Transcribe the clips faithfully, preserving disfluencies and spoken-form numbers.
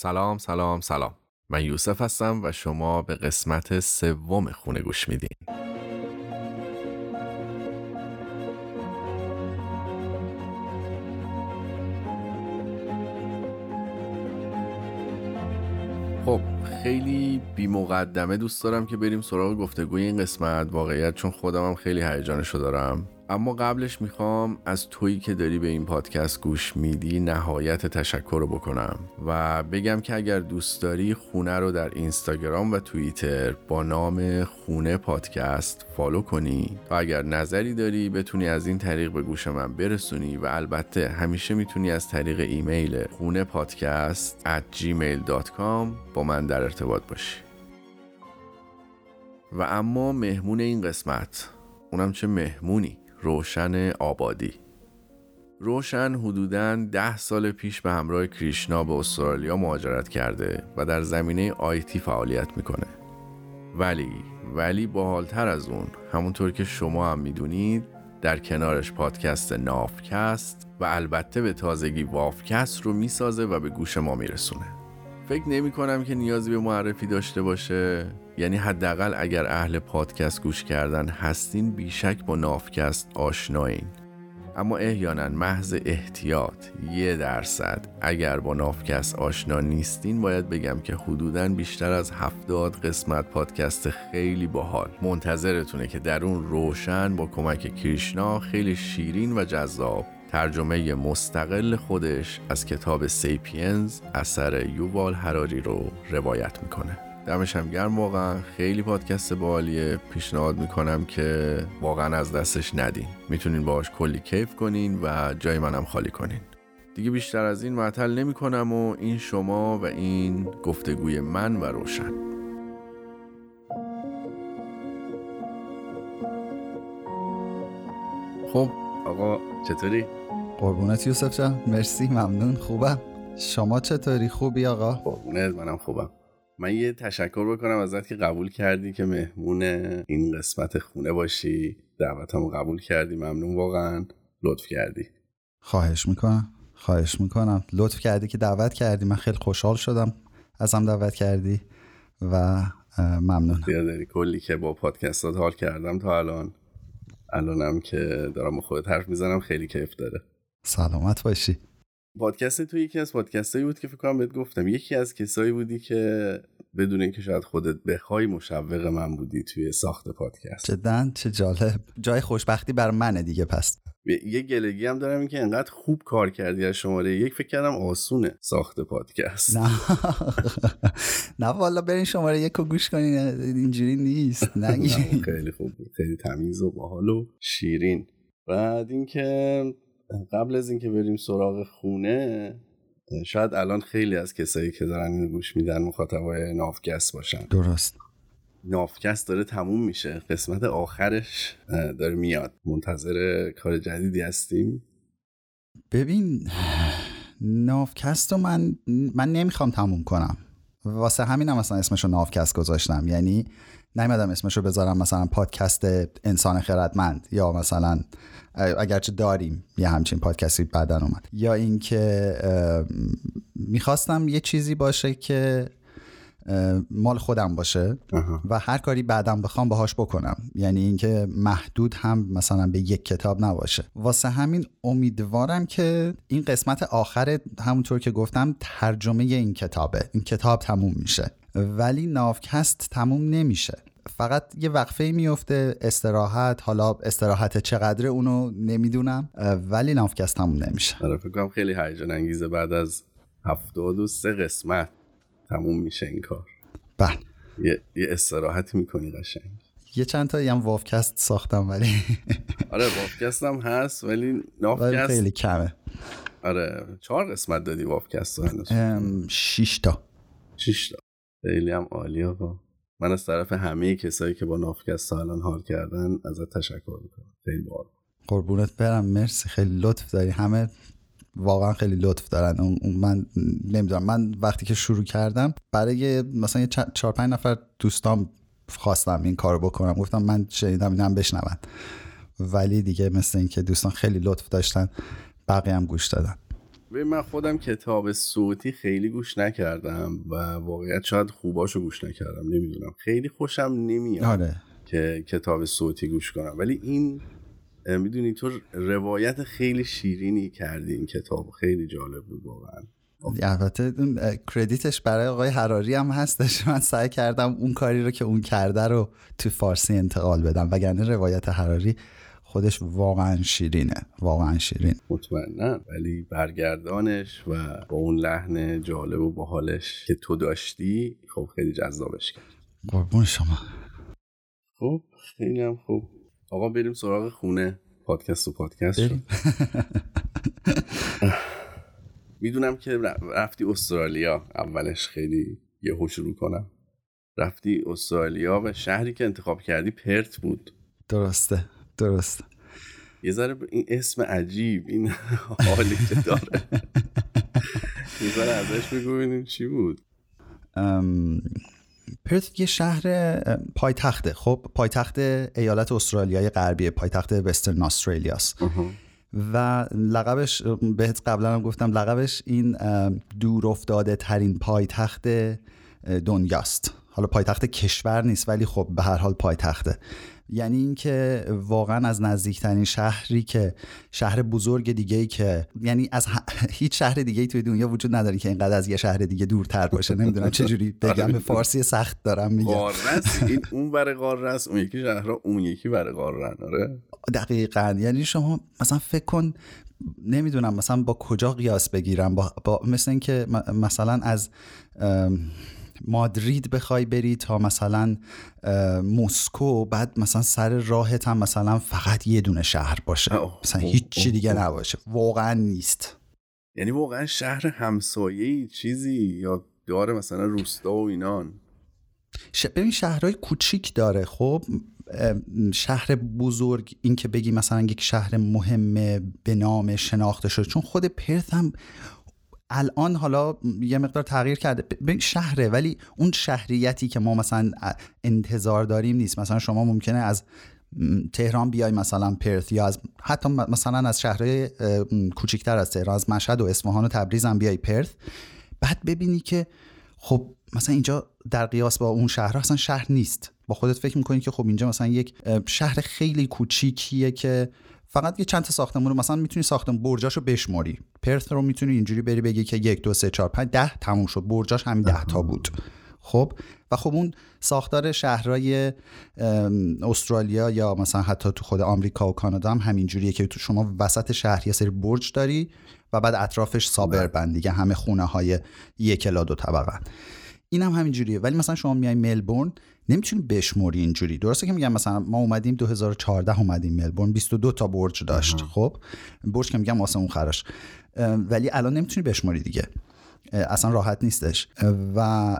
سلام سلام سلام. من یوسف هستم و شما به قسمت سوم خونه گوش میدین. خب خیلی بی مقدمه دوست دارم که بریم سراغ گفتگوی این قسمت واقعیت، چون خودمم خیلی هیجانشو دارم. اما قبلش میخوام از تویی که داری به این پادکست گوش میدی نهایت تشکر رو بکنم و بگم که اگر دوست داری خونه رو در اینستاگرام و توییتر با نام خونه پادکست فالو کنی و اگر نظری داری بتونی از این طریق به گوش من برسونی و البته همیشه میتونی از طریق ایمیل خونه پادکست at gmail dot com با من در ارتباط باشی. و اما مهمون این قسمت، اونم چه مهمونی، روشن آبادی. روشن حدوداً ده سال پیش به همراه کریشنا به استرالیا مهاجرت کرده و در زمینه آیتی فعالیت میکنه. ولی ولی باحالتر از اون، همونطور که شما هم میدونید، در کنارش پادکست نافکست و البته به تازگی وافکست رو میسازه و به گوش ما میرسونه. فکر نمی کنم که نیازی به معرفی داشته باشه، یعنی حداقل اگر اهل پادکست گوش کردن هستین بیشک با نافکست آشنایین. اما احیانا محض احتیاط یه درصد اگر با نافکست آشنا نیستین باید بگم که حدوداً بیشتر از هفتاد قسمت پادکست خیلی باحال منتظرتونه که در اون روشن با کمک کریشنا خیلی شیرین و جذاب ترجمه مستقل خودش از کتاب سیپینز اثر یووال هاراری رو روایت میکنه. دمش هم گرم، واقعا خیلی پادکست باحالیه. پیشنهاد میکنم که واقعا از دستش ندین، میتونین باهاش کلی کیف کنین و جای منم خالی کنین. دیگه بیشتر از این معطل نمی کنم و این شما و این گفتگوی من و روشن. خب آقا چطوری؟ قربونت یوسف جان، مرسی، ممنون، خوبم. شما چطوری؟ خوبی آقا؟ قربونت، منم خوبم. من یه تشکر بکنم ازت که قبول کردی که مهمون این قسمت خونه باشی. دعوتمو قبول کردی، ممنون، واقعا لطف کردی. خواهش میکنم خواهش میکنم لطف کردی که دعوت کردی. من خیلی خوشحال شدم ازم دعوت کردی و ممنون. یاداری کلی که با پادکستات حال کردم تا الان، الانم که دارم با خودت حرف میزنم خیلی کیف داره. سلامت باشی. پادکست تو یکی از پادکستایی بود که فکر کنم بهت گفتم یکی از کسایی بودی که بدون اینکه شاید خودت بخوای مشوق من بودی توی ساخت پادکست. جدن؟ چه جالب. جای خوشبختی بر منه دیگه. پس یه گلگی هم دارم این که انقدر خوب کار کردی از شماره یک. فکر کردم آسونه ساخت پادکست. نه نه والا، برین شماره یک رو گوش کنین، اینجوری نیست. نه خیلی خوب بود، خیلی تمیز و باحال و شیرین. بعد اینکه قبل از اینکه بریم سراغ خونه، شاید الان خیلی از کسایی که دارن اینو گوش میدن مخاطبای نافکست باشن. درست. نافکست داره تموم میشه، قسمت آخرش داره میاد. منتظر کار جدیدی هستیم؟ ببین، نافکست رو من من نمیخوام تموم کنم، واسه همینم هم مثلا اسمشو نافکست گذاشتم. یعنی نمیدم اسمشو بذارم مثلا پادکست انسان خردمند، یا مثلا اگرچه داریم یه همچین پادکستی بعدن اومد، یا اینکه میخواستم یه چیزی باشه که مال خودم باشه و هر کاری بعدم بخوام باهاش بکنم. یعنی اینکه محدود هم مثلا به یک کتاب نباشه. واسه همین امیدوارم که این قسمت آخر، همونطور که گفتم، ترجمه این کتابه. این کتاب تموم میشه ولی نافکست تموم نمیشه. فقط یه وقفه میفته، استراحت. حالا استراحت چقدر اونو نمیدونم، ولی نافکست تموم نمیشه. فکر کنم خیلی هیجان انگیزه. بعد از هفتاد و سه قسمت تموم میشه این کار. بله، یه, یه استراحتی میکنی قشنگ. یه چند تایی هم وافکست ساختم ولی آره وافکست هم هست ولی نافکست خیلی کمه. آره چهار قسمت دادی وافکست رو؟ شیش تا. شیش تا خیلی هم عالی. آقا من از طرف همه کسایی که با نافکست الان حال کردن ازت تشکر میکنم. خیلی باحال. قربونت برم، مرسی، خیلی لطف داری. همه واقعا خیلی لطف دارن. اون من نمیدونم، من وقتی که شروع کردم برای مثلا چهار پنج نفر دوستام خواستم این کارو بکنم، گفتم من شنیدم اینا هم بشنون، ولی دیگه مثل این که دوستان خیلی لطف داشتن، بقیه هم گوش دادن. ببین من خودم کتاب صوتی خیلی گوش نکردم و واقعیت شاید خوباشو گوش نکردم، نمیدونم، خیلی خوشم نمیاد آره. که کتاب صوتی گوش کنم، ولی این میدونی تو روایت خیلی شیرینی کردی، این کتاب خیلی جالب بود واقعا. البته کردیتش برای آقای هراری هم هستش، من سعی کردم اون کاری رو که اون کرده رو تو فارسی انتقال بدم، وگرنه روایت هراری خودش واقعا شیرینه، واقعا شیرین مطمئنم، ولی برگردانش و با اون لحن جالب و باحالش که تو داشتی خب خیلی جذابش کرد. قربون شما. خب خیلی هم خوب آقا، بریم سراغ خونه پادکست و پادکست شد. میدونم که رفتی استرالیا، اولش خیلی یهو شروع کنم، رفتی استرالیا و شهری که انتخاب کردی پرت بود. درسته درسته. یه ذره این اسم عجیب، این حالی که داره، یه ذره ازش بگو ببینیم چی بود. ام... پرث یه شهر پایتخته، خب پایتخت ایالت استرالیای غربی، پایتخت وسترن استرالیا است و لقبش بهت قبلا هم گفتم، لقبش این دور افتاده ترین پایتخت دنیاست. حالا پایتخت کشور نیست ولی خب به هر حال پایتخته، یعنی اینکه واقعا از نزدیکترین شهری که شهر بزرگ دیگه‌ای که یعنی از هیچ شهر دیگه‌ای توی دنیا وجود نداره که اینقدر از یه شهر دیگه دورتر باشه. نمیدونم چه جوری بگم، به فارسی سخت دارم میگم. قاره‌ست، این اون بر قاره‌ست، اون یکی شهرها اون یکی بر قاره. آره دقیقاً، یعنی شما مثلا فکر کن، نمیدونم مثلا با کجا قیاس بگیرم، با, با مثلا اینکه مثلا از مادرید بخوای بری تا مثلا موسکو، بعد مثلا سر راهت هم مثلا فقط یه دونه شهر باشه، مثلا هیچ چی دیگه نباشه. واقعا نیست، یعنی واقعا شهر همسایه‌ای چیزی یا داره مثلا روستا و اینان. ببین شهرهای کوچیک داره، خب شهر بزرگ این که بگی مثلا یک شهر مهمه به نام شناخته شده، چون خود پرث هم الان حالا یه مقدار تغییر کرده، ببین شهره ولی اون شهریتی که ما مثلا انتظار داریم نیست. مثلا شما ممکنه از تهران بیای مثلا پرث، یا از حتی مثلا از شهرهای کوچیکتر از تهران، از مشهد و اصفهان و تبریز هم بیای پرث، بعد ببینی که خب مثلا اینجا در قیاس با اون شهرها اصلا شهر نیست. با خودت فکر میکنی که خب اینجا مثلا یک شهر خیلی کوچیکیه که فقط یه چند تا ساختمون رو مثلا میتونی ساختمون برجاشو بشماری. پرث رو میتونی اینجوری بری بگی که یک دو سه چهار پنج ده تموم شد، برجاش همین ده تا بود. خب و خب اون ساختار شهرهای استرالیا یا مثلا حتی تو خود آمریکا و کانادا هم همینجوریه که تو شما وسط شهر یه سری برج داری و بعد اطرافش سابربند دیگه، همه خونه‌های یک الا دو طبقه. اینم هم همینجوریه. ولی مثلا شما میای ملبورن نمیتونی بشموری اینجوری. درسته که میگم مثلا ما اومدیم دو هزار و چهارده اومدیم ملبورن، بیست و دو تا برج داشت، خب برج که میگم آسمون خراش، ولی الان نمیتونی بشموری دیگه، اصلا راحت نیستش. و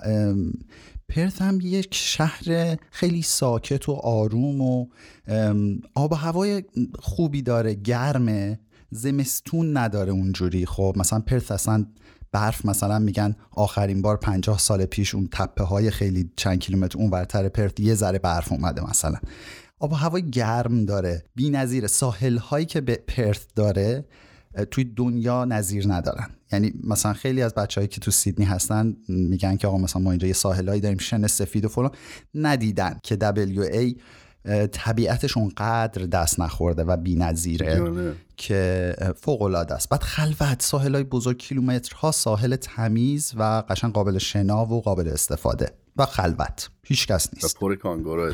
پرث هم یک شهر خیلی ساکت و آروم و آب و هوای خوبی داره، گرمه، زمستون نداره اونجوری. خب مثلا پرث اصلا برف، مثلا میگن آخرین بار پنجاه سال پیش اون تپه های خیلی چند کیلومتر اون ورتر پرث یه ذره برف اومده. مثلا آب و هوای گرم داره بی نظیر. ساحل هایی که به پرث داره توی دنیا نظیر ندارن. یعنی مثلا خیلی از بچه‌هایی که تو سیدنی هستن میگن که آقا مثلا ما اینجا یه ساحلایی داریم شن سفید و فلان، ندیدن که دبلیو ای طبیعتش اونقدر دست نخورده و بی نظیره که فوق‌العاده است. بعد خلوت، ساحلای بزرگ، کیلومترها ساحل تمیز و قشنگ قابل شنا و قابل استفاده و خلوت، هیچ کس نیست و پر کانگورو.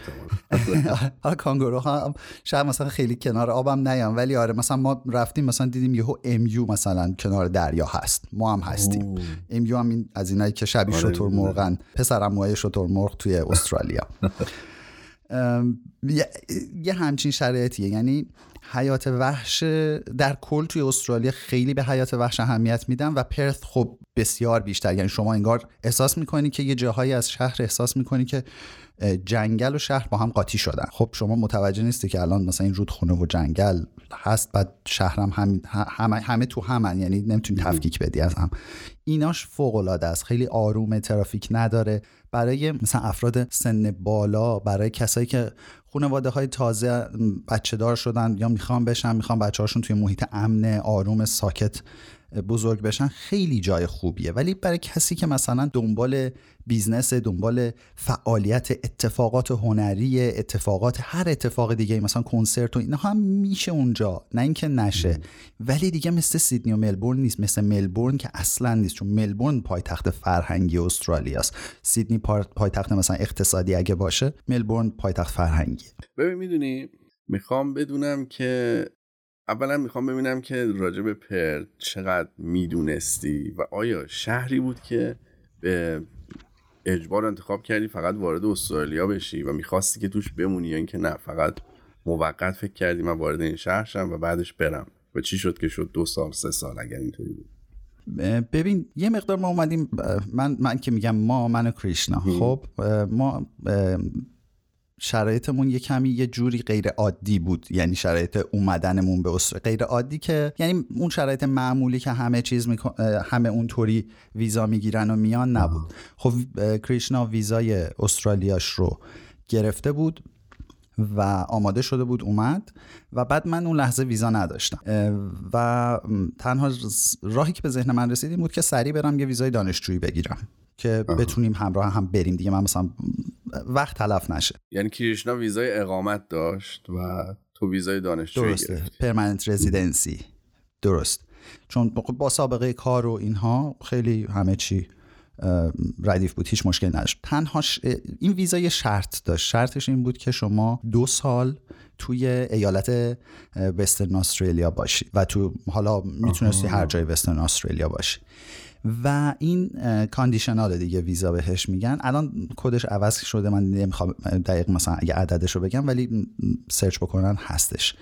احتمال آره کانگوروها هم شاید مثلا خیلی کنار آبم نیام، ولی آره مثلا ما رفتیم مثلا دیدیم یهو ام یو مثلا کنار دریا هست، ما هم هستیم. ام یو هم این از اینایی که شبیه شتر مرغن، پسرم موهای شتر مرغ توی استرالیا. یه همچین شرایطیه، یعنی حیات وحش در کل توی استرالیا خیلی به حیات وحش اهمیت میدن و پرث خب بسیار بیشتر. یعنی شما انگار احساس میکنی که یه جاهایی از شهر احساس میکنی که جنگل و شهر با هم قاطی شدن. خب شما متوجه نیستی که الان مثلا این رودخونه و جنگل هست، بعد شهرم هم همه همه تو همن، یعنی نمیتونی تفکیک بدی از هم. ایناش فوق العاده است، خیلی آرومه، ترافیک نداره. برای مثلا افراد سن بالا، برای کسایی که خانواده های تازه بچه دار شدن یا میخوان بشن، میخوان بچه هاشون توی محیط امن، آروم، ساکت بزرگ بشن خیلی جای خوبیه، ولی برای کسی که مثلا دنبال بیزنس، دنبال فعالیت، اتفاقات هنری، اتفاقات هر اتفاق دیگه مثلا کنسرت و اینا هم میشه اونجا، نه اینکه نشه، ولی دیگه مثل سیدنی و ملبورن نیست، مثل ملبورن که اصلا نیست، چون ملبورن پایتخت فرهنگی استرالیاست. سیدنی پایتخت مثلا اقتصادی اگه باشه، ملبورن پایتخت فرهنگی. ببین میدونی میخوام بدونم که اولا میخوام ببینم که راجع به پرث چقدر میدونستی و آیا شهری بود که به اجبار انتخاب کردی فقط وارد استرالیا بشی و میخواستی که توش بمونی، یا اینکه نه فقط موقت فکر کردی من وارد این شهر شم و بعدش برم و چی شد که شد دو سال سه سال اگر اینطوری بود؟ ببین یه مقدار ما اومدیم، من من که میگم ما، من و کریشنا، خب ما شرایطمون یه کمی یه جوری غیر عادی بود، یعنی شرایط اومدنمون به استرالیا غیر عادی، که یعنی اون شرایط معمولی که همه چیز میکن... همه اونطوری ویزا میگیرن و میان نبود. خب کریشنا ویزای استرالیاش رو گرفته بود و آماده شده بود اومد، و بعد من اون لحظه ویزا نداشتم و تنها راهی که به ذهن من رسید این بود که سریع برم یه ویزای دانشجویی بگیرم که آه. بتونیم همراه هم بریم دیگه، من مثلا وقت تلف نشه. یعنی کریشنا ویزای اقامت داشت و تو ویزای دانشجویی. درسته، پرمننت رزیدنسی. درست، چون با سابقه کار و اینها خیلی همه چی ردیف بود، هیچ مشکلی نداشت. تنها ش... این ویزا یه شرط داشت، شرطش این بود که شما دو سال توی ایالت وسترن استرالیا باشی و تو حالا میتونستی هر جای وسترن استرالیا باشی و این کاندیشنال دیگه ویزا بهش میگن. الان کدش عوض شده، من نمیخوام دقیق مثلا اگه عددش رو بگم ولی سرچ بکنن هستش.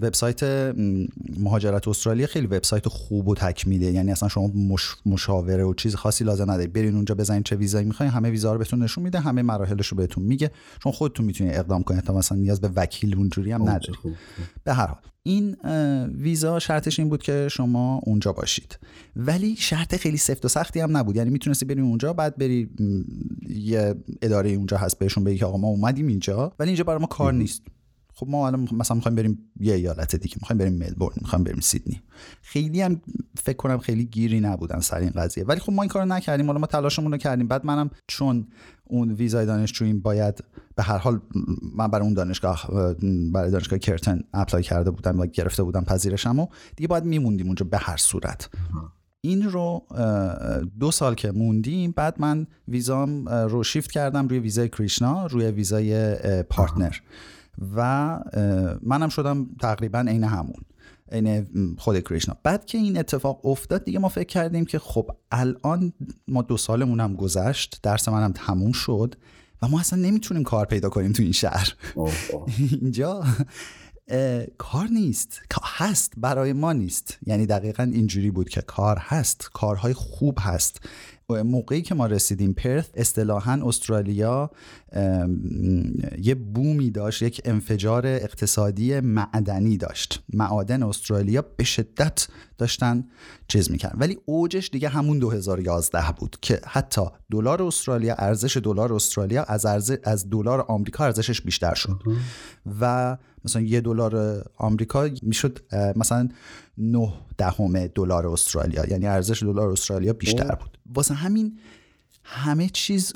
وبسایت مهاجرت استرالیا خیلی وبسایت خوب و تکمیله، یعنی اصلا شما مش... مشاوره و چیز خاصی لازم ندارید، برین اونجا بزنین چه ویزایی میخواین، همه ویزا رو بهتون نشون میده، همه مراحلش رو بهتون میگه، چون خودتون میتونید اقدام کنید، تا مثلا نیاز به وکیل اونجوری هم ندارید. به هر حال این ویزا شرطش این بود که شما اونجا باشید، ولی شرط خیلی سفت و سختی هم نبود، یعنی میتونستی بری اونجا بعد بری یه اداره اونجا هست بهشون بگی آقا ما اومدیم اینجا ولی اینجا برای ما کار نیست، خب ما الان مثلا میخوایم بریم یه ایالت دیگه، میخوایم بریم ملبورن، میخوایم بریم سیدنی. خیلی هم فکر کنم خیلی گیری نبودن سر این قضیه، ولی خب ما این کارو نکردیم، حالا ما تلاشمون رو کردیم. بعد منم چون اون ویزای دانشجویی باید به هر حال، من برای اون دانشگاه برای دانشگاه کرتن اپلای کرده بودم و گرفته بودم پذیرشمو، دیگه باید میموندیم اونجا به هر صورت. این رو دو سال که موندیم، بعد من ویزام رو شیفت کردم روی ویزای کریشنا، روی ویزای پارتنر، و منم شدم تقریبا عین همون، عین خود کریشنا. بعد که این اتفاق افتاد دیگه ما فکر کردیم که خب الان ما دو سالمون هم گذشت، درس منم تموم شد و ما اصلا نمیتونیم کار پیدا کنیم تو این شهر. اینجا کار نیست، هست برای ما نیست، یعنی دقیقاً اینجوری بود که کار هست، کارهای خوب هست. موقعی که ما رسیدیم پرث اصطلاحاً استرالیا یه بومی داشت، یک انفجار اقتصادی معدنی داشت، معادن استرالیا به شدت داشتن چیز میکرد، ولی اوجش دیگه همون دو هزار و یازده بود که حتی دلار استرالیا، ارزش دلار استرالیا از ارزش از دلار آمریکا ارزشش بیشتر شد و مثلا یه دلار آمریکا میشد مثلا نه دهم دلار استرالیا، یعنی ارزش دلار استرالیا بیشتر بود. واسه همین همه چیز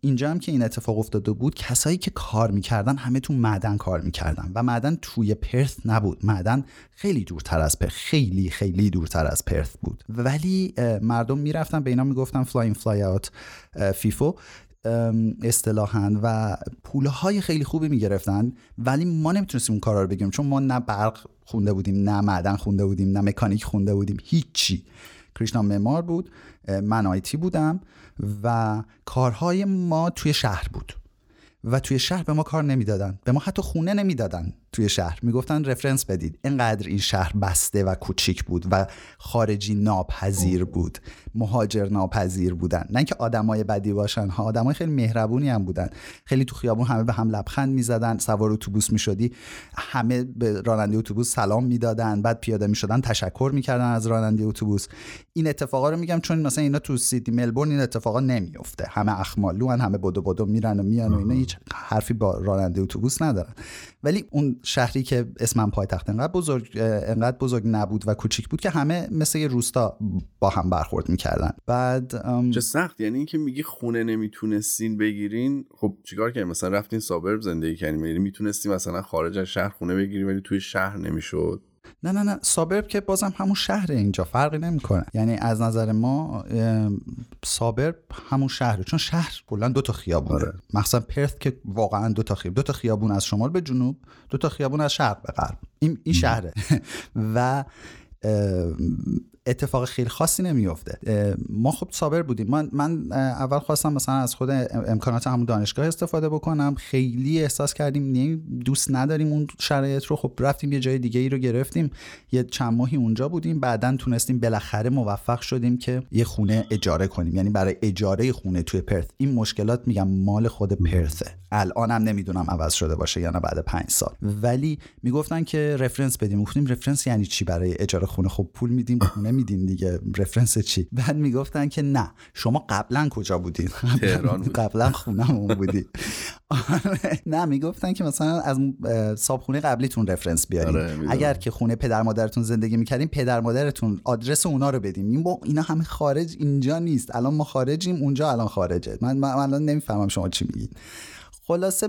اینجا هم که این اتفاق افتاده بود، کسایی که کار میکردن همه تو معدن کار میکردن و معدن توی پرث نبود، معدن خیلی دورتر از پرث، خیلی خیلی دورتر از پرث بود، ولی مردم میرفتن به اینا میگفتن فلاین فلای اوت فیفو اصطلاحاً و پولهای خیلی خوبی میگرفتن، ولی ما نمیتونستیم اون کارا رو بگیم چون ما نه برق خونده بودیم، نه معدن خونده بودیم، نه مکانیک خونده بودیم، هیچی. کریشنا معمار بود، من آیتی بودم و کارهای ما توی شهر بود و توی شهر به ما کار نمیدادن، به ما حتی خونه نمیدادن توی شهر، میگفتن رفرنس بدید، اینقدر این شهر بسته و کوچیک بود و خارجی ناپذیر بود، مهاجر ناپذیر بودن، نه اینکه آدمای بدی باشن ها، آدمای خیلی مهربونی هم بودن، خیلی تو خیابون همه به هم لبخند میزدن، سوار اتوبوس میشدی همه به راننده اتوبوس سلام میدادن، بعد پیاده میشدن تشکر میکردن از راننده اتوبوس. این اتفاقا رو میگم چون مثلا اینا تو سیدنی ملبورن این اتفاقا نمیفته، همه اخمالوان، همه بدو بدو میرن و میان و اینا، هیچ حرفی با راننده اتوبوس ندارن، ولی اون اون شهری که اسمم پایتخت انقدر بزرگ انقدر بزرگ نبود و کوچیک بود که همه مثل یه روستا با هم برخورد میکردن. بعد چه سخت، یعنی این که میگی خونه نمیتونستین بگیرین، خب چیکار کنیم؟ مثلا رفتین سابرب زندگی کردیم، یعنی میتونستیم مثلا خارج از شهر خونه بگیریم ولی توی شهر نمیشد. نه نه نه سابرب که بازم همون شهر، اینجا فرقی نمیکنه. یعنی از نظر ما سابرب همون شهره، چون شهر کلا دو تا خیابونه. آره. مثلا پرث که واقعا دو تا خیابون، دو تا خیابون از شمال به جنوب، دو تا خیابون از شرق به غرب، این این شهره و اتفاق خیلی خاصی نمیفته. ما خب صابر بودیم. من, من اول خواستم مثلا از خود امکانات همون دانشگاه استفاده بکنم، خیلی احساس کردیم دوست نداریم اون شرایط رو، خب رفتیم یه جای دیگه ای رو گرفتیم، یه چند ماهی اونجا بودیم، بعدن تونستیم بالاخره موفق شدیم که یه خونه اجاره کنیم. یعنی برای اجاره خونه توی پرث، این مشکلات میگم مال خود پرثه، الانم نمیدونم عوض شده باشه یا نه بعد پنج سال، ولی میگفتن که رفرنس بدیم. گفتیم رفرنس یعنی چی برای اجاره خونه؟ خب پول میدیم خونه میدین دیگه، رفرنس چی؟ بعد میگفتن که نه شما قبلا کجا بودین؟ تهران بودین، قبلا خونمون بودی. نه میگفتن که مثلا از صاحب خونه قبلیتون رفرنس بیارین، اگر که خونه پدر مادرتون زندگی میکردین پدر مادرتون آدرس اونا رو بدیم. این با اینا همه خارج، اینجا نیست. الان ما خارجیم، اونجا الان خارجه. من الان نمیفهمم شما چی میگین. خلاصه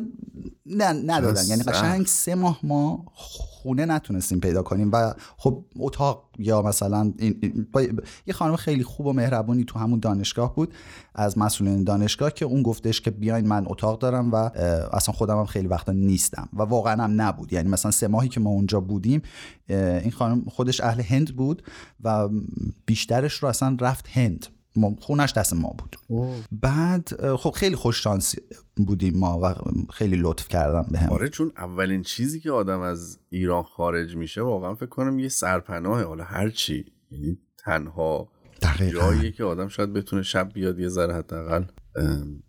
نه ندادن، یعنی قشنگ سه ماه ما خونه نتونستیم پیدا کنیم و خب اتاق یا مثلا این این با یه خانم خیلی خوب و مهربونی تو همون دانشگاه بود از مسئولین دانشگاه، که اون گفتش که بیاین من اتاق دارم و اصلا خودم هم خیلی وقتا نیستم و واقعا هم نبود. یعنی مثلا سه ماهی که ما اونجا بودیم، این خانم خودش اهل هند بود و بیشترش رو اصلا رفت هند، خونش دست ما بود. اوه. بعد خب خیلی خوش شانس بودیم ما و خیلی لطف کردن به هم. آره، چون اولین چیزی که آدم از ایران خارج میشه واقعا فکر کنم یه سرپناهه، حالا هر چی، یعنی تنها جایی که آدم شاید بتونه شب بیاد یه ذره حداقل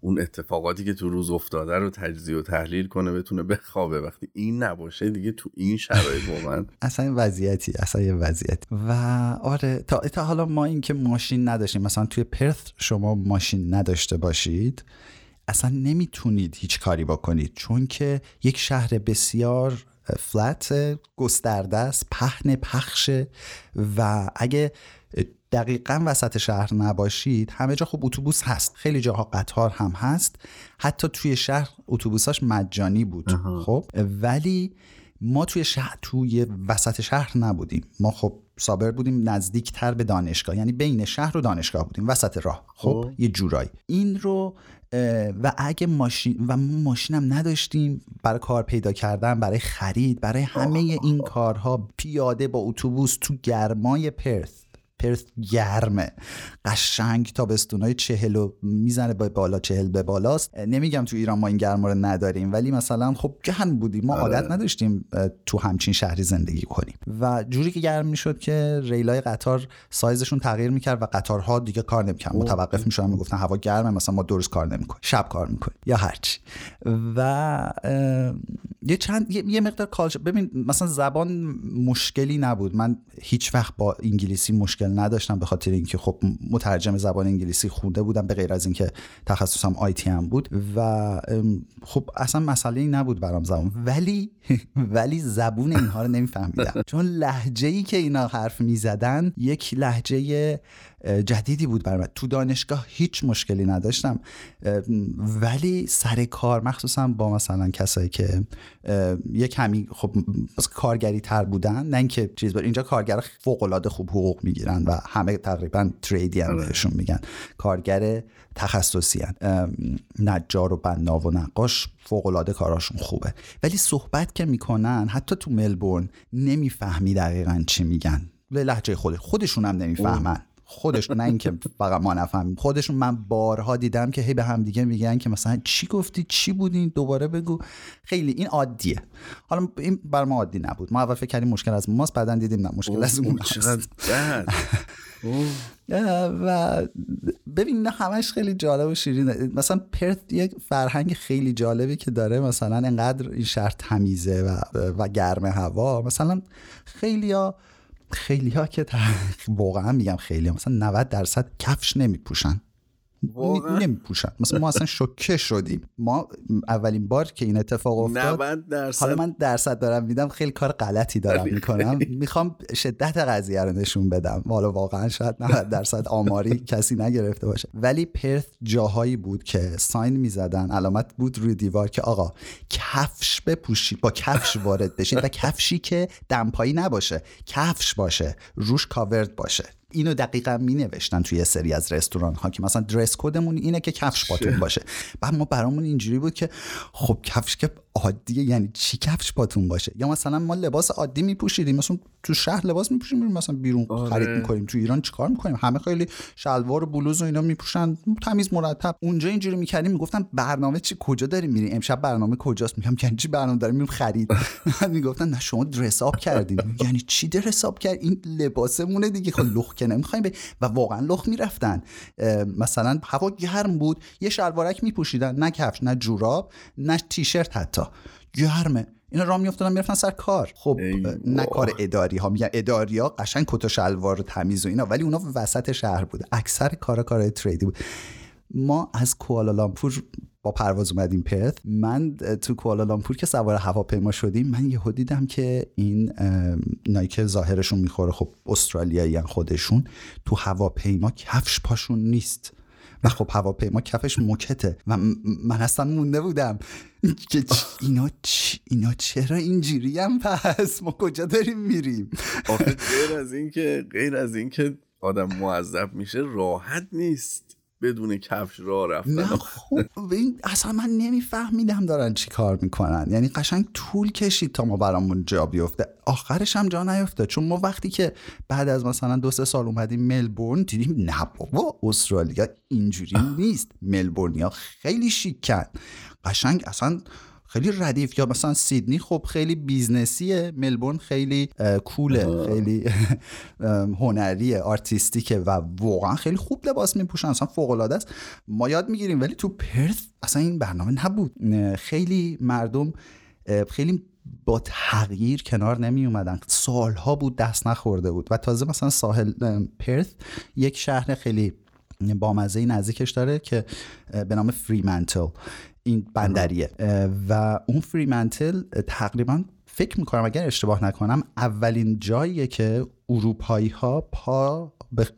اون اتفاقاتی که تو روز افتاده رو تجزیه و تحلیل کنه، بتونه بخوابه. وقتی این نباشه دیگه تو این شرایط واقعا اصلا این وضعیتی اصلا یه وضعیت. و آره تا, تا حالا ما این که ماشین نداشتیم، مثلا توی پرث شما ماشین نداشته باشید اصلا نمیتونید هیچ کاری بکنید، چون که یک شهر بسیار فلت گسترده است، پهن پخشه و اگه دقیقاً وسط شهر نباشید، همه جا خب اتوبوس هست، خیلی جاها قطار هم هست، حتی توی شهر اتوبوساش مجانی بود. اها. خب ولی ما توی شهر توی وسط شهر نبودیم، ما خب سابر بودیم نزدیکتر به دانشگاه، یعنی بین شهر و دانشگاه بودیم وسط راه. خب اوه. یه جورایی این رو و اگه ماشین و ما ماشینم نداشتیم برای کار پیدا کردن، برای خرید، برای همه اوه. این کارها پیاده با اتوبوس تو گرمای پرث. پرث گرمه قشنگ، تابستونای چهل میزنه به بالا، چهل به بالاست. نمیگم تو ایران ما این گرما رو نداریم، ولی مثلا خب جهنم بودیم، ما عادت نداشتیم تو همچین شهری زندگی کنیم و جوری که گرم میشد که ریلای قطار سایزشون تغییر میکرد و قطارها دیگه کار نمیکرد، متوقف میشدن، میگفتن هوا گرمه، مثلا ما درست کار نمیکنیم، شب کار میکنیم یا هرچی. و یه چند یه مقدار کالچر، ببین مثلا زبان مشکلی نبود، من هیچ وقت با انگلیسی مشکل نداشتم به خاطر اینکه خب مترجم زبان انگلیسی خونده بودم، به غیر از اینکه تخصصم آی تی ام بود و خب اصلا مسئله ای نبود برام زبان. ولی ولی زبون اینها رو نمیفهمیدم، چون لهجه‌ای که اینا حرف میزدن یک لهجه جدیدی بود برام. تو دانشگاه هیچ مشکلی نداشتم، ولی سر کار مخصوصا با مثلا کسایی که یک کمی خب کارگری تر بودن، نه اینکه چیز بود، اینجا کارگر فوق العاده خوب حقوق میگیرن و همه تقریبا تریدی هم بهشون میگن، کارگر تخصصی هن، نجار و بنا و نقاش فوق‌العاده کاراشون خوبه، ولی صحبت که میکنن حتی تو ملبورن نمیفهمی دقیقا چی میگن، لهجه خود خودشون هم نمیفهمن خودشون، نه اینکه فقط ما نفهمیم خودشون. من بارها دیدم که هی به هم دیگه میگن که مثلا چی گفتی، چی بودین، دوباره بگو. خیلی این عادیه. حالا این بر ما عادی نبود، ما اول فکر کردیم مشکل از ماست، بعدن دیدیم نه مشکل از اون هست. و ببین نه همش خیلی جالب و شیرینه. مثلا پرث یک فرهنگ خیلی جالبی که داره، مثلا انقدر این شهر تمیزه و و گرم هوا، مثلا خیلیا خیلی ها که واقعا میگم خیلی ها مثلا نود درصد کفش نمیپوشن، نمیپوشن. مثلا ما اصلا شوکه شدیم. ما اولین بار که این اتفاق افتاد، نود درصد حالا من درصد دارم میدم، خیلی کار غلطی دارم میکنم، میخوام شدت قضیه رو نشون بدم. حالا واقعا شاید نود درصد آماری کسی نگرفته باشه، ولی پرث جاهایی بود که ساین میزدن، علامت بود روی دیوار که آقا کفش بپوشید، با کفش وارد بشید و کفشی که دمپایی نباشه، کفش باشه، روش کاورد باشه. اینو دقیقاً می نوشتن توی یه سری از رستوران ها که مثلا درس کدمون اینه که کفش پاتون باشه. بعد ما برامون اینجوری بود که خب کفش که عادیه، یعنی چی کفش پاتون باشه؟ یا مثلا ما لباس عادی میپوشیدیم، مثلا تو شهر لباس میپوشیم، میریم مثلا بیرون آره. خرید میکنیم. تو ایران چیکار میکنیم؟ همه خیلی شلوار و بلوز و اینا میپوشن، تمیز مرتب. اونجا اینجوری میکردیم، میگفتن برنامه چی، کجا داریم میریم، امشب برنامه کجاست؟ میگم یعنی چی برنامه داریم میریم خرید؟ میگفتن نه شما درس اپ کردیم. یعنی چی درس اپ کرد؟ این لباسمونه دیگه، خب لخ که نمیخوایم ب... و واقعا لخ میرفتن. مثلا هوا گرم بود، یه شلوارک میپوشیدن، نه کفش نه جوراب نه تیشرت، حتی گرمه. اینا را میافتادن میرفتن سر کار. خب نه کار اداری ها، میگن اداری ها قشنگ کت و شلوار و تمیز و اینا، ولی اونا وسط شهر بود، اکثر کارا کارای تریدی بود. ما از کوالالامپور با پرواز اومدیم پرث. من تو کوالالامپور که سوار هواپیما شدیم، من یهو دیدم که این نایک ظاهرشون میخوره، خب استرالیاییان خودشون، تو هواپیما کفش پاشون نیست و خب هواپیما کفش مکته و من اصلا مونده بودم که اینا چ... اینا چرا اینجوری هم؟ پس ما کجا داریم میریم؟ آخه غیر از این که غیر از این که آدم معذب میشه، راحت نیست بدون کفش راه رفتن. خب اصلا من نمیفهمیدم دارن چی کار میکنن. یعنی قشنگ طول کشید تا ما برامون جا بیفته. آخرش هم جا نیفته، چون ما وقتی که بعد از مثلا دو سه سال اومدیم ملبورن، دیدیم نه بابا استرالیا اینجوری نیست. ملبورنیا خیلی شیکن، قشنگ اصلا خیلی ردیف. یا مثلا سیدنی خب خیلی بیزنسیه، ملبورن خیلی کوله، خیلی هنریه، آرتیستیکه و واقعا خیلی خوب لباس میپوشن، اصلا فوق‌العاده است. ما یاد میگیریم، ولی تو پرث اصلا این برنامه نبود. خیلی مردم خیلی با تغییر کنار نمی اومدن، سالها بود دست نخورده بود. و تازه مثلا ساحل پرث یک شهر خیلی بامزه نزدیکش داره که به نام فریمنتل، این بندریه و اون فریمنتل تقریبا فکر میکنم اگر اشتباه نکنم اولین جاییه که اروپایی ها پا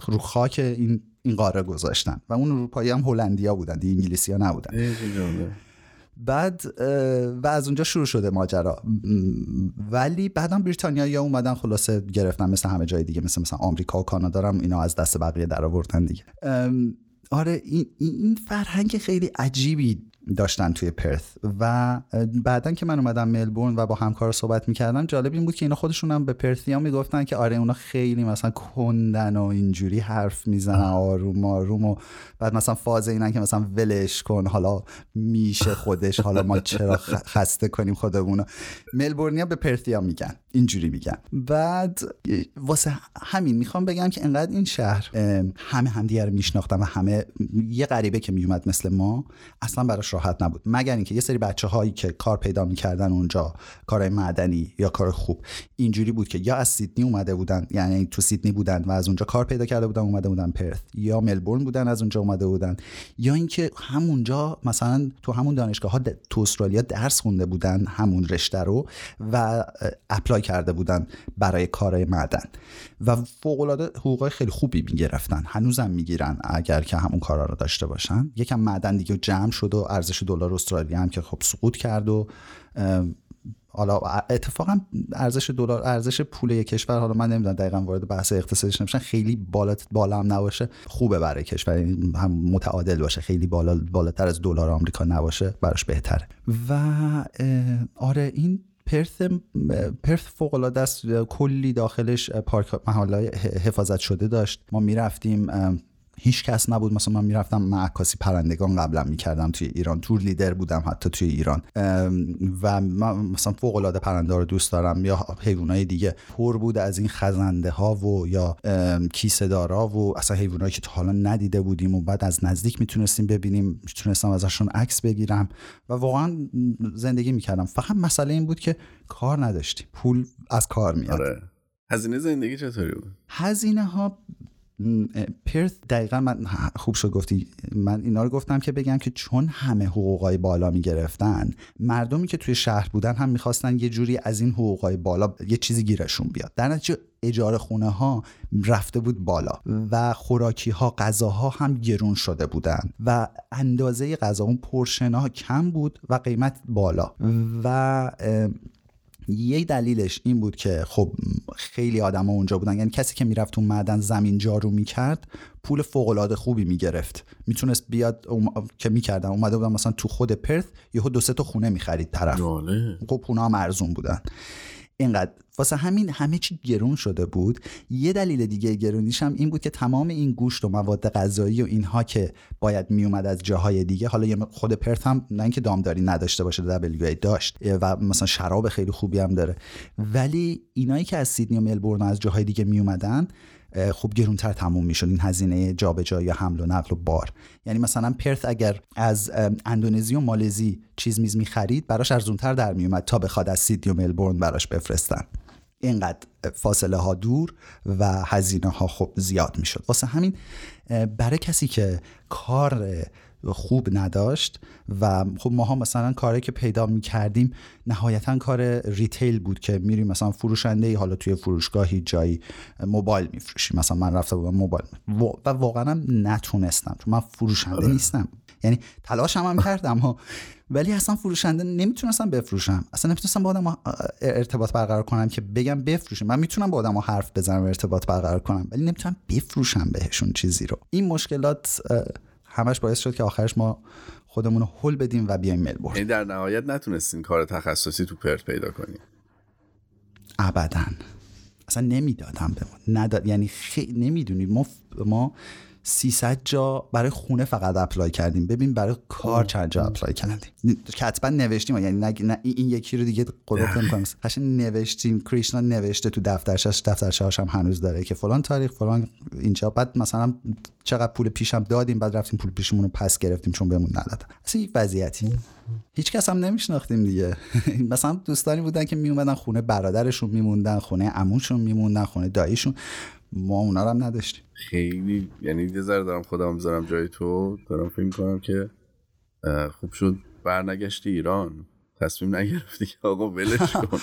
رو خاک این این قاره گذاشتن و اون اروپایی هم هلندیا بودن دیگه، انگلیسی ها نبودن. بعد و از اونجا شروع شده ماجرا. ولی بعدم بریتانیایی‌ها اومدن خلاصه گرفتن، مثل همه جای دیگه، مثل مثلا آمریکا و کانادا هم اینا از دست بقیه درآوردن دیگه. آره این این فرهنگ خیلی عجیبی داشتن توی پرث. و بعدن که من اومدم ملبورن و با همکارا صحبت میکردم، جالب این بود که اینا خودشون هم به پرثیا میگفتن که آره اونا خیلی مثلا کندن و اینجوری حرف میزنن آروم آروم و بعد مثلا فاز اینن که مثلا ولش کن، حالا میشه خودش، حالا ما چرا خسته کنیم خودمونو. ملبورنیا به پرثیا میگن اینجوری میگن. بعد واسه همین میخوام بگم که انقدر این شهر همه همدیگه رو میشناختن و همه یه غریبه که میومد مثل ما اصلا براش راحت نبود، مگر اینکه یه سری بچه‌هایی که کار پیدا می‌کردن اونجا، کارهای معدنی یا کار خوب، اینجوری بود که یا از سیدنی اومده بودن، یعنی تو سیدنی بودن و از اونجا کار پیدا کرده بودن اومده بودن پرث، یا ملبورن بودن از اونجا اومده بودن، یا اینکه همونجا مثلا تو همون دانشگاه ها تو استرالیا درس خونده بودن همون رشته رو و اپلای کرده بودن برای کارهای معدن و فوق‌العاده حقوقای خیلی خوبی می‌گرفتن، هنوزم می‌گیرن اگر که همون کارا رو داشته باشن. یکم معدن دیگه جمع شد و ارزش دلار استرالیا هم که خب سقوط کرد و حالا اتفاقا ارزش دلار، ارزش پول یک کشور، حالا من نمیدونم دقیقاً وارد بحث اقتصادیش نمیشن، خیلی بالا بالا هم نباشه خوبه برای کشور، هم متعادل باشه، خیلی بالا بالاتر از دلار آمریکا نباشه براش بهتره. و آره این پرث پرث فوق‌العاده است، کلی داخلش پارک محله‌های حفاظت شده داشت. ما میرفتیم هیچ کس نبود، مثلا من میرفتم من عکاسی پرندگان قبلا میکردم توی ایران، تور لیدر بودم حتی توی ایران و من مثلا فوق العاده پرنده رو دوست دارم یا حیوانای دیگه. پر بود از این خزنده ها و یا کیسه دارا و اصلا حیوانایی که تا حالا ندیده بودیم و بعد از نزدیک میتونستیم ببینیم، میتونستم ازشون عکس بگیرم و واقعا زندگی میکردم. فقط مسئله این بود که کار نداشتیم، پول از کار میاد. آره. هزینه زندگی چطوری بود؟ هزینه ها پرث دقیقا من خوب شد گفتی، من اینا رو گفتم که بگم که چون همه حقوقای بالا میگرفتن، مردمی که توی شهر بودن هم میخواستن یه جوری از این حقوقای بالا یه چیزی گیرشون بیاد، در نتیجه اجاره خونه ها رفته بود بالا و خوراکی ها، غذاها هم گرون شده بودن و اندازه غذا اون پورشن ها کم بود و قیمت بالا. و یه دلیلش این بود که خب خیلی آدما اونجا بودن، یعنی کسی که میرفت اون معدن زمین جارو میکرد پول فوق‌العاده خوبی میگرفت، میتونست بیاد اوم... که میکردن اومده بودن مثلا تو خود پرث یهو دو سه تا خونه میخرید طرف، خب اونا هم ارزون بودن اینقدر، واسه همین همه چی گرون شده بود. یه دلیل دیگه گرونیش هم این بود که تمام این گوشت و مواد غذایی و اینها که باید میومد از جاهای دیگه، حالا خود پرث هم نه اینکه دامداری نداشته باشه، دبلیو ای داشت و مثلا شراب خیلی خوبی هم داره، ولی اینایی که از سیدنی و ملبورن از جاهای دیگه میومدن خوب گرونتر تموم میشد این هزینه جابجایی یا حمل و نقل و بار. یعنی مثلا پرث اگر از اندونزی و مالزی چیز میز میخرید براش ارزونتر در میومد تا بخواد از سیدنی و ملبورن براش بفرستن، اینقدر فاصله ها دور و هزینه ها خب زیاد میشد. واسه همین برای کسی که کار خوب نداشت و خب ما ها مثلا کاری که پیدا میکردیم نهایتا کار ریتیل بود که میریم مثلا فروشندهی، حالا توی فروشگاهی جایی موبایل میفروشیم، مثلا من رفته بودم موبایل و واقعا هم نتونستم چون من فروشنده نیستم، یعنی تلاشم هم کردم ولی اصلا فروشنده نمیتونستم بفروشم، اصلا نمیتونستم با آدم ارتباط برقرار کنم که بگم بفروشیم. من میتونم با آدم حرف بزنم و ارتباط برقرار کنم ولی نمیتونم بفروشم بهشون چیزی رو. این مشکلات همش باعث شد که آخرش ما خودمون رو هول بدیم و بیایم ملبورن. این در نهایت نتونستین کار تخصصی تو پرث پیدا کنیم؟ ابداً، اصلا نمیدادم به ما نداد، یعنی خیلی نمیدونید ما ما سیصد جا برای خونه فقط اپلای کردیم، ببین برای کار چند جا اپلای کردیم، کتبا نوشتیم، یعنی نه, نه این یکی رو دیگه قربت نمی‌کنم، قشنگ نوشتیم، کریشنا نوشته تو دفترش، دفترشاش هم هنوز داره که فلان تاریخ فلان اینجا، بعد مثلا چقدر پول پیشم دادیم، بعد رفتیم پول پیشمون رو پس گرفتیم چون بهمون ندادن. اصلا یک وضعیتی هیچ کس هم نمیشناختیم دیگه مثلا دوستانی بودن که میومدن خونه برادرشون میموندن، خونه عموشون میموندن، خونه داییشون، ما اونا رو هم نداشتیم. خیلی یعنی یه ذره دارم خودم میذارم جای تو، دارم فکر می‌کنم که خوب شد برنگشتی ایران، تصمیم نگرفتی که آقا ولش کن.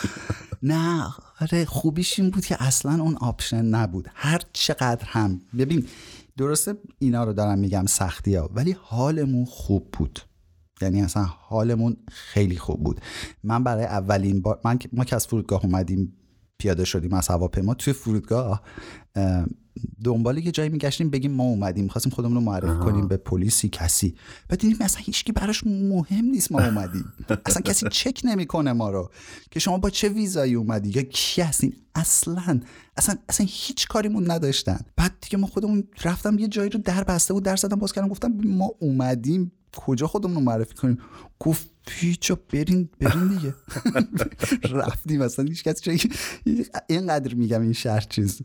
نه آره، خوبیش این بود که اصلا اون آپشن نبود. هر چقدر هم ببین درسته اینا رو دارم میگم سختی‌ها، ولی حالمون خوب بود، یعنی اصلا حالمون خیلی خوب بود. من برای اولین بار من ما که از فرودگاه اومدیم پیاده شدیم از هواپیما، توی فرودگاه دنبالی که جایی میگشتیم بگیم ما اومدیم، می‌خواستیم خودمون رو معرفی آه. کنیم به پلیسی کسی، بعد دیدیم اصلا هیچکی براش مهم نیست ما اومدیم اصلا کسی چک نمی‌کنه ما رو که شما با چه ویزایی اومدی یا کی هستین، اصلا اصلا اصلا هیچ کاریمون نداشتن. بعد دیگه ما خودمون رفتم یه جایی رو در بسته بود، در زدم باز کردم، گفتم ما اومدیم کجا خودمون رو معرفی کنیم، گفت پیچو برین برین دیگه رفتیم. اصلا هیچ کسی اینقدر میگم این شهر چیز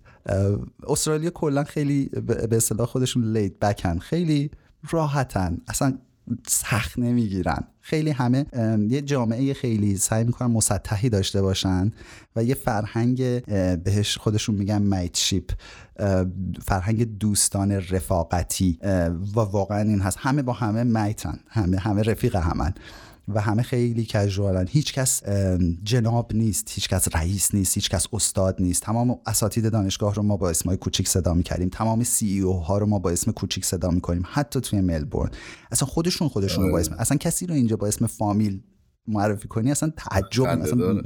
استرالیا کلا خیلی به اصطلاح خودشون لید بکن، خیلی راحتن، اصلا سخت نمیگیرن، خیلی همه یه جامعه خیلی سعی میکنن مسطحی داشته باشن و یه فرهنگ بهش خودشون میگن میتشیپ، فرهنگ دوستان رفاقتی، و واقعا این هست همه با همه میتن، همه همه رفیق همن و همه خیلی کژوالن، هیچ کس جناب نیست، هیچ کس رئیس نیست، هیچ کس استاد نیست. تمام اساتید دانشگاه رو ما با اسمای کوچیک صدا می‌کردیم، تمام سی ای او ها رو ما با اسم کوچیک صدا می‌کنیم، حتی توی ملبورن اصلا خودشون خودشون با اسم، اصلا کسی رو اینجا با اسم فامیل معرفی کنی اصلا تعجب، مثلا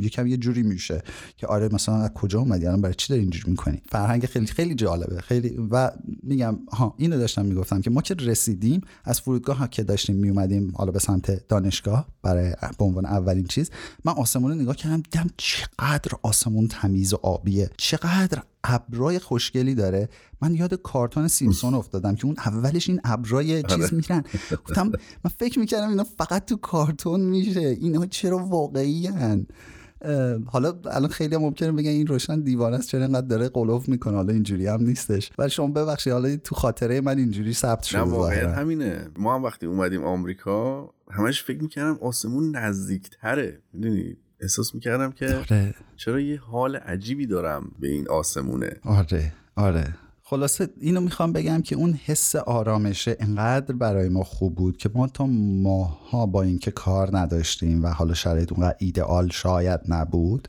یکم یه جوری میشه که آره مثلا از کجا اومدی، الان برای چی داری اینجوری می‌کنی؟ فرهنگ خیلی خیلی جالبه، خیلی. و میگم ها اینو داشتم میگفتم که ما که رسیدیم از فرودگاه ها که داشتیم میومدیم حالا به سمت دانشگاه برای به عنوان اولین چیز، من آسمون رو نگاه کردم، دیدم چقدر آسمون تمیز و آبیه، چقدر ابرای خوشگلی داره. من یاد کارتون سیمسون افتادم که اون اولش این ابرای چیز میرن، گفتم من فکر میکردم اینا فقط تو کارتون میشه، اینا چرا واقعی ان؟ حالا الان خیلی ممکنه بگن این روشن دیوانه است چرا انقدر داره قلوف میکنه، حالا اینجوری هم نیستش، ولی شما ببخشید حالا تو خاطره من اینجوری ثبت شده. نه واقعا همینه، ما هم وقتی اومدیم آمریکا همش فکر میکردم آسمون نزدیک‌تره، میدونید احساس میکردم که آره. چرا یه حال عجیبی دارم به این آسمونه. آره آره خلاصه اینو میخوام بگم که اون حس آرامشه انقدر برای ما خوب بود که ما تا ماها با اینکه کار نداشتیم و حالا شرایط اونقدر ایدئال شاید نبود،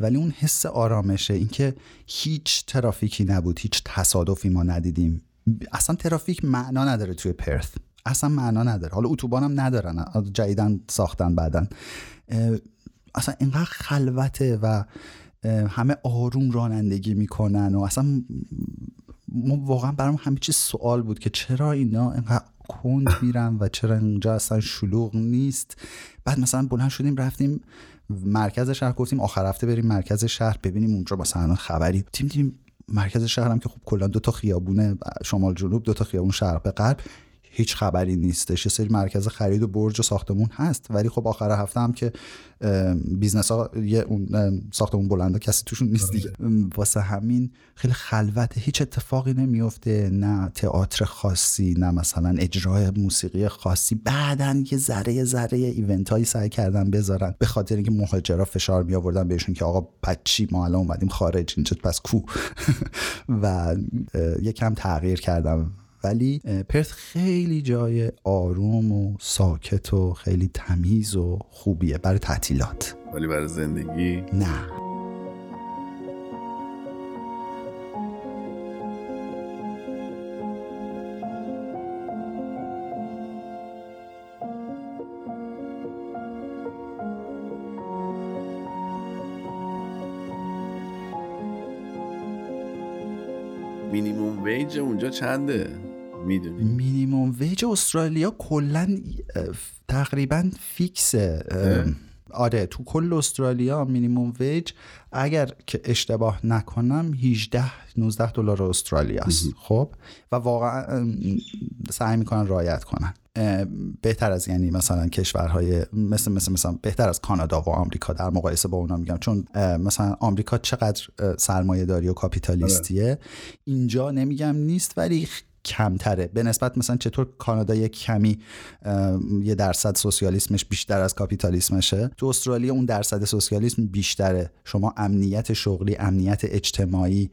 ولی اون حس آرامشه، اینکه هیچ ترافیکی نبود، هیچ تصادفی ما ندیدیم، اصلا ترافیک معنا نداره توی پرث، اصلا معنا نداره. حالا اتوبان هم ندارن، جدیدن ساختن بعدن، اصلا اینقدر خلوته و همه آروم رانندگی میکنن و اصلا ما واقعا برام همه چیز سوال بود که چرا اینا اینقدر کند میرن و چرا اینجا اصلا شلوغ نیست. بعد مثلا بلند شدیم رفتیم مرکز شهر، گفتیم آخر هفته بریم مرکز شهر ببینیم اونجا مثلا خبری. تیم تیم مرکز شهر هم که خب کلا دو تا خیابونه شمال جنوب، دو تا خیابون شرق غرب، هیچ خبری نیستش. یه سری مرکز خرید و برج و ساختمون هست، ولی خب آخر هفته هم که بیزنس ها یه اون ساختمون بلنده کسی توشون نیست دیگه، واسه همین خیلی خلوته، هیچ اتفاقی نمیفته، نه تئاتر خاصی، نه مثلا اجرای موسیقی خاصی. بعدن یه ذره ذره ایونت هایی سعی کردن بذارن، به خاطر اینکه مهاجرا فشار می آوردن بهشون که آقا بچی ما الان اومدیم خارج اینجا پس کو و یکم تغییر کردم. ولی پرث خیلی جای آروم و ساکت و خیلی تمیز و خوبیه برای تعطیلات، ولی برای زندگی نه. مینیمم ویج اونجا چنده؟ میدونی مینیمم ویج استرالیا کلا تقریبا فیکسه. آره تو کل استرالیا مینیمم ویج اگر که اشتباه نکنم هجده نوزده دلار استرالیا است. خب و واقعا سعی میکنن رعایت کنن، بهتر از یعنی مثلا کشورهای مثل مثل مثلا بهتر از کانادا و آمریکا در مقایسه با اونا میگم، چون مثلا آمریکا چقدر سرمایه داری و کاپیتالیستیه، اینجا نمیگم نیست ولی کمتره به نسبت مثلا چطور کانادا یک کمی یه درصد سوسیالیسمش بیشتر از کاپیتالیسمشه، تو استرالیا اون درصد سوسیالیسم بیشتره. شما امنیت شغلی، امنیت اجتماعی،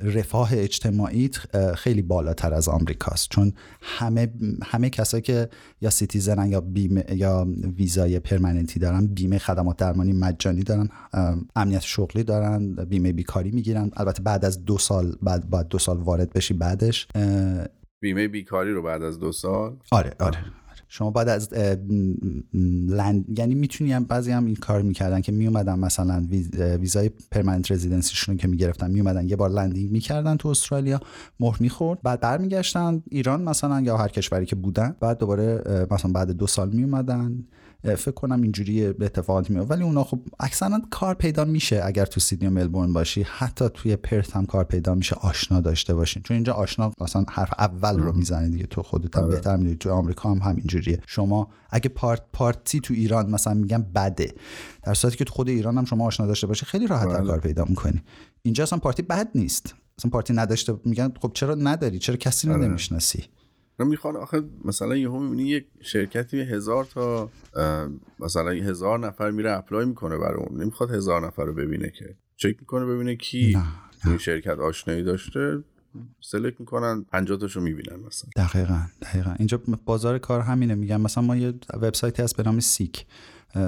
رفاه اجتماعی خیلی بالاتر از آمریکاست، چون همه همه کسایی که یا سیتیزنن یا بیمه یا ویزای پرمننتی دارن بیمه خدمات درمانی مجانی دارن، امنیت شغلی دارن، بیمه بیکاری میگیرن. البته بعد از دو سال بعد بعد دو سال وارد بشی بعد بیمه بیکاری رو بعد از دو سال آره آره شما بعد از لند یعنی میتونیم بعضی هم این کار میکردن که میومدن مثلا ویز... ویزای پرمننت رزیدنسیشون که میگرفتن میومدن یه بار لندینگ میکردن تو استرالیا، مهر میخورد، بعد برمیگشتن ایران مثلا یا هر کشوری که بودن، بعد دوباره مثلا بعد دو سال میومدن. فکر کنم اینجوری به اتفاقات میاد، ولی اونا خب اکثرا کار پیدا میشه. اگر تو سیدنی و ملبورن باشی، حتی توی پرث هم کار پیدا میشه، آشنا داشته باشین، چون اینجا آشنا مثلا حرف اول رو میزنه دیگه، تو خودت هم بهتر میدونی. تو آمریکا هم همینجوریه. شما اگه پارت پارتی تو ایران مثلا میگن بده، در صورتی که تو خود ایران هم شما آشنا داشته باشی خیلی راحت‌تر کار پیدا میکنی. اینجا اصلا پارتی بد نیست، اصلا پارتی نداشته میگن خب چرا نداری، چرا کسی رو نمیشناسی. من میخوام آخه مثلا یهو میبینی یک شرکتی هزار تا مثلا هزار نفر میره اپلای میکنه برای اون، نمیخواد هزار نفر رو ببینه که چک میکنه ببینه کی این شرکت آشنایی داشته، سلکت میکنن پنجاه تاشو میبینن مثلا. دقیقاً دقیقاً اینجا بازار کار همینه. میگم مثلا ما یه وبسایتی هست به نام سیک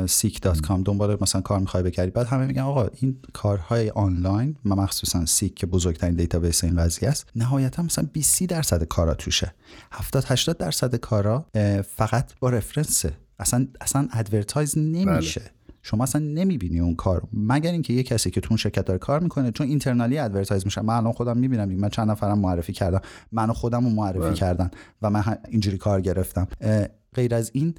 سیک دات کام، دنبال مثلا کار میخوای بگردی، بعد همه میگن آقا این کارهای آنلاین ما مخصوصا سیک که بزرگترین دیتابیس این قضیه است، نهایتا مثلا بیست درصد کارا توشه، هفتاد هشتاد درصد کارا فقط با رفرنسه، اصلا اصلا ادورتایز نمیشه. بله. شما اصلا نمیبینی اون کار، مگر اینکه یه کسی که تو اون شرکت داره کار میکنه، چون اینترنالی ادورتایز میشه. من الان خودم میبینم، من چند نفرم معرفی کردم، منو خودمو معرفی بله. کردن و من اینجوری کار گرفتم. غیر از این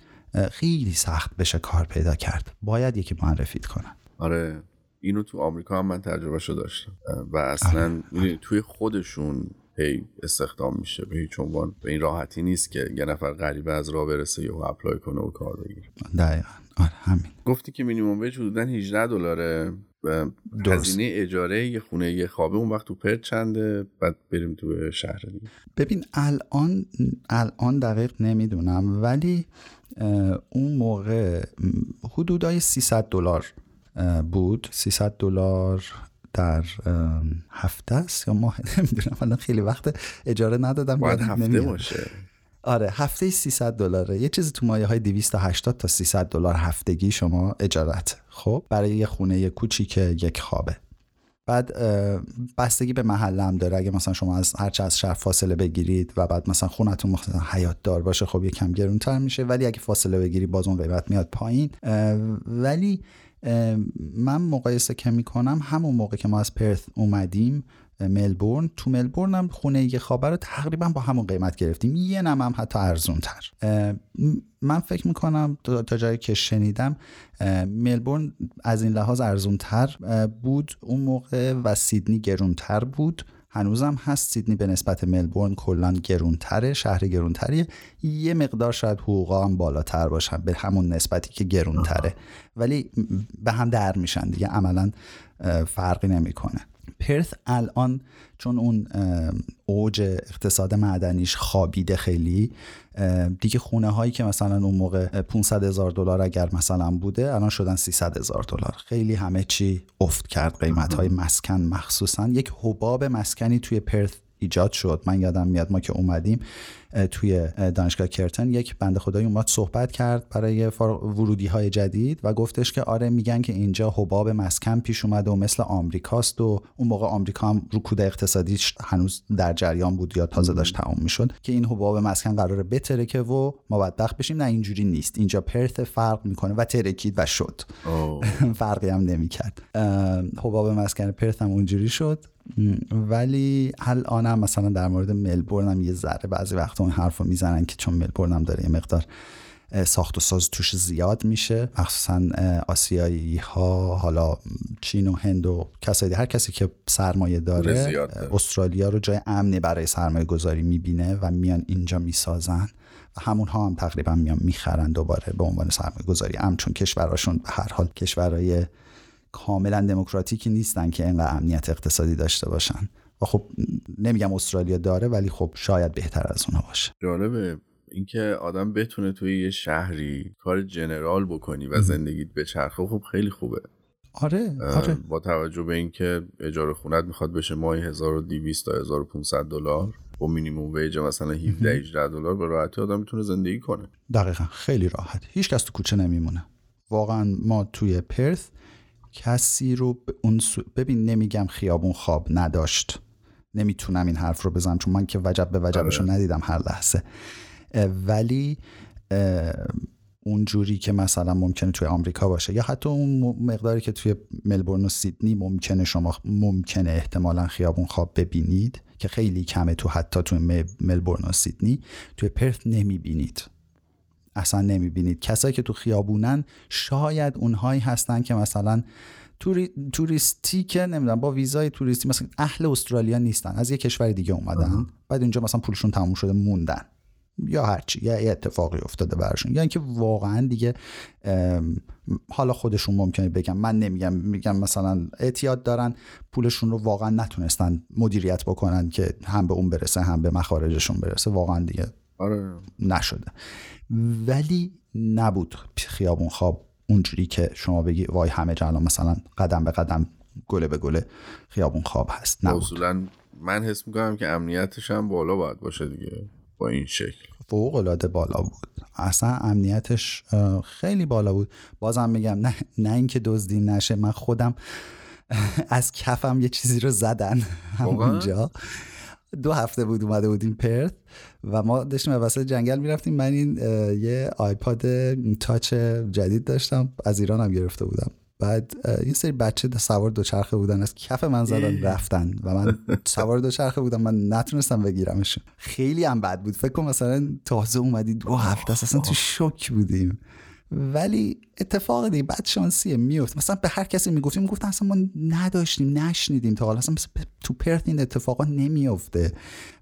خیلی سخت بشه کار پیدا کرد، باید یکی معرفیت کنن. آره اینو تو آمریکا هم من تجربه شو داشتم و اصلا آره. آره. توی خودشون هی استخدام میشه، به هیچ عنوان به این راحتی نیست که یه نفر غریبه از راه برسه یا اپلای کنه و کار بگیره. دقیقاً آره همین. گفتی که مینیمم ویج حدوداً هجده دلاره. هزینه اجاره یه خونه یه خوابه اون وقت تو پرث چنده؟ بعد بریم تو شهر دیگه. ببین الان الان دقیق نمیدونم، ولی اون موقع حدودای سیصد دلار بود، سیصد دلار در هفته است یا ماه، نمیدونم الان خیلی وقت اجاره ندادم، باید هفته باشه. آره هفته سیصد دلاره، یه چیزی تو مایه های دویست و هشتاد تا سیصد دلار هفتگی شما اجارت، خب برای یه خونه کوچیک یک خوابه. بعد بستگی به محله هم داره، اگه مثلا شما از هر چه از شهر فاصله بگیرید و بعد مثلا خونتون مثلا حیاط دار باشه خب یکم گرونتر میشه، ولی اگه فاصله بگیری باز اون قیمت میاد پایین. ولی من مقایسه که میکنم همون موقع که ما از پرث اومدیم ملبورن، تو ملبورن هم خونه یک خوابه رو تقریبا با همون قیمت گرفتیم، یه نم هم حتی ارزونتر. من فکر میکنم تا جایی که شنیدم ملبورن از این لحاظ ارزونتر بود اون موقع و سیدنی گرونتر بود، هنوزم هست. سیدنی به نسبت ملبورن کلان گرونتره، شهر گرونتریه، یه مقدار شاید حقوقا هم بالاتر باشن به همون نسبتی که گرونتره، ولی به هم در میشن دیگه، عملا فرقی نمیکنه. پرث الان چون اون اوج اقتصاد معدنیش خابیده خیلی دیگه، خونه هایی که مثلا اون موقع پانصد هزار دلار اگر مثلا بوده الان شدن سیصد هزار دلار. خیلی همه چی افت کرد، قیمت های مسکن مخصوصا. یک حباب مسکنی توی پرث ایجاد شد. من یادم میاد ما که اومدیم توی دانشگاه کرتن یک بنده خدایی اومد صحبت کرد برای ورودی های جدید و گفتش که آره میگن که اینجا حباب مسکن پیش اومده و مثل آمریکاست، و اون موقع آمریکا هم رکود اقتصادیش هنوز در جریان بود یا تازه داشت تمام میشد، که این حباب مسکن قراره بترکه و ما بدبخت بشیم. نه اینجوری نیست، اینجا پرث فرق میکنه و ترکید و شد فرقی هم نمیکرد. حباب مسکن پرث هم اونجوری شد. ولی الان هم مثلا در مورد ملبورن هم یه ذره بعضی وقتا اون حرفو میزنن که چون ملبورن هم داره یه مقدار ساخت و ساز توش زیاد میشه، مخصوصا آسیایی ها، حالا چین و هند و کسایی، هر کسی که سرمایه داره استرالیا رو جای امنی برای سرمایه گذاری میبینه و میان اینجا میسازن و همون ها هم تقریبا میان میخرن دوباره به عنوان سرمایه گذاری، همچون کشوراشون به هر حال کشورهای کاملا دموکراتیکی نیستن که اینقدر امنیت اقتصادی داشته باشن. و خب نمیگم استرالیا داره، ولی خب شاید بهتر از اونها باشه. جالبه اینکه آدم بتونه توی یه شهری کار جنرال بکنی و زندگیت بچرخه، خب خیلی خوبه. آره آره. با توجه به اینکه اجاره خونه‌ت میخواد بشه ماهی هزار و دویست تا هزار و پانصد دلار و مینیمم ویج مثلا هفده هجده دلار، به راحتی آدم میتونه زندگی کنه. دقیقاً خیلی راحت. هیچ کس تو کوچه نمیمونه. واقعاً ما توی پرث کسی رو اون سو... ببین نمیگم خیابون خواب نداشت، نمیتونم این حرف رو بزنم چون من که وجب به وجبشو ندیدم هر لحظه، ولی اونجوری که مثلا ممکنه توی آمریکا باشه یا حتی اون مقداری که توی ملبورن و سیدنی ممکنه شما ممکنه احتمالا خیابون خواب ببینید که خیلی کمه تو، حتی توی ملبورن و سیدنی. توی پرث نمیبینید، اصلا نمیبینید. کسایی که تو خیابونن شاید اونهایی هستن که مثلا توری... توریستی که نمیدونم با ویزای توریستی مثلا اهل استرالیا نیستن، از یه کشور دیگه اومدن، بعد اونجا مثلا پولشون تموم شده موندن یا هرچی، یا یه اتفاقی افتاده براشون، یا اینکه واقعا دیگه حالا خودشون ممکنه بگم، من نمیگم، میگم مثلا اعتیاد دارن، پولشون رو واقعا نتونستن مدیریت بکنن که هم به اون برسه هم به مخارجشون برسه، واقعا دیگه آره نشده. ولی نبود خیابون خواب اونجوری که شما بگی وای همه جا الان مثلا قدم به قدم گله به گله خیابون خواب هست، نبود. اصولا من حس میکنم که امنیتش هم بالا باید باشه دیگه، با این شکل فوق العاده بالا بود، اصلا امنیتش خیلی بالا بود. بازم میگم نه نه اینکه دزدی نشه، من خودم از کفم یه چیزی رو زدن همونجا. دو هفته بود اومده بودیم پرث و ما داشتیم وسط جنگل میرفتیم، من این یه آیپاد تاچ جدید داشتم، از ایران هم گرفته بودم، بعد یه سری بچه سوار دوچرخه بودن از کف من زدن رفتن و من سوار دوچرخه بودم، من نتونستم بگیرمشون. خیلی هم بد بود، فکر کنم مثلا تازه اومدی دو هفته اصلا تو شوک بودیم، ولی اتفاق دیگه بد شانسیه میفته. مثلا به هر کسی میگفتیم میگفتن اصلا ما نداشتیم، نشنیدیم تا حالا، اصلا تو پرث این اتفاقا نمیفته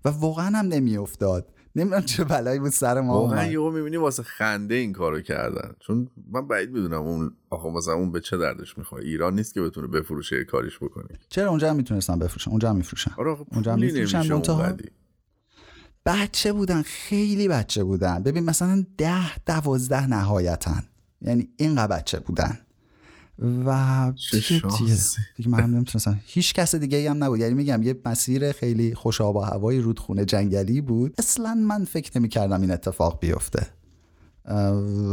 و واقعا هم نمیافتاد. نمیدونم چه بلایی بود سر ما اومد. واقعا یهو میبینی واسه خنده این کارو کردن، چون من بعید میدونم اون آخه مثلا اون به چه دردش میخوره، ایران نیست که بتونه بفروشه کاریش بکنه. چرا اونجا هم میتونستن بفروشن، اونجا هم میفروشن، اونجا هم میفروشن. اونجا بچه بودن، خیلی بچه بودن، ببین مثلا ده دوازده نهایتاً، یعنی اینقدر بچه بودن و دیگه دیگه من هم نمیتونستم، هیچ کس دیگه هم نبود. یعنی میگم یه مسیر خیلی خوش آب و هوای رودخونه جنگلی بود، اصلا من فکر نمیکردم این اتفاق بیفته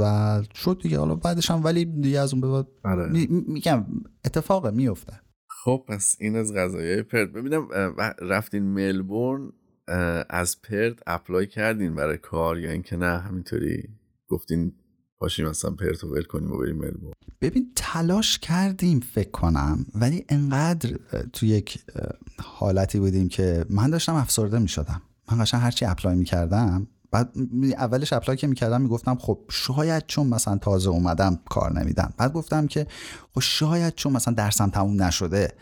و شد دیگه. حالا بعدش هم ولی دیگه از اون به بعد میگم اتفاق میفته. خب پس این از قضایای پرت. ببینم رفتین ملبورن از پرت اپلای کردین برای کار یا اینکه نه همینطوری گفتین پاشیم اصلا پرت رو ول کنیم و بریم ملبورن؟ ببین تلاش کردیم فکر کنم، ولی انقدر تو یک حالتی بودیم که من داشتم افسرده میشدم. من قشنگ هرچی اپلای میکردم، بعد اولش اپلای که میکردم میگفتم خب شاید چون مثلا تازه اومدم کار نمیدم، بعد گفتم که خب شاید چون مثلا درسم تموم نشده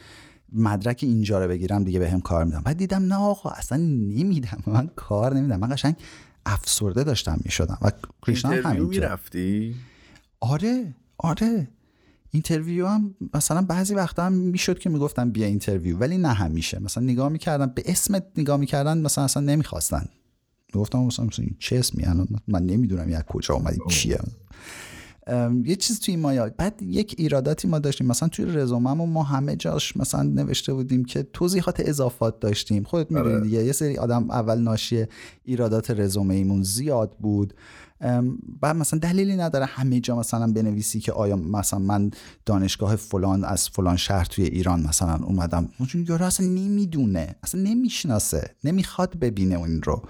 مدرک اینجا رو بگیرم دیگه به هم کار میدم. بعد دیدم نه آقا اصلا نمیدم، من کار نمیدم. من قشنگ افسرده داشتم میشدم. و کریشنا هم همینطور. اینترویو میرفتی؟ آره آره، اینترویو هم مثلا بعضی وقتا هم میشد که میگفتم بیا اینترویو، ولی نه همیشه. مثلا نگاه میکردم به اسمت نگاه میکردن، مثلا اصلا نمیخواستن. گفتم مثلا این چه اسمی، من نمیدونم یا کجا اومدی چیه، یه چیز توی مایا. بعد یک ایراداتی ما داشتیم، مثلا توی رزومه‌مون ما همه جاش مثلا نوشته بودیم که توضیحات اضافات داشتیم. خودت میدونی دیگه، یه سری آدم اول ناشی ایرادات رزومه ایمون زیاد بود. بعد مثلا دلیلی نداره همه جا مثلا بنویسی که آیا مثلا من دانشگاه فلان از فلان شهر توی ایران مثلا اومدم، چون یارو اصلا نمیدونه، اصلا نمیشناسه، نمیخواد ببینه این رو.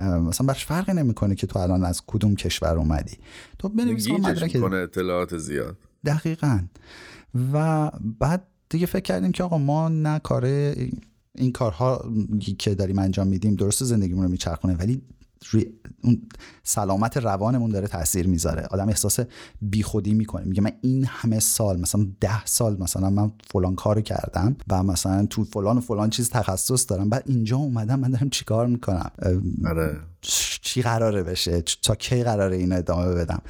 مثلا برش فرقی نمیکنه که تو الان از کدوم کشور اومدی، تو بنویس مدرک کنه اطلاعات زیاد. دقیقاً. و بعد دیگه فکر کردیم که آقا ما نه کاره این کارها که داریم انجام میدیم درست زندگیمون رو میچرخونه، ولی روی اون سلامت روانمون داره تاثیر میذاره. آدم احساس بیخودی میکنه، میگه من این همه سال مثلا ده سال مثلا من فلان کارو کردم و مثلا تو فلان و فلان چیز تخصص دارم، بعد اینجا اومدم من دارم چیکار میکنم؟ آره. چی قراره بشه؟ تا کی قراره اینو ادامه بدم؟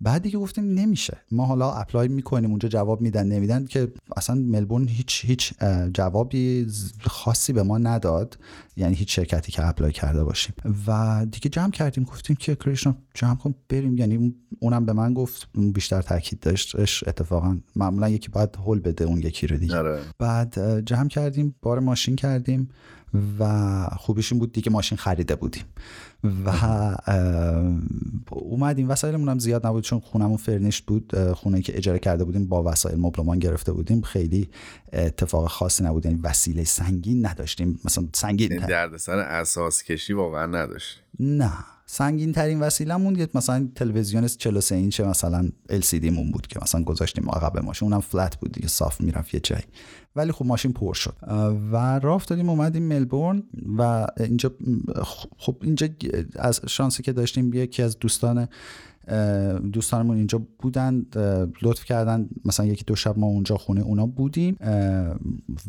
بعد دیگه گفتیم نمیشه. ما حالا اپلای میکنیم اونجا، جواب میدن نمیدن که اصلا ملبورن هیچ هیچ جوابی خاصی به ما نداد، یعنی هیچ شرکتی که اپلای کرده باشیم. و دیگه جمع کردیم گفتیم که کریشنا جمع کن بریم. یعنی اونم به من گفت، بیشتر تاکید داشتش اتفاقا، معمولا یکی باید هول بده اون یکی رو دیگه. نره. بعد جمع کردیم، بار ماشین کردیم و خوبیش این بود دیگه ماشین خریده بودیم و اومدیم. وسایلمون هم زیاد نبود چون خونمون فرنیش بود، خونه‌ای که اجاره کرده بودیم با وسایل مبلمان گرفته بودیم، خیلی اتفاق خاصی نبود. یعنی وسیله سنگین نداشتیم، مثلا سنگین دردسر اساس کشی واقعا نداشتیم. نه، سنگین ترین وسیلمون یه مثلا تلویزیون چهل و سه اینچ مثلا ال سی دی مون بود که مثلا گذاشتیم عقب ماشین، اونم فلت بود دیگه، صاف میرفت یه جایی. ولی خب ماشین پر شد و راه افتادیم اومدیم ملبورن. و اینجا خب اینجا از شانسی که داشتیم یکی از دوستان دوستانمون اینجا بودن، لطف کردن مثلا یکی دو شب ما اونجا خونه اونا بودیم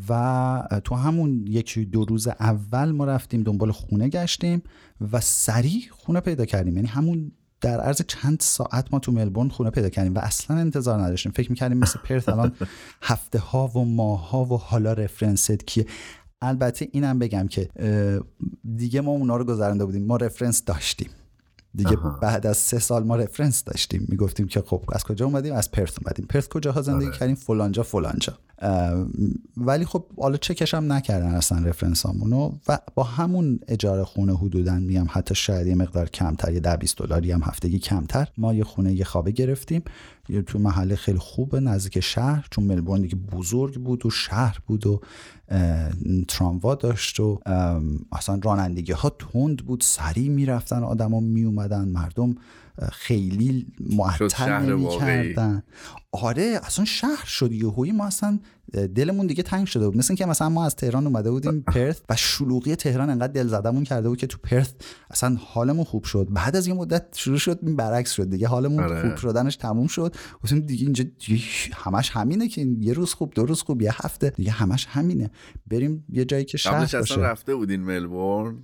و تو همون یکی دو روز اول ما رفتیم دنبال خونه گشتیم و سریع خونه پیدا کردیم. یعنی همون در عرض چند ساعت ما تو ملبورن خونه پیدا کردیم و اصلا انتظار نداشتیم. فکر میکردیم مثل پرث الان هفته ها و ماه ها و حالا رفرنست کیه. البته اینم بگم که دیگه ما اونا رو گذرنده بودیم، ما رفرنس داشتیم دیگه. آها. بعد از سه سال ما رفرنس داشتیم، میگفتیم که خب از کجا اومدیم؟ از پرث اومدیم. پرث کجاها زندگی کردیم؟ فلانجا فلانجا. ولی خب حالا چکش هم نکردن اصلا رفرنسامونو و با همون اجاره خونه حدوداً میام حتی شاید یه مقدار کمتر، یه ده بیست دلاری هم هفتگی کمتر، ما یه خونه یه خوابه گرفتیم تو محله خیلی خوبه نزدیک شهر، چون ملبورن دیگه بزرگ بود و شهر بود و تراموا داشت و اصلا رانندگی ها تند بود، سریع میرفتن آدما میومدن، مردم خیلی معطل نمی‌کردن. آره اصلا شهر شد یهویی. ما اصلا دلمون دیگه تنگ شده بود، مثل اینکه مثلا ما از تهران اومده بودیم پرث و شلوغی تهران انقدر دل زدمون کرده بود که تو پرث اصلا حالمون خوب شد. بعد از یه مدت شروع شد برعکس شد دیگه، حالمون آره. خوب شدنش تموم شد، گفتیم دیگه اینجا دیگه همش همینه که یه روز خوب دو روز خوب یه هفته دیگه همش همینه، بریم یه جایی که شهر باشه. اصلا رفته بودین ملبورن؟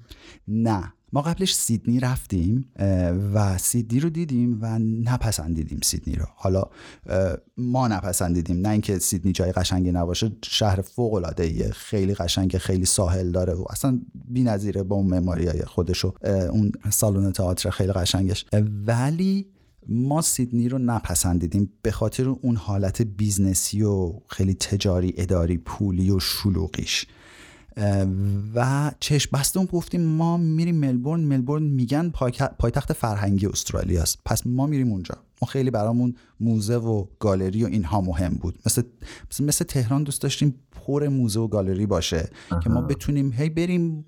نه، ما قبلش سیدنی رفتیم و سیدنی رو دیدیم و نپسندیدیم سیدنی رو. حالا ما نپسندیدیم، نه اینکه سیدنی جای قشنگی نباشه، شهر فوق العاده ایه، خیلی قشنگه، خیلی ساحل داره و اصلا بی‌نظیره با اون معماریای خودش و اون سالن تئاتر خیلی قشنگش. ولی ما سیدنی رو نپسندیدیم به خاطر اون حالت بیزنسی و خیلی تجاری اداری پولی و شلوغیش و چشم بستون گفتیم ما میریم ملبورن. ملبورن میگن پایتخت فرهنگی استرالیا است، پس ما میریم اونجا. ما خیلی برامون موزه و گالری و اینها مهم بود، مثل مثل تهران دوست داشتیم پر موزه و گالری باشه که ما بتونیم هی بریم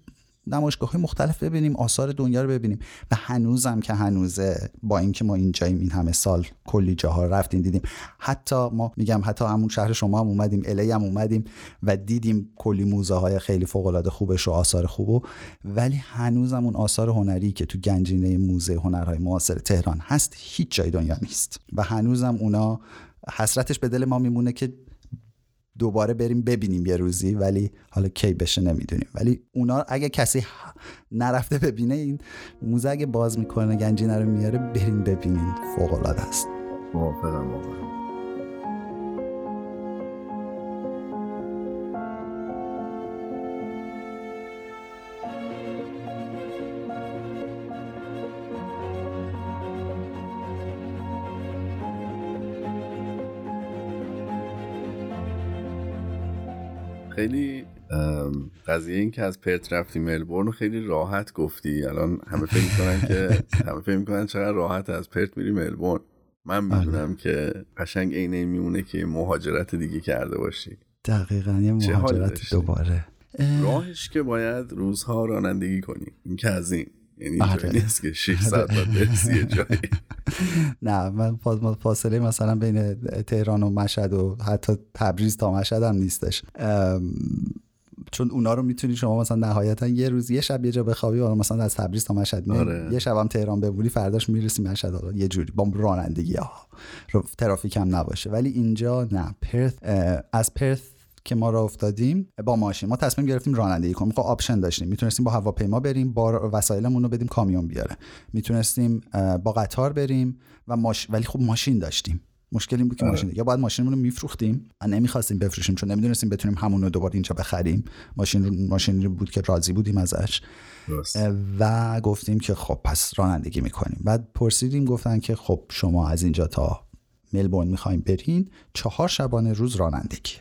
نمایشگاه‌های مختلف ببینیم، آثار دنیا رو ببینیم. و هنوزم که هنوزه، با اینکه ما اینجاییم، این همه سال کلی جاها رفتیم دیدیم، حتی ما میگم حتی همون شهر شما هم اومدیم، الی هم اومدیم و دیدیم کلی موزه‌های خیلی فوق‌العاده خوبش و آثار خوبو، ولی هنوزم اون آثار هنری که تو گنجینه موزه هنرهای معاصر تهران هست هیچ جای دنیا نیست و هنوزم اونا حسرتش به دل ما میمونه که دوباره بریم ببینیم یه روزی، ولی حالا کی بشه نمیدونیم. ولی اونا اگه کسی نرفته ببینه، این موزه اگه باز میکنه گنجینه رو میاره، بریم ببینیم، فوق‌العاده است. موافقم موافقم. خیلی قضیه این که از پرت رفتی ملبورن خیلی راحت گفتی. الان همه فکر می‌کنن که همه فکر می‌کنن چقدر راحت از پرت میری ملبورن. من میدونم که قشنگ عینه میمونه که مهاجرت دیگه کرده باشی. دقیقاً یه مهاجرت دوباره. راهش که باید روزها رانندگی کنی. این که از این یعنی اینجوری نیست که شش ساعت برسی یه جایی. نه، من فاصله مثلا بین تهران و مشهد و حتی تبریز تا مشهد هم نیستش، چون اونا رو میتونی شما مثلا نهایتا یه روز یه شب یه جا بخوابی، حالا مثلا از تبریز تا مشهد آره. یه شب هم تهران بمونی، فرداش میرسی مشهد، حالا یه جوری با رانندگی ها ترافیک هم نباشه. ولی اینجا نه، پرث از پرث که ما راه افتادیم با ماشین، ما تصمیم گرفتیم رانندگی کنیم. خب آپشن داشتیم، میتونستیم با هواپیما بریم، با وسایلمون رو بدیم کامیون بیاره، میتونستیم با قطار بریم و ماش... ولی خب ماشین داشتیم. مشکل این بود که آه. ماشین یا باید ماشینمون رو میفروختیم، نمیخواستیم بفروشیم چون نمیدونستیم بتونیم همون رو دوباره اینجا بخریم. ماشین رو... ماشینی بود که راضی بودیم ازش رست. و گفتیم که خب پس رانندگی میکنیم. بعد پرسیدیم، گفتن که خب شما از اینجا تا ملبورن میخواین برین، چهار شبانه روز رانندگی.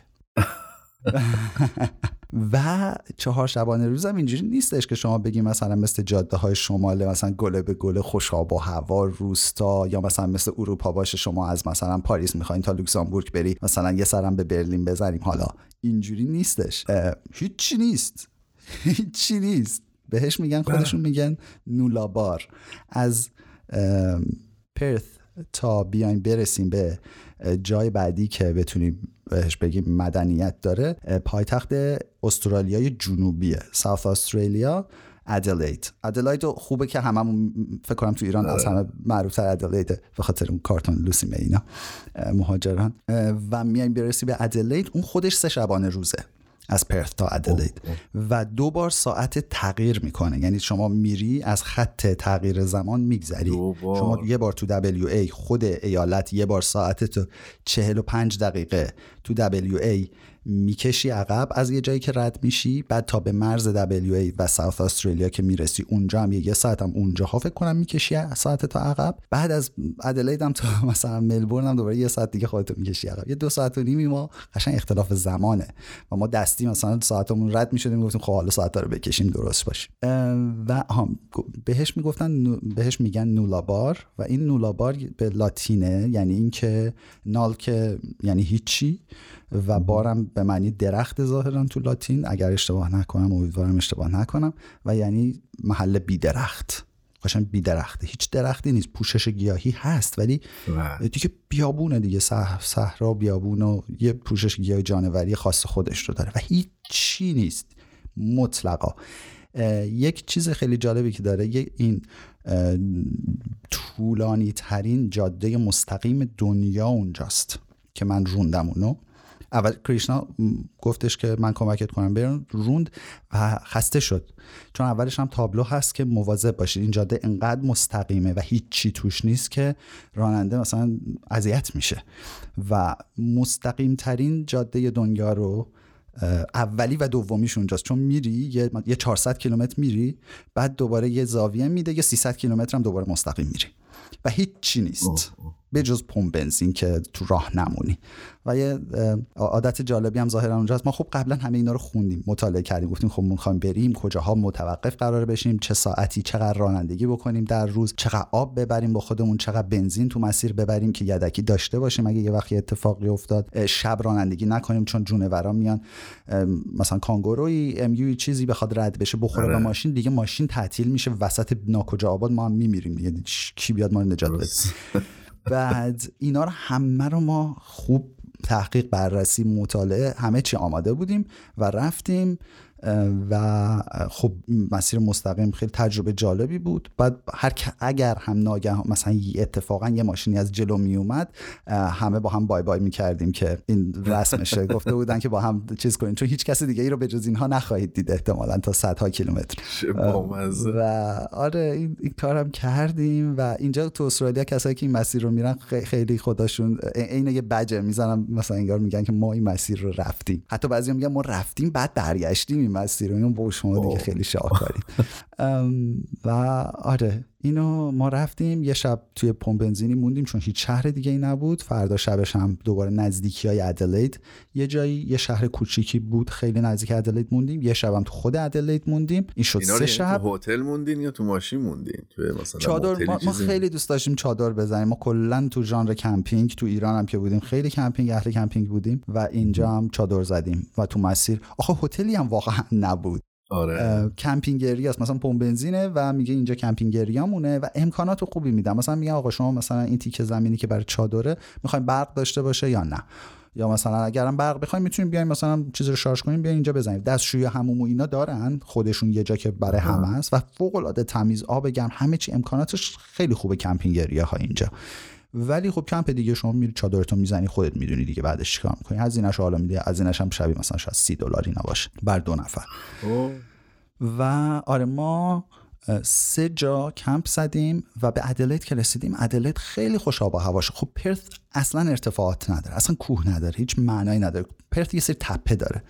و چهار شبانه روز هم اینجوری نیستش که شما بگیم مثلا مثل جاده های شمال مثلا گله به گله خوشاب و هوا روستا، یا مثلا مثل اروپا باشه شما از مثلا پاریس میخواین تا لوکزامبورگ بری، مثلا یه سرم به برلین بزنیم. حالا اینجوری نیستش، هیچی نیست، هیچی نیست. بهش میگن، خودشون میگن نولابار. از پرث تا بیاین برسیم به جای بعدی که بتونیم بهش بگیم مدنیت داره، پایتخت استرالیای جنوبیه، ساوث استرالیا، ادلیت. ادلیت خوبه که هممون فکر کنم تو ایران از همه معروف‌تر ادلیت، به خاطر اون کارتون لوسی مینا مهاجران. و میایم برسی به ادلیت، اون خودش سه شبانه روزه از پرث تا ادلیت و دو بار ساعت تغییر میکنه، یعنی شما میری از خط تغییر زمان میگذری. شما یه بار تو دبلیو ای خود ایالت یه بار ساعت تو چهل و پنج دقیقه تو دبلیو ای میکشی عقب از یه جایی که رد میشی، بعد تا به مرز دبلیو ای و ساوث استرالیا که میرسی اونجا هم یه ساعت هم اونجا ها فکر کنم میکشی ساعت تا عقب. بعد از ادلید هم تا مثلا ملبورن هم دوباره یه ساعت دیگه خودتو میکشی عقب، یه دو ساعت و نیمی ما قشنگ اختلاف زمانه و ما دستی مثلا ساعتمون رد میشدیم، میگفتیم خب حالا ساعت رو بکشیم درست باشه. و هم بهش میگفتن، بهش میگن نولابار. و این نولابار به لاتینه، یعنی اینکه نال که یعنی هیچی و بارم به معنی درخت ظاهرا تو لاتین، اگر اشتباه نکنم، امیدوارم اشتباه نکنم، و یعنی محل بی درخت. قشنگ بی درخته، هیچ درختی نیست، پوشش گیاهی هست ولی دیگه بیابونه دیگه، صحرا بیابون و یه پوشش گیاهی جانوری خاص خودش رو داره و هیچ چی نیست مطلقا. یک چیز خیلی جالبی که داره، این طولانی ترین جاده مستقیم دنیا اونجاست که من روندم اونو. اول کریشنا گفتش که من کمکت کنم، برون روند و خسته شد، چون اولش هم تابلو هست که مواظب باشید این جاده انقدر مستقیمه و هیچ چی توش نیست که راننده مثلا اذیت میشه. و مستقیم ترین جاده دنیا رو اولی و دومیش اونجاست، چون میری یه, یه چهارصد کیلومتر میری، بعد دوباره یه زاویه میده، یه سیصد کیلومتر هم دوباره مستقیم میری و هیچ چی نیست به جز پمپ بنزین که تو راه نمونی. و یه عادت جالبی هم ظاهرا اونجاست، ما خب قبلا همه اینا رو خوندیم، مطالعه کردیم، گفتیم خب می‌خوایم بریم کجاها، متوقف قرار بشیم، چه ساعتی، چقدر رانندگی بکنیم در روز، چقدر آب ببریم با خودمون، چقدر بنزین تو مسیر ببریم که یدکی داشته باشیم اگه یه وقتی اتفاقی افتاد، شب رانندگی نکنیم چون جونورا میان مثلا کانگوروی ام یو چیزی بخواد رد بشه بخوره به ماشین، دیگه ماشین تعطیل میشه وسط ناکجا آباد، ما هم میمیریم دیگه، کی بیاد ما رو نجات بده. بعد اینا رو همه رو ما خوب تحقیق، بررسی، مطالعه، همه چی آماده بودیم و رفتیم و خب مسیر مستقیم خیلی تجربه جالبی بود. بعد هر که اگر هم ناگهان مثلا اتفاقا یه ماشینی از جلو می اومد، همه با هم بای بای می‌کردیم که این رسمشه، گفته بودن که با هم چیز کنین چون هیچ کس دیگه ای رو به جز اینها نخواهید دید احتمالاً تا صدها کیلومتر. و آره این, این کارم کردیم و اینجا تو استرالیا کسایی که این مسیر رو میرن خیلی خودشون عین یه بجه میزنن، مثلا انگار میگن که ما این مسیر رو رفتیم، حتی بعضیا میگن ما رفتیم بعد برگشتیم مسیر، اون با شما دیگه خیلی شاهکارید. و آره اینو ما رفتیم یه شب توی پمپ بنزینی موندیم چون هیچ شهر دیگه ای نبود. فردا شبش هم دوباره نزدیکیای ادلید یه جایی، یه شهر کوچیکی بود خیلی نزدیک ادلید موندیم، یه شبم تو خود ادلید موندیم. این شد سه شب. تو هتل موندین یا تو ماشین موندین؟ تو مثلا چادر. ما, ما خیلی دوست داشتیم چادر بزنیم، ما کلا تو ژانر کمپینگ، تو ایران هم که بودیم خیلی کمپینگ، اهل کمپینگ بودیم و اینجا هم چادر زدیم و تو مسیر آخه هتلی هم واقعا نبود. آره کمپینگری است، مثلا پمپ بنزینه و میگه اینجا کمپینگریامونه و امکانات خوبی میدم، مثلا میگه آقا شما مثلا این تیکه زمینی که برای چادره میخواین برق داشته باشه یا نه، یا مثلا اگرم برق بخوایم میتونیم بیایم مثلا چیز رو شارژ کنیم بیاین اینجا بزنیم. دستشویی حموم و اینا دارن خودشون، یه جا که برای همه است و فوق العاده تمیز، آب گرم، همه چی امکاناتش خیلی خوبه کمپینگریاها اینجا. ولی خب کمپ دیگه شما میری چادرتون میزنی، خودت میدونی دیگه بعدش چیکار میکنی، هزینه‌شو حالا میدی، هزینه‌ش هم شبیه مثلا شاید سی دلار اینا باشه بر دو نفر. اوه. و آره ما سه جا کمپ زدیم و به ادلید که رسیدیم، ادلید خیلی خوش آب و هواش. خب پرث اصلا ارتفاعات نداره، اصلا کوه نداره، هیچ معنایی نداره. پرث یه سری تپه داره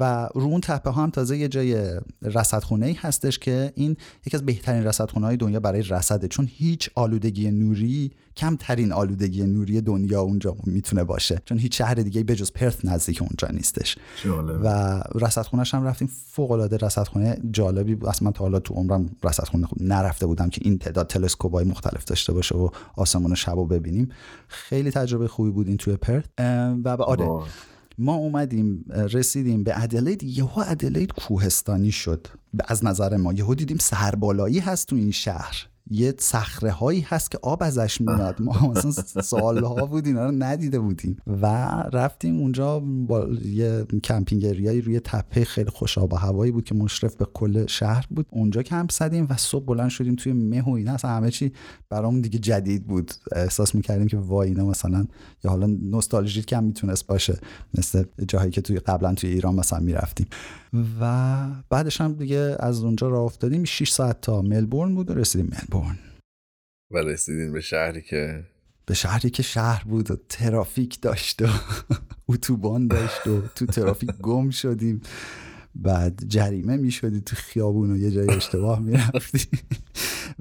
و رو اون تپه ها هم تازه یه جای رصدخونه‌ای هستش که این یکی از بهترین رصدخونه‌های دنیا برای رصده، چون هیچ آلودگی نوری، کمترین آلودگی نوری دنیا اونجا میتونه باشه، چون هیچ شهر دیگه به جز پرث نزدیک اونجا نیستش. جالب. و رصدخونه‌ش هم رفتیم، فوق‌العاده رصدخونه جالبی بود. اصلا من تا حالا تو عمرم رصدخونه خوب نرفته بودم که این تعداد تلسکوپ‌های مختلف داشته باشه و آسمون شبو ببینیم. خیلی تجربه خوبی بود این توی پرث. و به آره آه. ما اومدیم رسیدیم به ادلید، یهو ادلید کوهستانی شد از نظر ما، یهو دیدیم سربالایی هست تو این شهر، یه صخره هایی هست که آب ازش میاد، ما مثلا سالها بود اینا رو ندیده بودیم و رفتیم اونجا با یه کمپینگریایی روی تپه خیلی خوش آب و هوایی بود که مشرف به کل شهر بود. اونجا کمپ زدیم و صبح بلند شدیم توی مه و اینا، اصلا همه چی برامون دیگه جدید بود، احساس میکردیم که وای اینا مثلا، یا حالا نوستالژی کم میتونست باشه مثل جاهایی که توی قبلا توی ایران مثلا میرفتیم. و بعدش هم دیگه از اونجا راه افتادیم، شش ساعت تا ملبورن بود و رسیدیم ملبورن. و رسیدیم به شهری که به شهری که شهر بود و ترافیک داشت و اتوبان داشت و تو ترافیک گم شدیم، بعد جریمه میشدی تو خیابون و یه جای اشتباه میرفتی.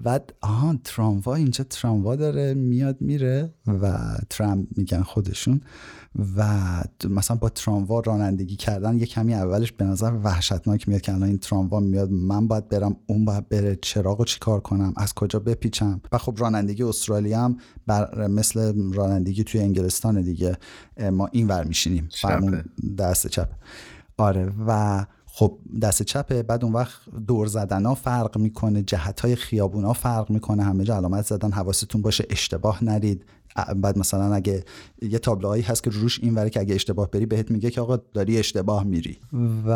بعد آها تراموا، اینجا تراموا داره میاد میره و ترام میگن خودشون، و مثلا با تراموا رانندگی کردن یه کمی اولش به نظر وحشتناک میاد که الان این تراموا میاد، من باید برم، اون باید بره، چراغو چیکار کنم، از کجا بپیچم. و خب رانندگی استرالیا هم بر مثل رانندگی توی انگلستان دیگه، ما اینور میشینیم فرمون دست چپ. آره و خب دست چپه، بعد اون وقت دور زدن ها فرق میکنه، جهت های خیابون ها فرق میکنه، همه جا علامت زدن، حواستون باشه اشتباه نرید. بعد مثلا اگه یه تابلوهایی هست که روش این وره که اگه اشتباه بری بهت میگه که آقا داری اشتباه میری. و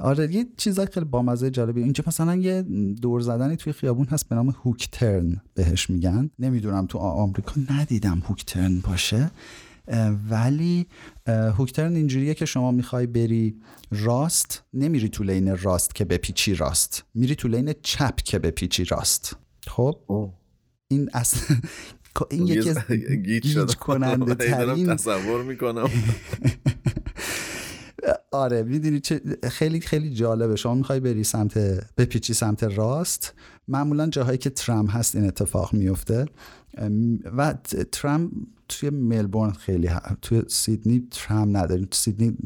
آره یه چیزای خیلی بامزه جالبی اینجا، مثلا یه دور زدنی توی خیابون هست به نام هوک ترن بهش میگن، نمیدونم تو آمریکا ندیدم هوک ترن باشه، ولی هوکترن اینجوریه که شما میخوای بری راست، نمیری تو لین راست که بپیچی راست، میری تو لین چپ که بپیچی راست. خب اوه. این اصلا این یکی از گیج کننده ترین تصور میکنم. آره میدونی چه خیلی خیلی جالبه. شما میخوای بری سمت بپیچی سمت راست، معمولا جاهایی که ترام هست این اتفاق میفته و ترام توی ملبورن خیلی هست. توی سیدنی ترام نداریم، سیدنی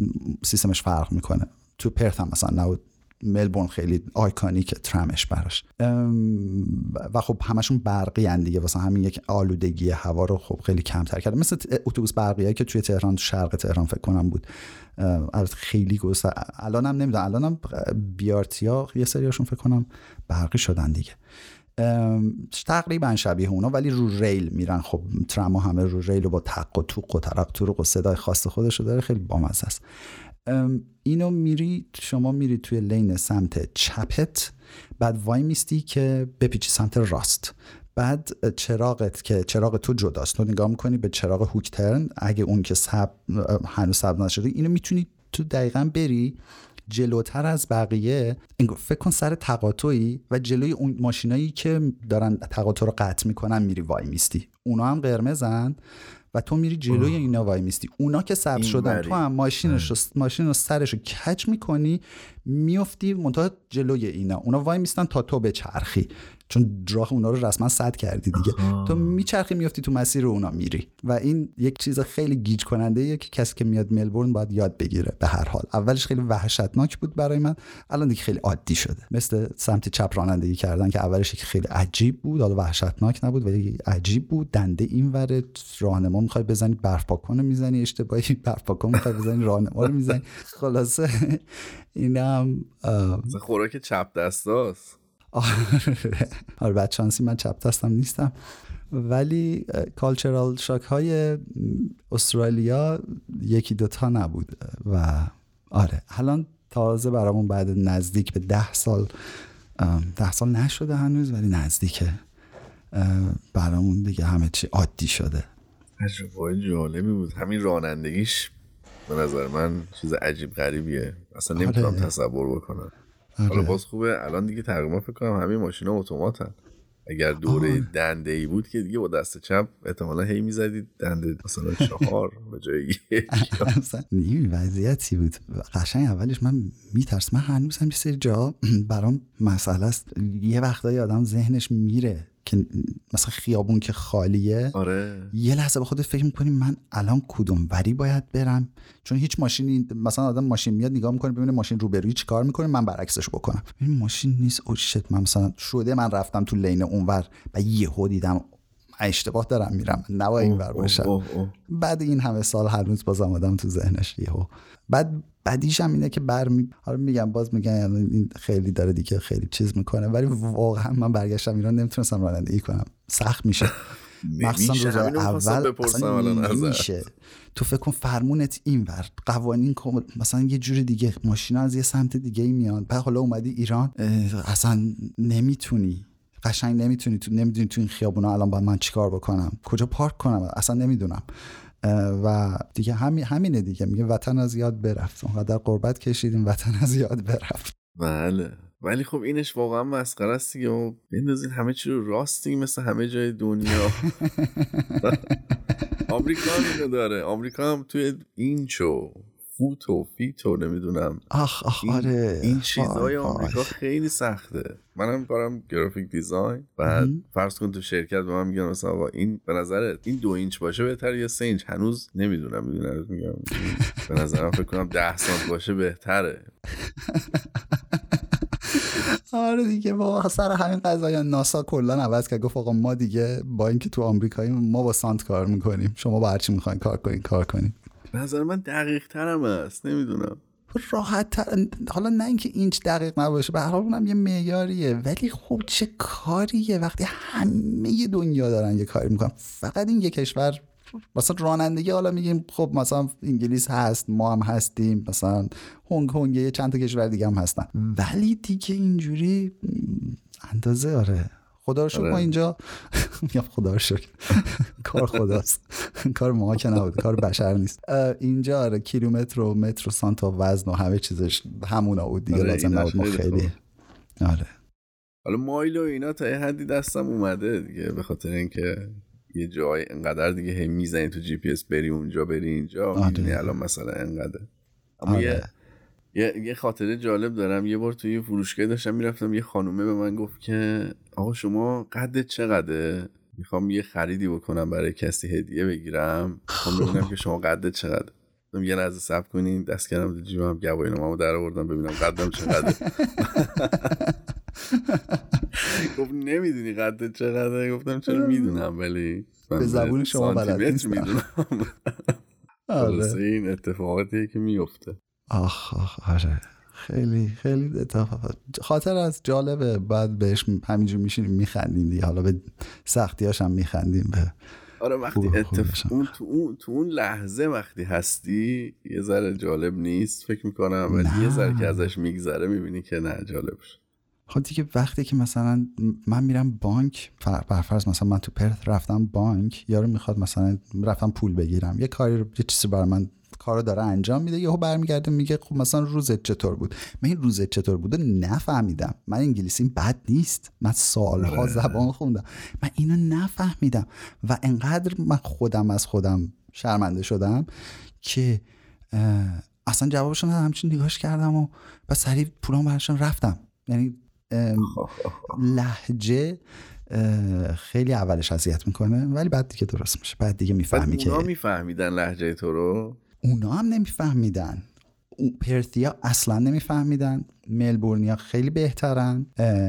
سیستمش فرق میکنه. تو پرث هم مثلا نبود، ملبورن خیلی آیکانیک ترامش براش و خب همشون برقی ان دیگه، واسه همین یک آلودگی هوا رو خب خیلی کمتر کرده. مثل اتوبوس برقیایی که توی تهران، تو شرق تهران فکر کنم بود، البته خیلی گوسا الان هم نمیدونم، الان هم بی آر تی ها یه سریاشون فکر کنم برقی شدن دیگه، تقریبا شبیه اونا ولی رو ریل میرن. خب ترام ها همه رو ریل و با تق و توق و ترق ترق و صدای خاص خودش رو داره، خیلی بامزه است. اینو میری شما میری توی لین سمت چپت، بعد وای میستی که بپیچی سمت راست، بعد چراغت که چراغ تو جداست، تو نگاه میکنی به چراغ هوکترن، اگه اون که سب هنوز سب نشده اینو میتونی تو دقیقا بری جلوتر از بقیه، فکر کن سر تقاطعی و جلوی اون ماشینایی که دارن تقاطع رو قطع میکنن میری وای میستی، اونا هم قرمزن و تو میری جلوی اینا وای میستی. اونا که سبز شدن باری. تو هم ماشینش رو ماشین رو سرش رو کج میکنی میفتی منتها جلوی اینا، اونا وای میستن تا تو بچرخی، چون راه اونا رو رسما سد کردی دیگه. آه. تو میچرخی میفتی تو مسیر اونا میری و این یک چیز خیلی گیج کننده ایه که کسی که میاد ملبورن باید یاد بگیره. به هر حال اولش خیلی وحشتناک بود برای من، الان دیگه خیلی عادی شده، مثل سمت چپ رانندگی کردن که اولش خیلی عجیب بود، حالا وحشتناک نبود ولی عجیب بود. دنده اینوره راهنما میخوای بزنی برف پاکونو میزنی، اشتباهی برف پاکونو میخوای بزنی راهنما رو میزنی. خلاصه اینم خوراک چپ دستاست. آره بعد شانسی من چپ دستم نیستم، ولی کالچرال شاک های استرالیا یکی دوتا نبود و آره الان تازه برامون بعد نزدیک به ده سال ده سال نشده هنوز ولی نزدیکه برامون دیگه همه چی عادی شده. تجربه جالبی بود، همین رانندگیش به نظر من چیز عجیب غریبیه، اصلا نمیتونم آره. تصور بکنم. حالا باز خوبه الان دیگه تقریبا فکر کنم همه ماشینا اتوماتن، اگر دوره دنده ای بود که دیگه با دست چپ احتمالاً هی میزدید دنده مثلا چهار به جای یک. این وضعیتی بود قشنگ اولش من میترسم، من هنوزم یه سری جا برام مسئله است، یه وقتایی آدم ذهنش میره که مثلا خیابون که خالیه آره. یه لحظه به خودت فکر می‌کنی من الان کدوم وری باید برم، چون هیچ ماشینی مثلا آدم ماشین میاد نگاه می‌کنه ببینه ماشین روبروی چیکار می‌کنه من برعکسش بکنم، این ماشین نیست او شت، من مثلا شده من رفتم تو لین اونور و یهو دیدم اشتباه دارم میرم نباید اینور باشم. بعد این همه سال هنوز بازم آدم تو ذهنش یهو بعد بعدیش هم اینه که بر می... حالا میگم باز میگم این خیلی داره دیگه خیلی چیز میکنه، ولی واقعا من برگشتم ایران نمیتونستم رانندگی کنم، سخت میشه مخصوصا روز اول اصلا نمیشه. تو فکر کن فرمونت اینور قوانین مثلا یه جوری دیگه، ماشینا از یه سمت دیگه میان، بعد حالا اومدی ایران اصلا نمیتونی قشنگ نمیتونی تو نمیدونی تو این خیابونا الان باید من چیکار بکنم، کجا پارک کنم اصلا نمیدونم و دیگه همین همینه دیگه، میگه وطن از یاد برفت، اونقدر قربت کشیدیم وطن از یاد برفت. بله ولی خب اینش واقعا مسخره است دیگه، بندازین همه چی رو راست دیگه مثل همه جای دنیا. آمریکا اینو داره، آمریکا هم توی اینچو فوتو فیتو نمیدونم آخ آخ این آره این چیزای آمریکا خیلی سخته. منم کارم گرافیک دیزاین، بعد فرض کن تو شرکت به من میگن مثلا آقا این به نظرت این دو اینچ باشه بهتر یا سه اینچ، هنوز نمیدونم میدونم میگم به نظرم فکر کنم ده سانت باشه بهتره. آره دیگه بابا سر همین قضایا ناسا کلا عوض کرد، گفت آقا ما دیگه با اینکه تو آمریکاییم ما با سانت کار میکنیم، شما با هر چی میخواین کار کنین کار کنین. به نظر من دقیق ترم هست نمیدونم راحت تر، حالا نه اینکه اینچ دقیق نباشه به هر حال اونم یه معیاریه، ولی خب چه کاریه وقتی همه دنیا دارن یه کاری میکنن، فقط این یه کشور مثلا رانندگی حالا میگیم خب مثلا انگلیس هست ما هم هستیم مثلا هنگ کنگ یه چند تا کشور دیگه هم هستن، ولی دیگه اینجوری اندازه آره خدا رو شکر ما اینجا میگم خدا رو شکر کار خداست، کار ما که نبود کار بشر نیست اینجا، آره کیلومتر و متر و سانت و وزن و همه چیزش همونا بود دیگه، لازم نبود ما خیلی آره حالا مایل و اینا تا یه حدی دستم اومده دیگه، به خاطر اینکه یه جای انقدر دیگه هی میزنی تو جی پی اس بری اونجا بری اینجا میبینی الان مثلا انقدر، اما یه یه یه خاطره جالب دارم. یه بار توی فروشگاه داشتم میرفتم، یه خانومه به من گفت که آقا شما قدت چقدره؟ میخوام یه خریدی بکنم برای کسی هدیه بگیرم، میخوام ببینم که شما قدت چقدره. گفتم یه لحظه صبر کنین، دست کردم تو جیبم، گواهینامه‌مو درآوردم ببینم قدم چقدره. گفت نمیدونی قدت چقدره؟ گفتم چرا میدونم، ولی به زبون شما بلد نیستم. آره این اتفاقاتیه که میفته. آخ آخ آره خیلی خیلی اتفاق خاطر از جالبه، بعد بهش همینجور میشینیم میخندیم دیگه. حالا به سختیاش هم میخندیم به آره وقتی اتفاق اون تو اون تو اون لحظه وقتی هستی یه ذره جالب نیست فکر میکنم، ولی یه ذره که ازش میگذره میبینی که نه جالب شد. خب دیگه وقتی که مثلا من میرم بانک، برفرض مثلا من تو پرث رفتم بانک، یارو میخواد مثلا رفتم پول بگیرم، یه کاری یه چیزی برای من کارو داره انجام میده، یهو برمیگرده میگه خب مثلا روزت چطور بود؟ من این روزت چطور بود نفهمیدم، من انگلیسیم بد نیست، من سالها زبان خوندم، من اینو نفهمیدم و انقدر من خودم از خودم شرمنده شدم که اصلا جوابشو ندادم، همچین نگاهش کردم و بعد سریع پولام براشون رفتم. یعنی لهجه خیلی اولش اذیت میکنه ولی بعد دیگه درست میشه، بعد دیگه میفهمی که اونا میفهمیدن لهجه تو رو، اونا هم نمیفهمیدن. پرثیا اصلا نمیفهمیدن، ملبورنیا خیلی بهترن.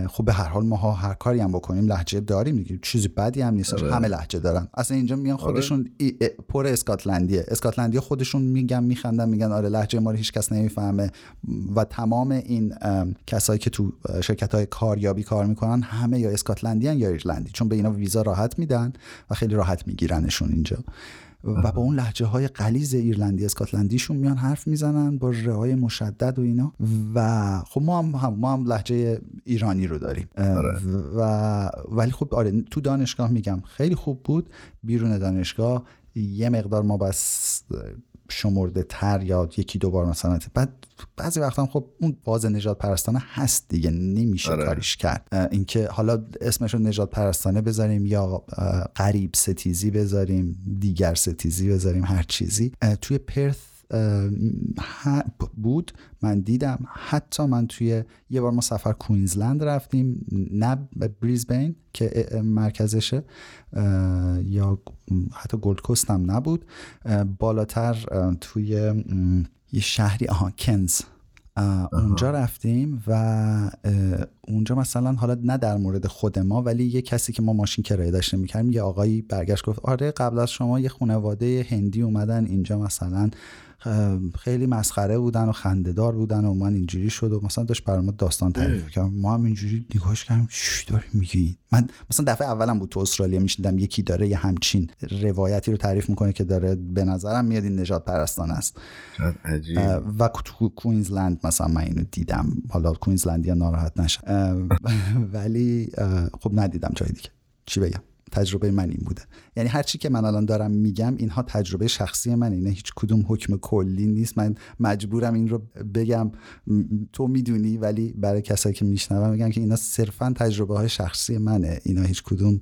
خب به هر حال ماها هر کاری هم بکنیم لهجه داریم دیگه، چیزی بدی هم نیست. آره. همه لهجه دارن. اصلا اینجا میگن خودشون ای ای پر اسکاتلندیه، اسکاتلندیا خودشون میگن میخندن میگن آره لهجه ما رو هیچ کس نمیفهمه و تمام این کسایی که تو شرکت‌های کاریابی کار میکنن همه یا اسکاتلندیان یا ایرلندی، چون به اینا ویزا راحت میدن و خیلی راحت میگیرنشون اینجا و با اون لهجه های غلیظ ایرلندی اسکاتلندیشون میان حرف میزنن با رهای مشدد و اینا. و خب ما هم ما هم لهجه ایرانی رو داریم. آره. و ولی خب آره تو دانشگاه میگم خیلی خوب بود، بیرون دانشگاه یه مقدار ما بس شمرده تر یا یکی دو بار مثلا، بعد بعضی وقتا خب اون باز نجات پرستانه هست دیگه، نمیشه آره. کاریش کرد. اینکه حالا اسمش رو نجات پرستانه بذاریم یا غریب ستیزی بذاریم، دیگر ستیزی بذاریم، هر چیزی توی پرث بود من دیدم. حتی من توی یه بار ما سفر کوئینزلند رفتیم، نه بریزبین که مرکزشه یا حتی گولد کوست هم نبود، بالاتر توی یه شهری آها کنز اونجا رفتیم و اونجا مثلا حالا نه در مورد خود ما ولی یه کسی که ما ماشین کرایه داشتیم میکردیم، یه آقایی برگشت گفت آره قبل از شما یه خانواده هندی اومدن اینجا مثلا خیلی مسخره بودن و خنده‌دار بودن و من اینجوری شد و مثلا داشت برای ما داستان تعریف کرد. ما هم اینجوری نگاهش کردیم چی داری میگی؟ من مثلا دفعه اولم بود تو استرالیا میشیدم یکی داره یه همچین روایتی رو تعریف میکنه که داره به نظرم میاد این نجات پرستانه است. عجیب. و تو کوئینزلند مثلا من اینو دیدم، حالا کوئینزلندیا ناراحت نشن ولی خب ندیدم جای دیگه. چی بگم؟ تجربه من این بوده. یعنی هر چی که من الان دارم میگم اینها تجربه شخصی من، اینه هیچ کدوم حکم کلی نیست، من مجبورم این رو بگم تو میدونی، ولی برای کسایی که میشنون بگم که اینا صرفا تجربه های شخصی منه، اینا هیچ کدوم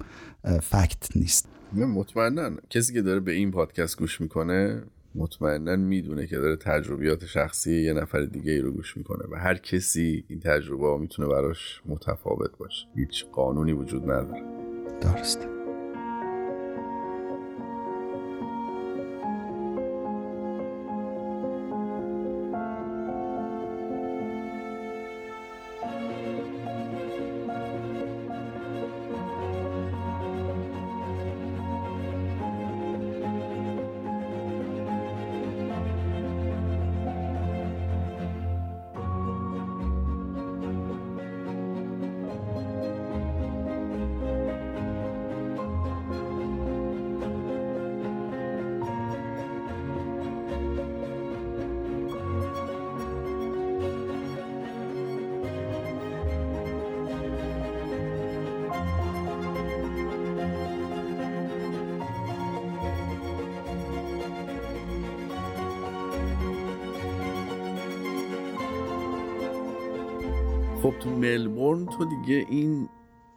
فکت نیست. مطمئنن کسی که داره به این پادکست گوش میکنه مطمئنن میدونه که داره تجربیات شخصی یه نفر دیگه ای رو گوش میکنه و هر کسی این تجربه میتونه براش متفاوت باشه، هیچ قانونی وجود نداره. درست. خب تو ملبورن تو دیگه این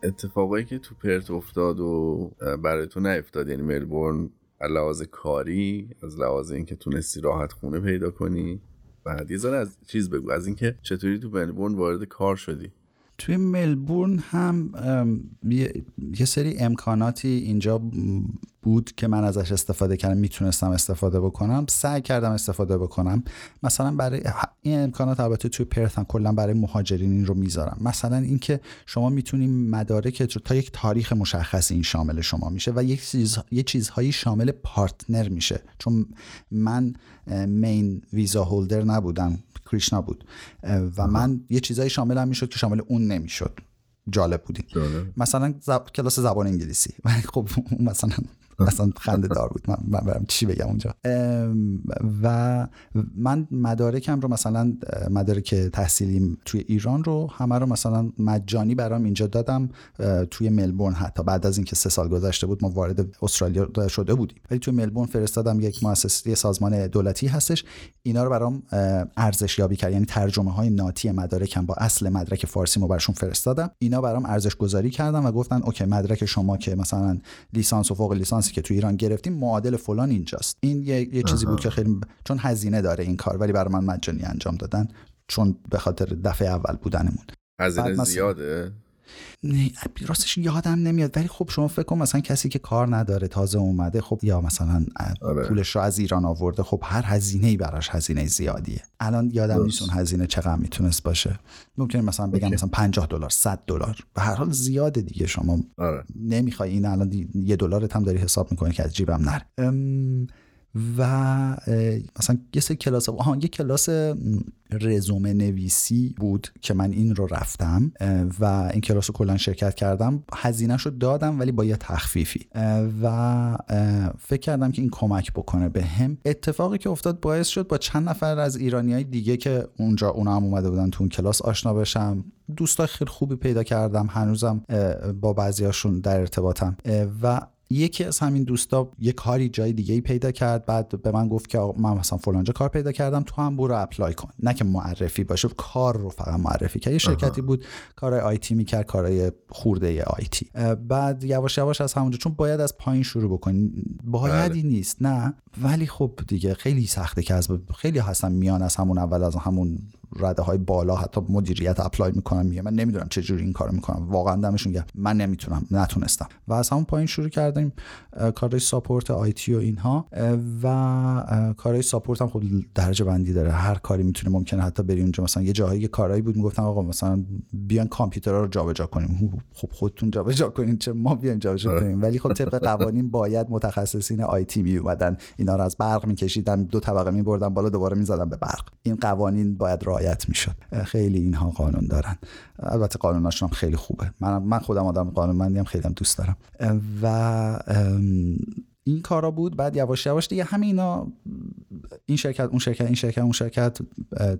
اتفاقایی که تو پرث افتاد و برای تو نیفتاد، یعنی ملبورن از لحاظ کاری، از لحاظ اینکه تونستی راحت خونه پیدا کنی بعد یه ذره از چیز بگو، از اینکه چطوری تو ملبورن وارد کار شدی. توی ملبورن هم یه،, یه سری امکاناتی اینجا بود که من ازش استفاده کردم، میتونستم استفاده بکنم، سعی کردم استفاده بکنم. مثلا برای این امکانات البته توی پرث هم کلا برای مهاجرین این رو میذارم، مثلا اینکه شما میتونید مدارکت رو تا یک تاریخ مشخص این شامل شما میشه و یک چیز یه چیزهایی شامل پارتنر میشه. چون من مین ویزا هولدر نبودم، کریشنا بود و من یه چیزایی شامل هم میشد که شامل اون نمیشد. جالب بودی مثلا زب... کلاس زبان انگلیسی خب مثلا مثلا خنده دار بود، من, من برم چی بگم اونجا. و من مدارکم رو مثلا مدارک تحصیلیم توی ایران رو همه رو مثلا مجانی برام اینجا دادم توی ملبورن، حتی بعد از اینکه سه سال گذشته بود ما وارد استرالیا شده بودیم، ولی توی ملبورن فرستادم یک مؤسسه سازمان دولتی هستش، اینا رو برام ارزشیابی کرد، یعنی ترجمه های ناتی مدارکم با اصل مدرک فارسی ما برشون فرستادم، اینا برام ارزش گذاری کردن و گفتن اوکی مدرک شما که مثلا لیسانس و فوق لیسانس که تو ایران گرفتیم معادل فلان اینجاست. این یه, یه چیزی بود که خیلی ب... چون هزینه داره این کار، ولی برای من مجانی انجام دادن چون به خاطر دفعه اول بودنمون. هزینه مثلا... زیاده؟ نه راستش یادم نمیاد، ولی خب شما فکر کن مثلا کسی که کار نداره تازه اومده، خب یا مثلا آره. پولش رو از ایران آورده، خب هر هزینه‌ای براش هزینه زیادیه. الان یادم نیست اون هزینه چقدر میتونست باشه، ممکنه مثلا بگم اوکی. مثلا پنجاه دلار صد دلار، به هر حال زیاده دیگه. شما آره. نمیخوای این الان یه دلارت هم داری حساب میکنی که از جیبم نره. ام... و مثلا یه سری کلاس آها یه کلاس رزومه نویسی بود که من این رو رفتم و این کلاس رو کلا شرکت کردم، هزینه‌شو دادم ولی با یه تخفیفی و فکر کردم که این کمک بکنه بهم. اتفاقی که افتاد باعث شد با چند نفر از ایرانیای دیگه که اونجا اونا هم اومده بودن تو اون کلاس آشنا بشم، دوستای خیلی خوبی پیدا کردم، هنوزم با بعضیاشون در ارتباطم. و یکی از همین دوستا یه کاری جای دیگه ای پیدا کرد، بعد به من گفت که من مثلا فلانجا کار پیدا کردم، تو هم برو اپلای کن. نه که معرفی باشه، کار رو فقط معرفی کرد. یه شرکتی بود کارهای آی تی میکرد، کارهای خورده آی تی. بعد یواش یواش از همونجا، چون باید از پایین شروع بکنی، بایدی نیست نه، ولی خب دیگه خیلی سخته که از خیلی هستن میان از همون اول، از همون رده های بالا حتی مدیریت اپلای میکنم، میگم من نمیدونم چه جوری این کارو میکنم، واقعا دمشون گرم، من نمیتونم نتونستم. و از همون پایین شروع کردیم کارهای ساپورت آی تی و اینها. و کارهای ساپورت هم خب درجه بندی داره، هر کاری میتونه ممکنه حتی بریم اونجا. مثلا یه جاهایی کارایی بود میگفتن آقا مثلا بیان کامپیوترها رو جابجا کنیم، خب خودتون جابجا کنین، چه ما بیان جابجا کنیم. ولی خب طبق قوانین باید متخصصین آی تی می اومدن، اینا رو از برق میکشیدن، دو طبقه میبردن بالا، دوباره میزدن به برق. این قوانین باید رعایت میشد. خیلی اینها قانون دارن، البته قانوناشون هم خیلی خوبه. من من خودم آدم قانونمندی هم خیلی هم دوست دارم. و این کارا بود. بعد یواش یواش دیگه همینا این شرکت اون شرکت این شرکت اون شرکت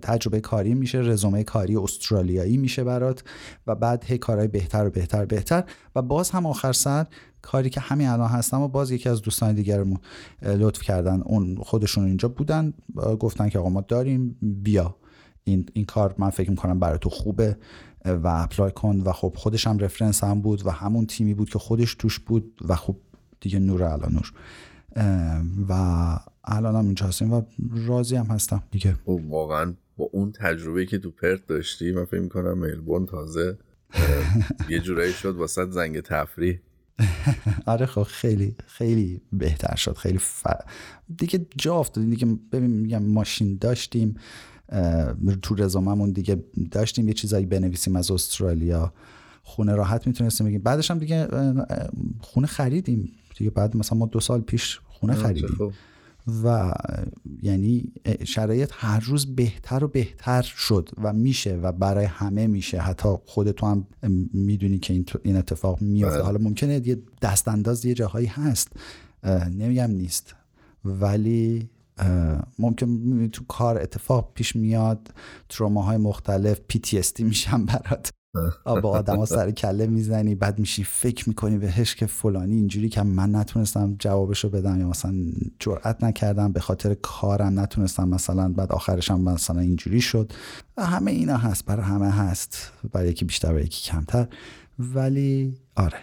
تجربه کاری میشه، رزومه کاری استرالیایی میشه برات، و بعد هی کارهای بهتر و بهتر بهتر. و باز هم آخر سر کاری که همین الان هستم و باز یکی از دوستان دیگرمون لطف کردن، اون خودشون اینجا بودن، گفتن که آقا ما داریم، بیا این این کار من فکر می‌کنم برای تو خوبه و اپلای کن. و خب خودش هم رفرنس هم بود و همون تیمی بود که خودش توش بود و خب دیگه نور علی نور. و الان هم اینجا هستیم و راضی هم هستم دیگه. واقعا با اون تجربه که تو پرت داشتی، من فکر می‌کنم ملبورن تازه یه جورایی شد واسه زنگ تفریح. آره خب خیلی خیلی بهتر شد، خیلی ف... دیگه جا افتادیم دیگه. ببین میگم ماشین داشتیم تو رزوممون دیگه، داشتیم یه چیزایی بنویسیم از استرالیا، خونه راحت میتونستیم بگیم. بعدش هم دیگه خونه خریدیم دیگه، بعد مثلا ما دو سال پیش خونه خریدیم و یعنی شرایط هر روز بهتر و بهتر شد و میشه و برای همه میشه. حتی خودتو هم میدونی که این اتفاق میفته. حالا ممکنه یه دست انداز یه جاهایی هست، نمیگم نیست، ولی ممکن تو کار اتفاق پیش میاد، تروماهای مختلف، پی تی اس دی میشن برات، با آدما سر کله میزنی، بعد میشی فکر میکنی بهش که فلانی اینجوری که من نتونستم جوابشو بدم، یا مثلا جرئت نکردم به خاطر کارم نتونستم مثلا، بعد آخرش هم مثلا اینجوری شد. همه اینا هست، برای همه هست، برای یکی بیشتر برای یکی کمتر، ولی آره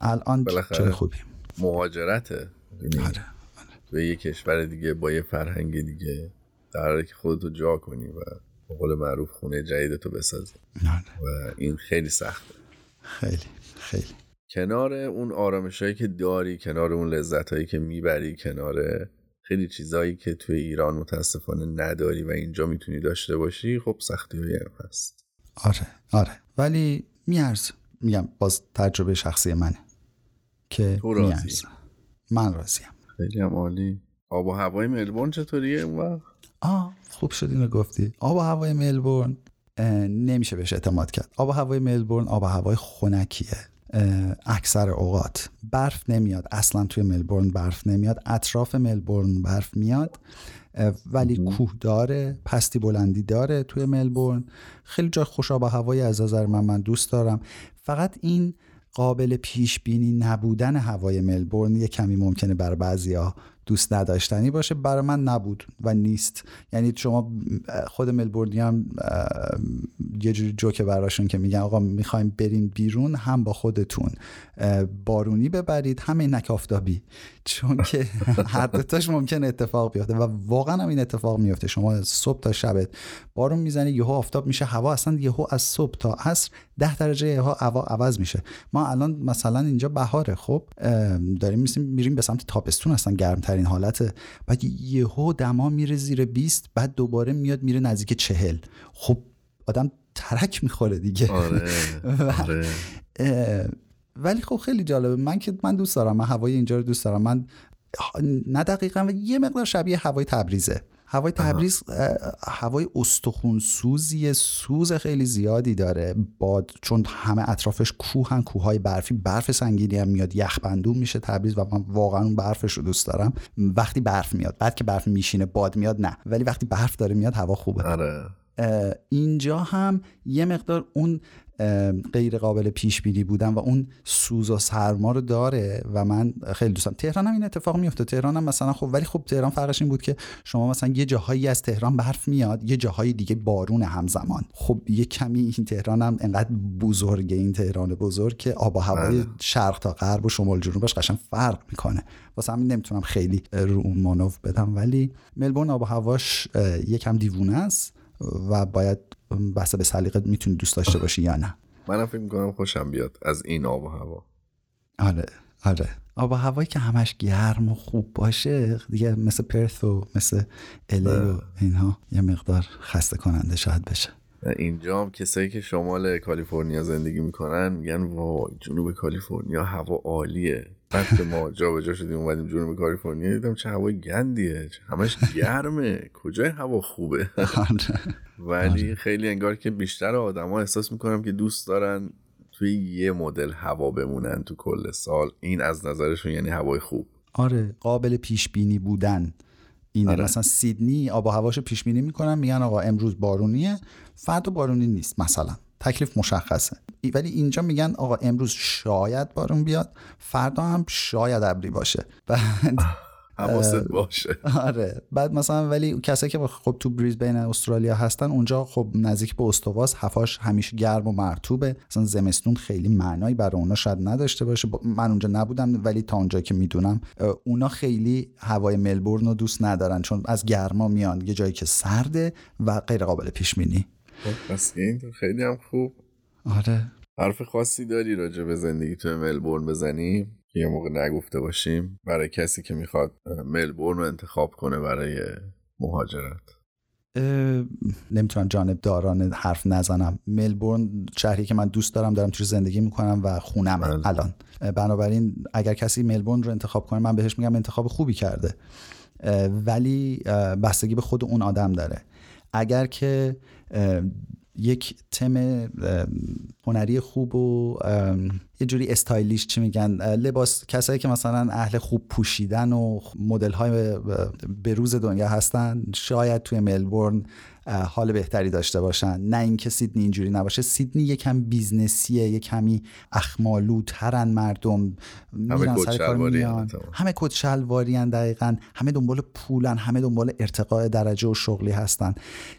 الان چه خوبی مهاجرته. آره به یه کشور دیگه با یه فرهنگ دیگه قراره که خودتو جا کنی و به قول معروف خونه جدیدتو بسازی و این خیلی سخته، خیلی خیلی. کنار اون آرامشایی که داری، کنار اون لذتایی که میبری، کنار خیلی چیزایی که توی ایران متاسفانه نداری و اینجا میتونی داشته باشی، خب سختی‌هایی هم هست. آره آره، ولی میارزه. میگم باز تجربه شخصی منه که میارزه، من راضیم. خیلی هم عالی. آب و هوای ملبورن چطوریه اون وقت؟ آه خوب شد اینو گفتی. آب و هوای ملبورن نمیشه بهش اعتماد کرد. آب و هوای ملبورن آب و هوای خنکیه اکثر اوقات. برف نمیاد اصلا، توی ملبورن برف نمیاد، اطراف ملبورن برف میاد ولی کوه داره، پستی بلندی داره توی ملبورن. خیلی جای خوش آب و هوایی از نظر من من دوست دارم. فقط این قابل پیش بینی نبودن هوای ملبورن یه کمی ممکنه بر بعضیا دوست نداشتنی باشه، برای من نبود و نیست. یعنی شما خود ملبورنی هم یه جوری جوکه براشون که میگن آقا میخوایم بریم بیرون، هم با خودتون بارونی ببرید هم اینک آفتابی، چون که هر دوتاش ممکن اتفاق بیفته و واقعا هم این اتفاق میفته. شما صبح تا شبت بارون میزنی، یهو آفتاب میشه، هوا اصلا یهو از صبح تا عصر ده درجه یهو هوا عوض میشه. ما الان مثلا اینجا بهاره، خب داریم میریم به سمت تابستون، اصلا گرمتر این حالته. بعد یهو دما میره زیر بیست، بعد دوباره میاد میره نزدیک چهل. خب آدم ترک میخوره دیگه. آره. آره. ولی خب خیلی جالبه. من که من دوست دارم، من هوای اینجا رو دوست دارم. من نه دقیقاً یه مقدار شبیه هوای تبریزه. هوای تبریز هوای استخون سوزیه، سوز خیلی زیادی داره، باد، چون همه اطرافش کوهن، کوههای برفی، برف سنگینی هم میاد، یخبندون میشه تبریز و من واقعا اون برفش رو دوست دارم. وقتی برف میاد، بعد که برف میشینه باد میاد نه، ولی وقتی برف داره میاد هوا خوبه. آره. اینجا هم یه مقدار اون غیر قابل پیش بینی بودن و اون سوز و سرما رو داره و من خیلی دوستم. تهران هم این اتفاق میفته. تهران هم مثلا خب، ولی خب تهران فرقش این بود که شما مثلا یه جاهایی از تهران برف میاد، یه جاهای دیگه بارون همزمان. خب یه کمی این تهران هم انقدر بزرگه، این تهران بزرگ، که آب و هوای شرق تا غرب و شمال جنوبش قشنگ فرق میکنه. واسه همین نمیتونم خیلی رو اون مانو بدم. ولی ملبورن آب و هواش یکم دیوونه است و باید بسته به سلیقه میتونی دوست داشته باشی یا نه. منم فکر میکنم خوشم بیاد از این آب و هوا. آره آره، آب و هوایی که همش گرم و خوب باشه دیگه، مثل پرث و مثل الی و اینها، یه مقدار خسته کننده شاید بشه. اینجا هم کسایی که شمال کالیفرنیا زندگی میکنن میگن وای جنوب کالیفرنیا هوا عالیه. بعد که ما جا به جا شدیم اومدیم جنوب کالیفرنیا دیدم چه هوای گندیه، همش گرمه، کجای هوا خوبه. ولی خیلی انگار که بیشتر آدما احساس میکنم که دوست دارن توی یه مدل هوا بمونن تو کل سال. این از نظرشون یعنی هوای خوب. آره، قابل پیش بینی بودن اینه. آره. مثلا سیدنی آب و هواشو پیش بینی میکنن، میگن آقا امروز بارونیه، فردا بارونی نیست، مثلا تکلیف مشخصه. ولی اینجا میگن آقا امروز شاید بارون بیاد، فردا هم شاید ابری باشه، بعد حواست باشه. آره. بعد مثلا ولی کسایی که خب تو بریزبین استرالیا هستن، اونجا خب نزدیک به استواس، هواش همیشه گرم و مرطوبه، مثلا زمستون خیلی معنایی برای اونا شاید نداشته باشه. من اونجا نبودم ولی تا اونجا که میدونم اونا خیلی هوای ملبورن رو دوست ندارن، چون از گرما میان یه جایی که سرده و غیر قابل پیش بینی. پس این خیلی هم خوب. آره. حرف خاصی داری راجع به زندگی توی ملبورن بزنیم که یه موقع نگفته باشیم برای کسی که میخواد ملبورن رو انتخاب کنه برای مهاجرت؟ نمیتونم جانب داران حرف نزنم. ملبورن شهری که من دوست دارم، دارم توش زندگی میکنم و خونم الان. بنابراین اگر کسی ملبورن رو انتخاب کنه، من بهش میگم انتخاب خوبی کرده، ولی بستگی به خود اون آدم داره. اگر که یک تم هنری خوب و یه جوری استایلیش، چی میگن، لباس، کسایی که مثلا اهل خوب پوشیدن و مدل های بروز دنیا هستن، شاید توی ملبورن حال بهتری داشته باشن. نه اینکه سیدنی اینجوری نباشه. سیدنی یکم بیزنسیه، یکمی اخمالوترن مردم، میرن سر کار میان، همه کت شلواری ان، دقیقاً همه دنبال پولن، همه دنبال ارتقاء درجه و شغلی هستن.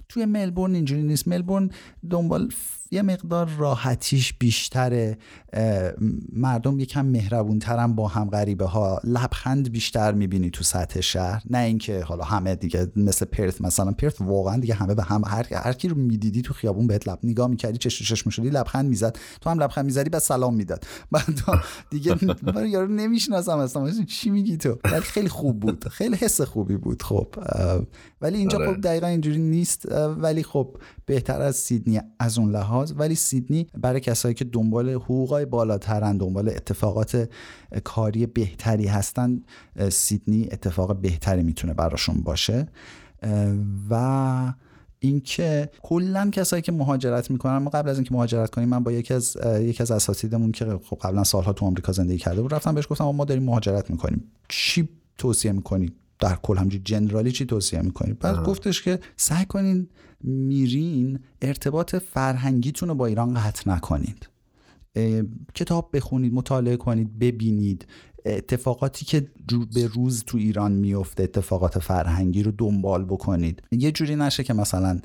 توی ملبورن اینجوری نیست. ملبورن دنبال یه مقدار راحتیش بیشتره، مردم یکم مهربونترن با هم غریبه ها، لبخند بیشتر میبینی تو سطح شهر، نه اینکه حالا همه دیگه مثل پرث، مثلا پرث واقعا دیگه همه به هم، هر هر کی رو میدیدی تو خیابون بهت لب نگاه میکردی، چش چشم شدی لبخند میزد، تو هم لبخند میزدی بعد سلام میداد، بعد دیگه یارو نمیشناسم اصلا چی میگی تو، ولی خیلی خوب بود، خیلی حس خوبی بود. خب ولی اینجا خب دقیقاً اینجوری نیست، ولی خب بهتر از سیدنی از اون لحاظ. ولی سیدنی برای کسایی که دنبال حقوقای بالاترن، دنبال اتفاقات کاری بهتری هستن، سیدنی اتفاق بهتری میتونه براشون باشه. و اینکه کلا کسایی که مهاجرت میکنن، ما قبل از اینکه مهاجرت کنیم من با یکی از یکی از اساتیدمون که خب قبلا سالها تو آمریکا زندگی کرده بود رفتم بهش گفتم ما داریم مهاجرت میکنیم، چی توصیه میکنی در کل، همینجوری جنرالی چی توصیه میکنی؟ بعد گفتش که سعی کنین میرین ارتباط فرهنگیتون رو با ایران قطع نکنید، کتاب بخونید، مطالعه کنید، ببینید اتفاقاتی که به روز تو ایران میفته، اتفاقات فرهنگی رو دنبال بکنید. یه جوری نشه که مثلا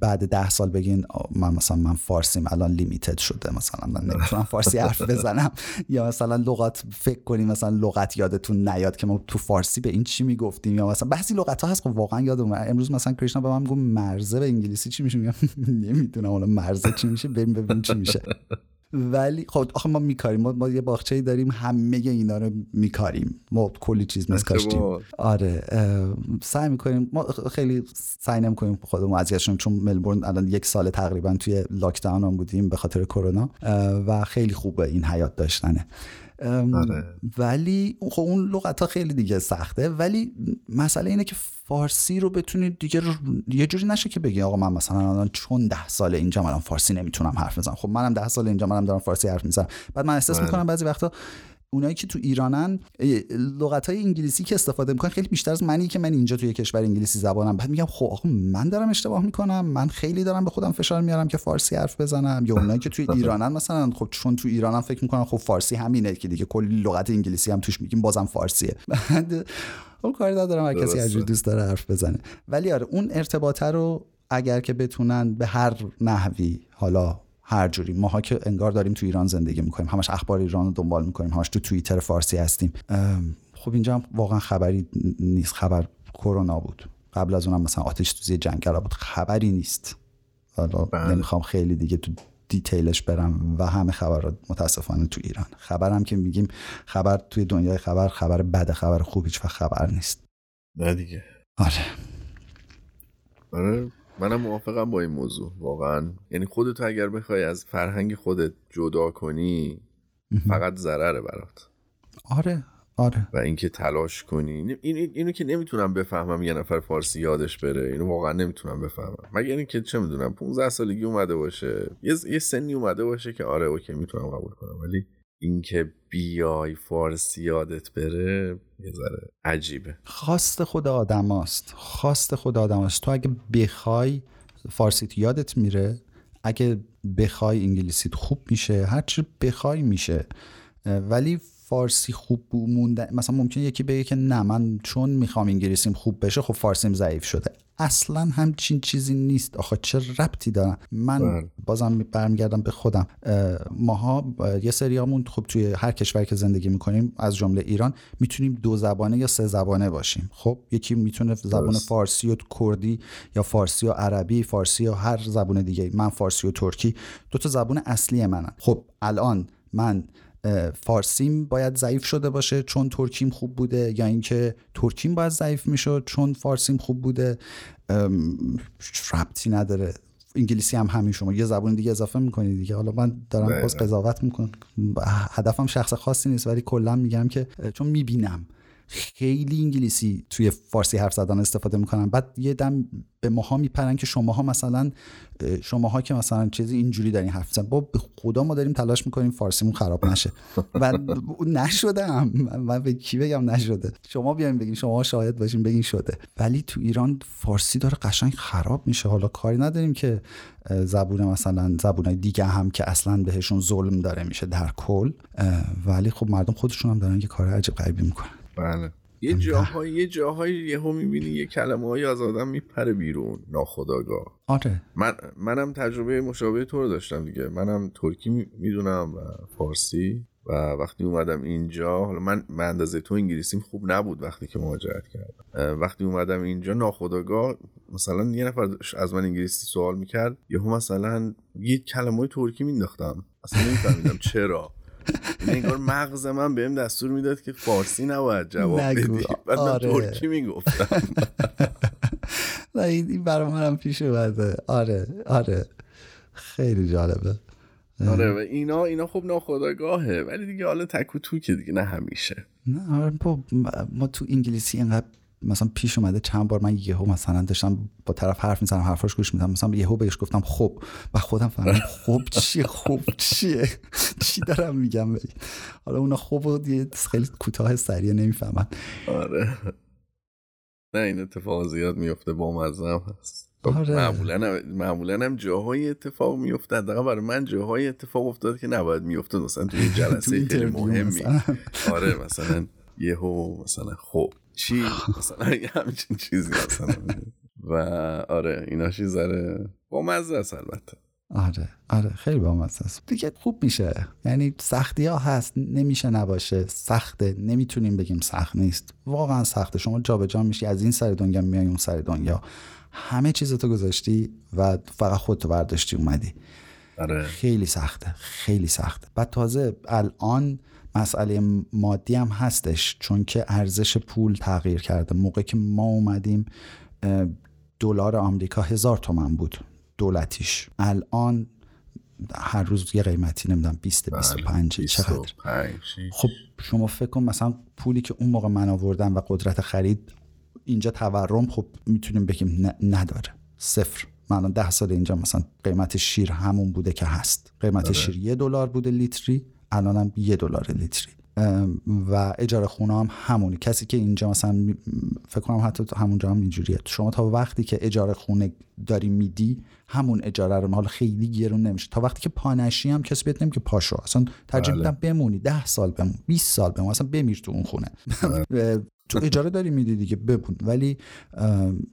بعد ده سال بگین من مثلا من فارسیم الان لیمیتد شده، مثلا من نمیتونم فارسی حرف بزنم، یا مثلا لغات فکر کنیم مثلا لغت یادتون نیاد که ما تو فارسی به این چی میگفتیم، یا مثلا بعضی لغت ها هست که واقعا یادم امروز مثلا کریشنا به من گفت مرزه به انگلیسی چی میشه، میگم نمیدونم الان مرزه چی میشه، ببین ببین چی میشه. ولی خب آخه ما میکاریم، ما, ما یه باغچه‌ای داریم، همه اینا رو میکاریم، ما کلی چیز میکاشتیم. آره سعی میکنیم، ما خیلی سعی نمیکنیم خودمون اذیتشون، چون ملبورن الان یک سال تقریبا توی لاکداون هم بودیم به خاطر کرونا و خیلی خوبه این حیات داشتنه. آره. ولی خب اون لغت ها خیلی دیگه سخته، ولی مسئله اینه که فارسی رو بتونید دیگه رو... یه جوری نشه که بگی آقا من مثلا الان چون ده سال اینجا الان فارسی نمیتونم حرف بزنم، خب منم ده سال اینجا منم دارم فارسی حرف میزنم. بعد من احساس میکنم بعضی وقتا اونایی که تو ایرانن لغت‌های انگلیسی که استفاده میکنن خیلی بیشتر از منی که من اینجا توی کشور انگلیسی زبانم، بعد میگم خب آخه من دارم اشتباه میکنم، من خیلی دارم به خودم فشار میارم که فارسی حرف بزنم. یا اونایی که توی ایرانن مثلا خب چون تو ایرانن فکر میکنن خب فارسی همینه که دیگه کلی لغت انگلیسی هم توش میگیم بازم فارسیه، بعد اون کاری ندارم هر کسی هرجوری دوست داره حرف بزنه. ولی آره اون ارتباط رو اگر که بتونن به هر نحوی، حالا هر جوری، ماها که انگار داریم تو ایران زندگی میکنیم، همش اخبار ایران رو دنبال میکنیم، همش تو توییتر فارسی هستیم. خب اینجا هم واقعا خبری نیست، خبر کرونا بود، قبل از اونم مثلا آتش توزی جنگلا بود، خبری نیست. حالا نمیخوام خیلی دیگه تو دیتیلش برم و همه خبرات متاسفانه تو ایران، خبرم که میگیم خبر توی دنیای خبر، خبر بده، خبر خوب هیچ وقت خبر نیست. نه دیگه. آره. آره. منم موافقم با این موضوع واقعا، یعنی خودت اگر بخوای از فرهنگ خودت جدا کنی فقط ضرره برات. آره آره. و اینکه تلاش کنی، این اینو که نمیتونم بفهمم یه نفر فارسی یادش بره، اینو واقعا نمیتونم بفهمم، مگر اینکه چه میدونم پانزده سالگی اومده باشه، یه یه سنی اومده باشه که آره اوکی میتونم قبول کنم، ولی اینکه بیای فارسی یادت بره یه ذره عجیبه. خواست خود آدم هست. خواست خود آدم هست. تو اگه بخوای فارسیت یادت میره، اگه بخوای انگلیسیت خوب میشه، هرچی بخوای میشه. ولی فارسی خوب موندن، مثلا ممکنه یکی بگه که نه من چون میخوام انگلیسیم خوب بشه خب فارسیم ضعیف شده، اصلا همچین چیزی نیست. آخه چه ربطی داره؟ من بازم برمیگردم به خودم، ماها یه سریامون خب توی هر کشور که زندگی میکنیم از جمله ایران میتونیم دو زبانه یا سه زبانه باشیم. خب یکی میتونه زبان فارسی و کردی یا فارسی و عربی، فارسی و هر زبان دیگه، من فارسی و ترکی، دو تا زبان اصلی منن. خب الان من فارسیم باید ضعیف شده باشه چون ترکیم خوب بوده، یا اینکه ترکیم باید ضعیف میشد چون فارسیم خوب بوده، ربطی نداره. انگلیسی هم همین، شما یه زبان دیگه اضافه میکنی دیگه. حالا من دارم باز قضاوت میکنم، هدفم شخص خاصی نیست، ولی کلا میگم که چون میبینم خیلی انگلیسی توی فارسی حرف زدن استفاده میکنن، بعد یه دم به ماها میپرن که شماها مثلا شماها که مثلا چیزی اینجوری دارین حرف زدن، با خدا ما داریم تلاش میکنیم فارسیمون خراب نشه. و نشدم، من به کی بگم نشده؟ شما بیاین بگین، شما شاهد باشین بگین شده. ولی تو ایران فارسی داره قشنگ خراب میشه. حالا کاری نداریم که زبون مثلا زبونای دیگه هم که اصلا بهشون ظلم داره میشه در کل، ولی خب مردم خودشون هم دارن که کار عجیب غریبی میکنن. بله یه جاهای یه جاهای یهو میبینی یه کلمه‌ای از آدم میپره بیرون ناخودآگاه. آره من منم تجربه مشابه تو رو داشتم دیگه. منم ترکی میدونم و فارسی و وقتی اومدم اینجا، حالا من به اندازه تو انگلیسیم خوب نبود وقتی که مهاجرت کردم. وقتی اومدم اینجا ناخودآگاه مثلا یه نفر از من انگلیسی سوال میکرد، یهو مثلا یه کلمه‌ای ترکی مینداختم، اصلا نمیفهمیدم چرا. انگار مغز من بهم دستور میداد که فارسی نباید جواب بدی، بعد من ترکی میگفتم. نه این برام هم پیش اومده. آره آره خیلی جالبه. آره و اینا اینا خب ناخودآگاهه، ولی دیگه حالا تک و توکه دیگه، نه همیشه. نه آره ما تو انگلیسی اینقدر مثلا پیش اومده چند بار من یهو مثلا داشتم با طرف حرف میزنم، حرفاش گوش میدم، مثلا یهو بهش گفتم خب و خودم فهمیدم خب چیه، خب چیه، چی دارم میگم. حالا اونا خب خیلی کوتاه سریع نمیفهمن. آره نه این اتفاق زیاد میفته، با مزم هست. آره. معمولا معمولا هم جاهای اتفاق میافتاد، دقیقاً برای من جاهای اتفاق افتاد که نباید میافتاد، مثلا تو این جلسه خیلی مهمی. آره مثلا یهو مثلا خب چی مثلا همچین چیزی مثلا و آره اینا چیز داره با مزه است البته. آره آره خیلی با مزه است دیگه. خوب میشه، یعنی سختی ها هست، نمیشه نباشه، سخته، نمیتونیم بگیم سخت نیست، واقعا سخته. شما جابجا میشی، از این سر دنیا میای اون سر دنیا، همه چیزتو گذاشتی و فقط خودتو برداشتی اومدی. آره خیلی سخته، خیلی سخته. بعد تازه الان مسئله مادی هم هستش، چون که ارزش پول تغییر کرده. موقعی که ما اومدیم دلار آمریکا هزار تومن بود دولتیش، الان هر روز یه قیمتی نمیدونم بیست بیست و پنج چقدر. خب شما فکر کن مثلا پولی که اون موقع من آوردم و قدرت خرید اینجا تورم، خب میتونیم بگیم نداره، صفر. من ده سال اینجا مثلا قیمت شیر همون بوده که هست، قیمت داره. شیر یه دلار بوده لیتری، الان هم یه دلار لیتری و اجاره خونه هم همونی. کسی که اینجا مثلا فکر کنم حتی همونجا هم اینجوریه، شما تا وقتی که اجاره خونه داری میدی همون اجاره رو، حالا خیلی گرون نمیشه، تا وقتی که پانشی هم کسی بهت نمیگه پاشو، اصلا ترجیح میدم بمونی ده سال بمون، بیست سال بمون، اصلا بمیر تو اون خونه. تو اجاره داری میدی دیگه بمون. ولی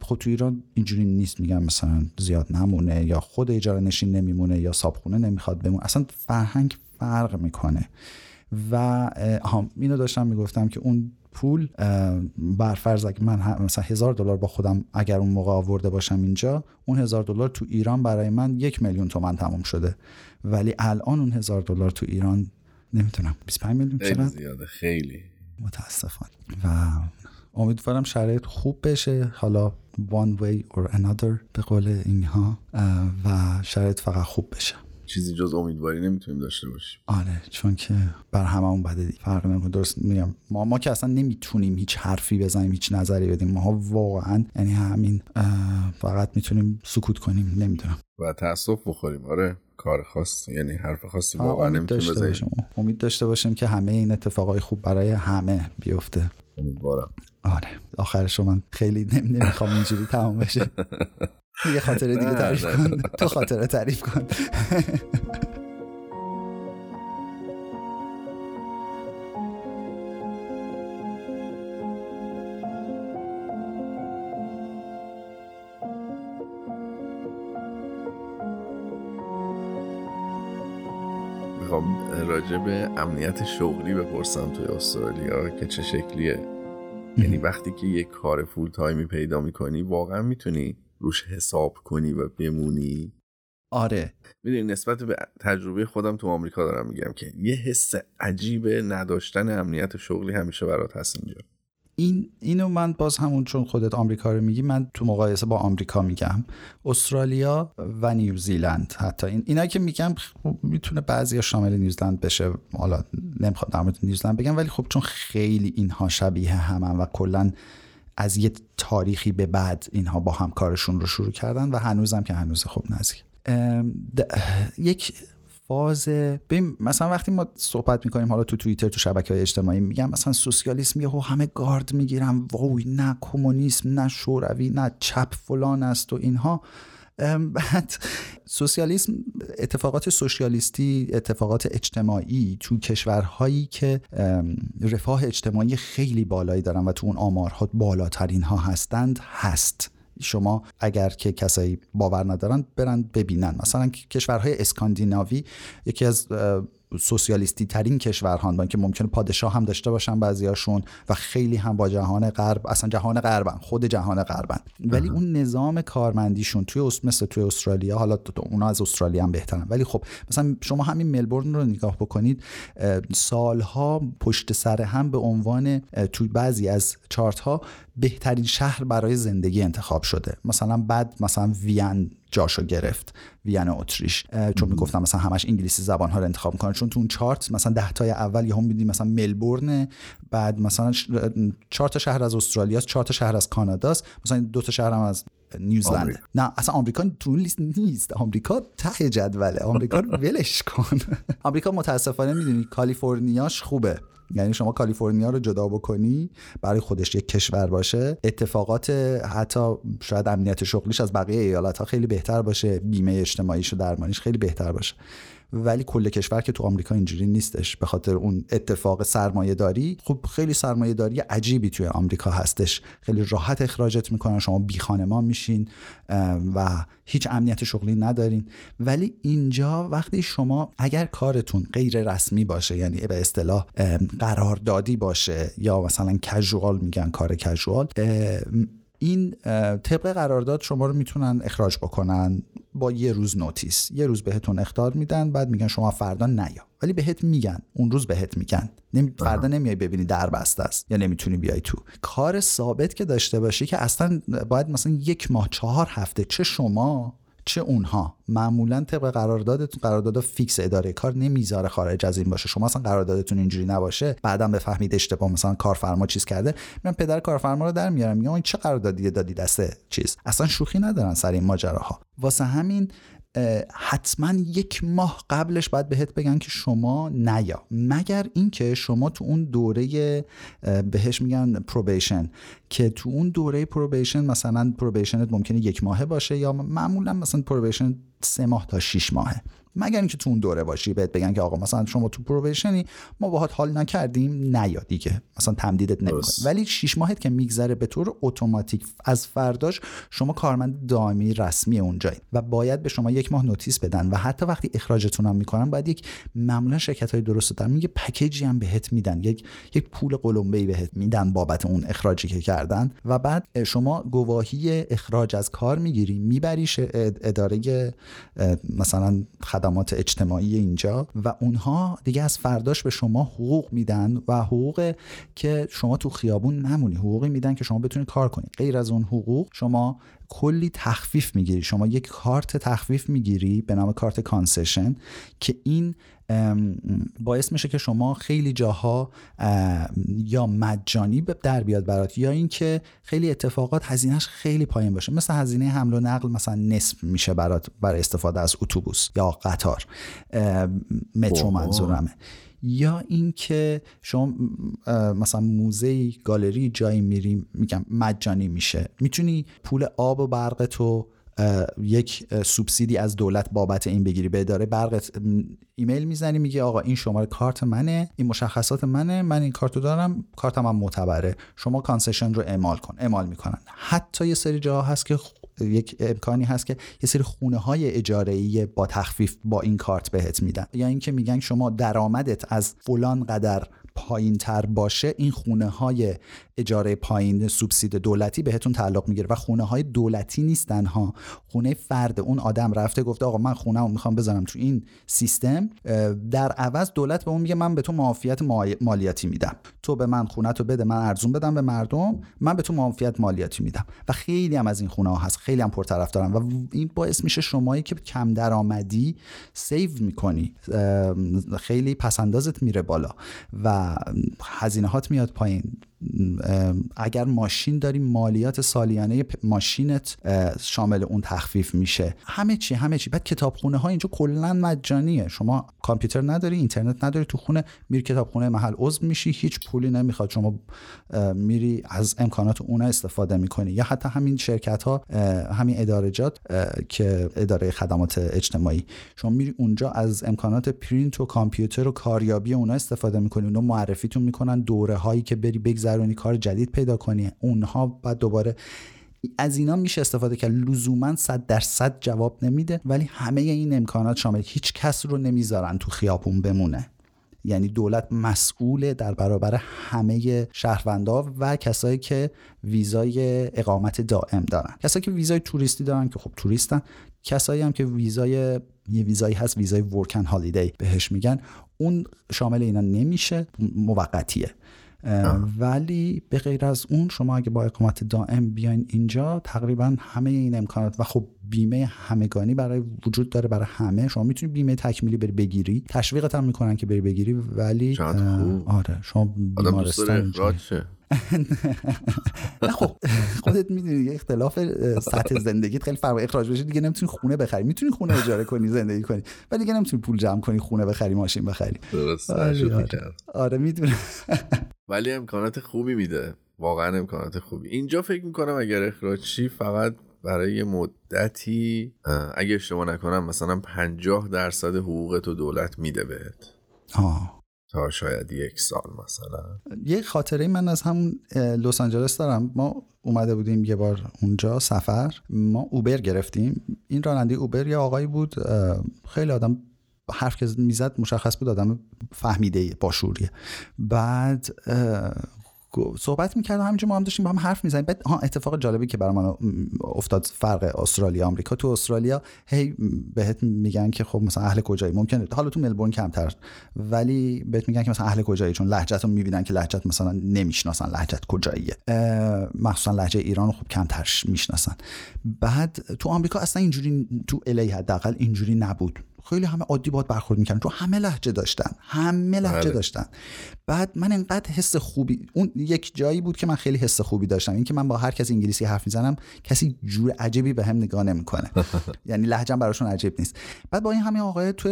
خب تو ایران اینجوری نیست، میگم مثلا زیاد نمونه، یا خود اجاره نشین نمیمونه، یا صاحب خونه نمیخواد بمون، اصلا فرهنگ فرق میکنه. و اینو داشتم میگفتم که اون پول برفرض اگه من مثلا هزار دلار با خودم اگر اون موقع آورده باشم اینجا، اون هزار دلار تو ایران برای من یک میلیون تومان تموم شده، ولی الان اون هزار دلار تو ایران نمیتونم بیست و پنج میلیون چقدر زیاده، خیلی متاسفانه. و امیدوارم شرایط خوب بشه، حالا one way or another به قول اینها، و شرایط فقط خوب بشه. چیزی جز امیدواری نمیتونیم داشته باشیم. آره چون که بر هممون بده، فرق نمیکنه. درست میگم، ما ما که اصلا نمیتونیم هیچ حرفی بزنیم، هیچ نظری بدیم، ما ها واقعا یعنی همین فقط میتونیم سکوت کنیم، نمیدونم، و تأسف بخوریم. آره کار خاص یعنی حرف خاصی واقعا نمیتونیم بزنیم. امید داشته باشیم که همه این اتفاقای خوب برای همه بیفته. امیدوارم. آره آخرش من خیلی نمیخوام اینجوری تمام بشه. یه خاطره دیگه تعریف کن. تو خاطره تعریف کن. میخوام راجع به امنیت شغلی بپرسم توی استرالیا که چه شکلیه. یعنی وقتی که یه کار فول تایمی پیدا میکنی واقعا میتونی روش حساب کنی و بمونی؟ آره میدونی نسبت به تجربه خودم تو آمریکا دارم میگم که یه حس عجیبه نداشتن امنیت شغلی همیشه برات هست اینجا. این اینو من باز همون چون خودت آمریکا رو میگی، من تو مقایسه با آمریکا میگم استرالیا و نیوزیلند. حتی این اینا که میگم میتونه بعضیا شامل نیوزیلند بشه، حالا نمیخوام در مورد نیوزیلند بگم، ولی خب چون خیلی اینها شبیه همن و کلا از یه تاریخی به بعد اینها با هم کارشون رو شروع کردن و هنوزم که هنوز خوب نزدیک یک فاز. ببین مثلا وقتی ما صحبت میکنیم حالا تو توییتر تو شبکه‌های اجتماعی، میگم مثلا سوسیالیسم یهو همه گارد میگیرن، وای نه کمونیسم، نه شوروی، نه چپ فلان است و اینها. بعد سوسیالیسم، اتفاقات سوسیالیستی، اتفاقات اجتماعی تو کشورهایی که رفاه اجتماعی خیلی بالایی دارن و تو اون آمارها بالاترین ها هستند هست. شما اگر که کسایی باور ندارن برن ببینن، مثلا کشورهای اسکاندیناوی یکی از سوسیالیستی ترین کشورهان با که ممکنه پادشاه هم داشته باشن بعضیاشون و خیلی هم با جهان غرب، اصلا جهان غربن، خود جهان غربن، ولی اون نظام کارمندیشون توی مثل توی استرالیا، حالا اونا از استرالیا هم بهترن، ولی خب مثلا شما همین ملبورن رو نگاه بکنید، سالها پشت سر هم به عنوان توی بعضی از چارت ها بهترین شهر برای زندگی انتخاب شده. مثلا بعد مثلا وین جاشو گرفت، وین اتریش، چون میگفتم مثلا همش انگلیسی زبان ها رو انتخاب میکنن، چون تو اون چارت مثلا ده تای اول یهو می‌بینی مثلا ملبورن، بعد مثلا چهار تا شهر از استرالیا، چهار تا شهر از کانادا است، مثلا دو تا شهر هم از نیوزلند. آمریکا. نه اصلا آمریکا تو اون لیست نیست، آمریکا ته جدوله، آمریکا رو ولش کن. آمریکا متاسفانه میدونی کالیفرنیاش خوبه، یعنی شما کالیفرنیا رو جدا بکنی برای خودش یک کشور باشه، اتفاقات حتی شاید امنیت شغلیش از بقیه ایالت‌ها خیلی بهتر باشه، بیمه اجتماعیش و درمانیش خیلی بهتر باشه، ولی کل کشور که تو آمریکا اینجوری نیستش. به خاطر اون اتفاق سرمایه داری، خب خیلی سرمایه داری عجیبی توی آمریکا هستش، خیلی راحت اخراجت میکنن، شما بی خانمان میشین و هیچ امنیت شغلی ندارین. ولی اینجا وقتی شما اگر کارتون غیر رسمی باشه، یعنی به اصطلاح قراردادی باشه یا مثلا کژوال، میگن کار کژوال، این طبق قرارداد شما رو میتونن اخراج بکنن با یه روز نوتیس، یه روز بهتون اخطار میدن، بعد میگن شما فردا نیا، ولی بهت میگن اون روز، بهت میگن نمی... فردا نمیای ببینی، در بسته است یا نمیتونی بیای تو. کار ثابت که داشته باشی که اصلا باید مثلا یک ماه، چهار هفته، چه شما چه اونها معمولا طبق قراردادتون، قرارداد فیکس اداره کار نمیذاره خارج از این باشه. شما اصلا قراردادتون اینجوری نباشه، بعدم بفهمید اشتباه، مثلا کارفرما چیز کرده، من پدر کارفرما رو در میارم، میگم این چه قراردادی دادی دسته چیز. اصلا شوخی ندارن سر این ماجراها. واسه همین حتما یک ماه قبلش باید بهت بگن که شما نیا، مگر اینکه شما تو اون دوره بهش میگن پروبیشن، که تو اون دوره پروبیشن مثلا پروبیشنت ممکنه یک ماهه باشه، یا معمولا مثلا پروبیشن سه ماه تا شیش ماهه، مگر اینکه تو اون دوره باشی بهت بگن که آقا مثلا شما تو پروبیشنی، ما باهات حال نکردیم، نیا دیگه، مثلا تمدیدت نمی‌کنیم. ولی شش ماهت که میگذره به طور اتوماتیک از فرداش شما کارمند دائمی رسمی اونجایی و باید به شما یک ماه نوتیس بدن. و حتی وقتی اخراجتون هم میکنن، باید یک، معمولا شرکت‌های درست در میگه پکیجی هم بهت میدن، یک یک پول قلمبه‌ای بهت میدن بابت اون اخراجی که کردن، و بعد شما گواهی اخراج از کار میگیری، میبریش اداره مثلا خدمات اجتماعی اینجا، و اونها دیگه از فرداش به شما حقوق میدن، و حقوق که شما تو خیابون نمونی، حقوقی میدن که شما بتونید کار کنید. غیر از اون حقوق شما کلی تخفیف میگیری، شما یک کارت تخفیف میگیری به نام کارت کانسشن، که این باعث میشه که شما خیلی جاها یا مجانی در بیاد برات، یا اینکه خیلی اتفاقات هزینهش خیلی پایین باشه، مثل هزینه حمل و نقل مثلا نصف میشه برات برای استفاده از اتوبوس یا قطار، مترو منظورمه. یا اینکه شما مثلا موزه، گالری، جایی میری، میگم مجانی میشه، میتونی پول آب و برق تو یک سوبسیدی از دولت بابت این بگیری، به اداره برقت ایمیل میزنی، میگی آقا این شماره کارت منه، این مشخصات منه، من این کارتو دارم، کارتم هم معتبره، شما کانسشن رو اعمال کن. اعمال میکنن. حتی یه سری جاها هست که یک امکانی هست که یه سری خونه های اجاره‌ای با تخفیف با این کارت بهت میدن، یا اینکه میگن شما درآمدت از فلان قدر پایین تر باشه، این خونه های اجاره پایین سوبسید دولتی بهتون تعلق میگیره. و خونه های دولتی نیستن ها، خونه فرد. اون آدم رفته گفته آقا من خونه‌مو میخوام بذارم تو این سیستم، در عوض دولت به اون میگه من به تو معافیت مالیاتی میدم، تو به من خونه‌تو بده، من ارزون بدم به مردم، من به تو معافیت مالیاتی میدم. و خیلی هم از این خونه ها هست، خیلی هم پرطرفدارن، و این باعث میشه شمایی که کم درآمدی سیو میکنی، خیلی پسندازت میره بالا و هزینه‌هات میاد پایین. اگر ماشین داری مالیات سالیانه ماشینت شامل اون تخفیف میشه. همه چی همه چی. بعد کتابخونه ها اینجا کلا مجانیه. شما کامپیوتر نداری، اینترنت نداری، تو خونه میری کتابخونه محل عضو میشی، هیچ پولی نمیخواد، شما میری از امکانات اونها استفاده میکنی. یا حتی همین شرکت ها، همین ادارجات که اداره خدمات اجتماعی، شما میری اونجا از امکانات پرینت و کامپیوتر و کاریابی اونها استفاده میکنی، اونها معرفیتون میکنن، دوره هایی که بری بگذرونی، کار جدید پیدا کنی، اونها بعد دوباره از اینا میشه استفاده کرد. لزوما صد درصد جواب نمیده، ولی همه این امکانات شامل. هیچ کس رو نمیذارن تو خیابون بمونه، یعنی دولت مسئول در برابر همه شهروندها و کسایی که ویزای اقامت دائم دارن، کسایی که ویزای توریستی دارن که خب توریستن، کسایی هم که ویزای یه ویزایی هست، ویزای ورک اند هالیدی بهش میگن، اون شامل اینا نمیشه، موقتیه. ولی به غیر از اون شما اگه با اقامت دائم بیاین اینجا تقریبا همه این امکانات و خب بیمه همگانی برای وجود داره برای همه. شما میتونی بیمه تکمیلی بری بگیری، تشویقت هم میکنن که بری بگیری، ولی آره شما بیمارستان نه خب خودت میدونی یه اختلاف سطح زندگیت خیلی فرق. اخراج بشی دیگه نمیتونی خونه بخری، میتونی خونه اجاره کنی زندگی کنی، ولی دیگه نمیتونی پول جمع کنی خونه بخری، ماشین بخری. درسته. آره میدونم، ولی امکانات خوبی میده، واقعا امکانات خوبی. اینجا فکر میکنم اگر اخراج شی فقط برای مدتی، اگه اشتباه نکنم مثلا پنجاه درصد حقوقتو دولت میده بهت، آه تا شاید یک سال مثلا. یه خاطره من از همون لس آنجلس دارم. ما اومده بودیم یه بار اونجا سفر، ما اوبر گرفتیم. این راننده اوبر یه آقایی بود، خیلی آدم حرف که میزد مشخص بود آدم فهمیده باشوریه. بعد صحبت میکردم همینجا، ما هم داشتیم با هم حرف میزنیم. بعد ها اتفاق جالبی که برای من افتاد، فرق استرالیا آمریکا. تو استرالیا هی بهت میگن که خب مثلا اهل کجایی، ممکنه حالا تو ملبورن کمتر، ولی بهت میگن که مثلا اهل کجایی، چون لهجه‌تو میبینن که لهجه‌ت مثلا نمیشناسن لهجه‌ت کجاییه، مخصوصا لهجه ایرانو خب کمتر میشناسن. بعد تو آمریکا اصلا اینجوری، تو الی حداقل اینجوری نبود، خیلی همه عادی باهات برخورد میکنن، تو همه لهجه داشتن، همه لهجه داشتن. بعد من انقدر حس خوبی، اون یک جایی بود که من خیلی حس خوبی داشتم، این که من با هر کس انگلیسی حرف میزنم کسی جور عجیبی به هم نگاه نمیکنه، یعنی لهجه‌ام براشون عجیب نیست. بعد با این همه آقای توی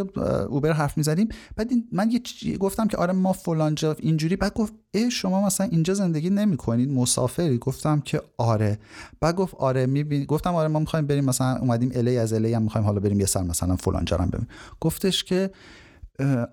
اوبر حرف میزدیم، بعد من یه گفتم که آره ما فلان جا اینجوری. بعد گفت ای شما مثلا اینجا زندگی نمیکنید، مسافری؟ گفتم که آره. بعد گفت آره میبین. گفتم آره ما میخوایم بریم، مثلا اومدیم الی، از الی هم میخوایم حالا بریم یه سر مثلا فلان جا. گفتش که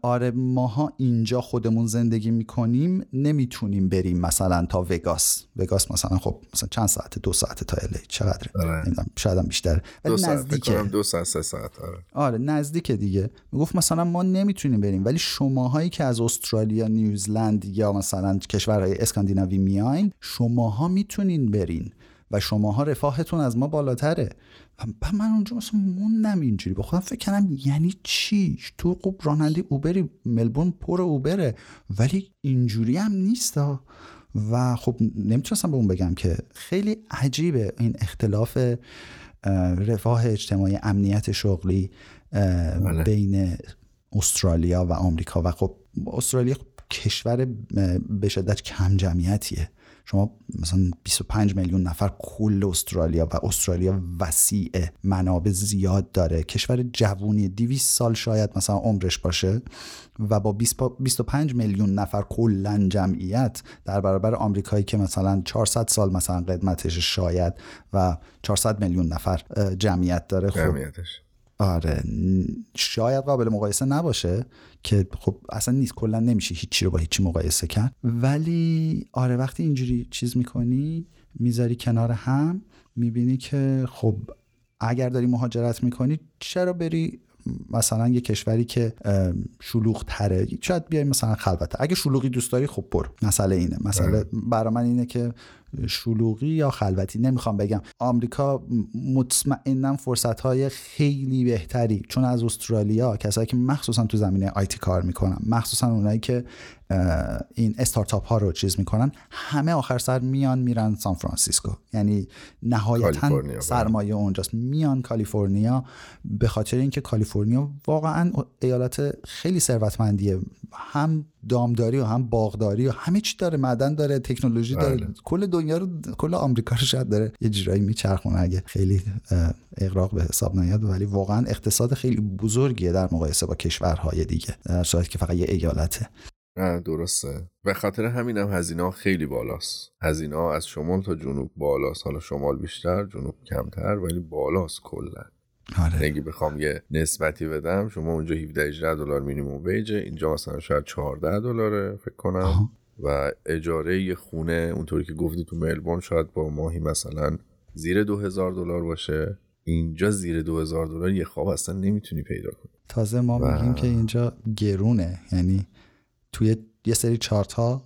آره ماها اینجا خودمون زندگی میکنیم، نمیتونیم بریم مثلا تا وگاس. وگاس مثلا خب مثلا چند ساعته، دو ساعته تا الی، چقدره نمیدونم، شاید هم بیشتر، ولی نزدیکه، دو ساعت سه ساعت. آره آره نزدیکه دیگه. میگفت مثلا ما نمیتونیم بریم، ولی شماهایی که از استرالیا، نیوزلند یا مثلا کشورهای اسکاندیناوی میاین، شماها میتونین برین و شماها رفاهتون از ما بالاتره. و من اونجا اصلا موندم اینجوری با خودم فکر کردم یعنی چی؟ تو قب راننده اوبری، ملبورن پر اوبره، ولی اینجوری هم نیست ها. و خب نمیتونستم به اون بگم که خیلی عجیبه این اختلاف رفاه اجتماعی، امنیت شغلی بین استرالیا و آمریکا. و خب استرالیا خب کشور به شدت کم جمعیتیه، شما مثلا بیست و پنج میلیون نفر کل استرالیا، و استرالیا وسیعه، منابع زیاد داره، کشور جوونی، دویست سال شاید مثلا عمرش باشه، و با بیست و پنج میلیون نفر کلا جمعیت در برابر آمریکایی که مثلا چهارصد سال مثلا قدمتش شاید و چهارصد میلیون نفر جمعیت داره. خب جمعیتش آره شاید قابل مقایسه نباشه، که خب اصلا نیست، کلا نمیشه هیچی رو با هیچی مقایسه کرد. ولی آره وقتی اینجوری چیز میکنی، میذاری کنار هم، میبینی که خب اگر داری مهاجرت میکنی چرا بری مثلا یه کشوری که شلوغ تره، شاید بیای مثلا خلوته. اگه شلوغی دوست داری خب برو، مسئله اینه. مسئله برای من اینه که شلوغی یا خلوتی، نمیخوام بگم آمریکا مطمئناً فرصت‌های خیلی بهتری، چون از استرالیا کسایی که مخصوصاً تو زمینه آیتی کار میکنن، مخصوصاً اونایی که این استارتاپ ها رو چیز میکنن، همه آخر سر میان میرن سان فرانسیسکو، یعنی نهایتاً سرمایه اونجاست، میان کالیفرنیا، به خاطر اینکه کالیفرنیا واقعاً ایالت خیلی ثروتمندیه، هم دامداری و هم باغداری و همه چی داره، معدن داره، تکنولوژی داره، بله. کل دنیا رو، کل آمریکا رو شاید داره یه جورایی میچرخونه اگه خیلی اغراق به حساب نیاد، ولی واقعا اقتصاد خیلی بزرگیه در مقایسه با کشورهای دیگه، در صورتی که فقط یه ایالته. درسته، به خاطر همینم هم هزینه ها خیلی بالاست، هزینه ها از شمال تا جنوب بالاست، حالا شمال بیشتر جنوب کمتر ولی بالاست کلا. آره. اگه بخوام یه نسبتی بدم، شما اونجا هفده تا هجده دلار مینیمم ویج، اینجا مثلا شاید چهارده دلاره فکر کنم. آه. و اجاره یه خونه اونطوری که گفتی تو ملبورن شاید با ماهی مثلا زیر دو هزار دلار باشه، اینجا زیر دو هزار دلار یه خواب اصلا نمیتونی پیدا کنی. تازه ما و... میگیم که اینجا گرونه، یعنی توی یه سری چارت ها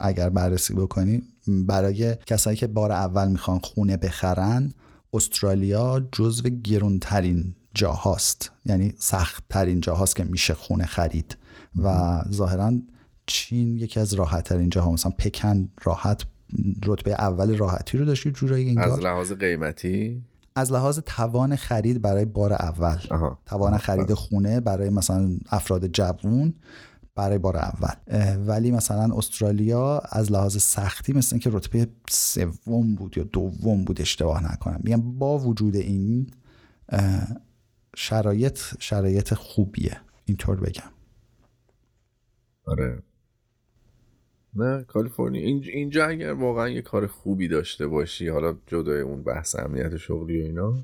اگر بررسی بکنی، برای کسایی که بار اول میخوان خونه بخرن، استرالیا جزو گرونترین جاهاست، یعنی سختترین جاهاست که میشه خونه خرید. و ظاهرا چین یکی از راحتترین جاها، مثلا پکن راحت رتبه اول راحتی رو داشت جورایی انگار، از لحاظ قیمتی، از لحاظ توان خرید برای بار اول. آها. توان خرید خونه برای مثلا افراد جوان برای بار اول. ولی مثلا استرالیا از لحاظ سختی مثلا که رتبه سوم بود یا دوم بود اشتباه نکنم، میگم با وجود این شرایط، شرایط خوبیه اینطور بگم. آره نه کالیفرنیا اینجا اگر واقعا یه کار خوبی داشته باشی، حالا جدای اون بحث امنیت شغلی و اینا،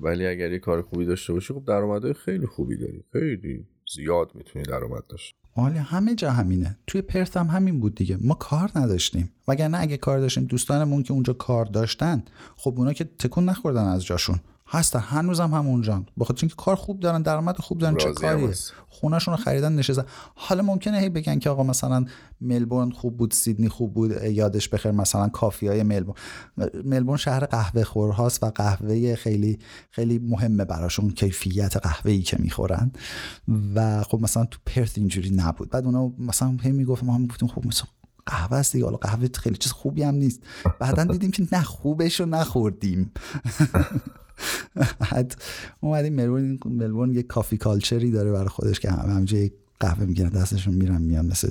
ولی اگر یه کار خوبی داشته باشی خب درآمدهای خیلی خوبی داری، خیلی زیاد میتونی درآمد داشت. آله همه جا همینه، توی پرث هم همین بود دیگه، ما کار نداشتیم، وگرنه اگه کار داشتیم دوستانمون که اونجا کار داشتن خب اونا که تکون نخوردن از جاشون، هستن هنوزم هم اونجان، بخاطر اینکه کار خوب دارن، درآمد خوب دارن، چه کاریه، خونه‌شون رو خریدن نشستن. حالا ممکنه هی بگن که آقا مثلا ملبورن خوب بود، سیدنی خوب بود، یادش بخیر مثلا کافی‌های ملبورن، ملبورن شهر قهوه خورهاست و قهوه خیلی خیلی مهمه براشون کیفیت قهوه‌ای که میخورن، و خب مثلا تو پرث اینجوری نبود. بعد اونا مثلا هی میگفتن، ما هم گفتیم خب مثلا قهوه است دیگه، حالا قهوه خیلی چیز خوبی هم نیست، بعدن دیدیم که نه خوبش رو نخوردیم. بعد اومدیم ملبورن، ملبورن یه کافی کالچری داره برای خودش که همه همجای قهوه میگیرن دستشون میرن میان، مثل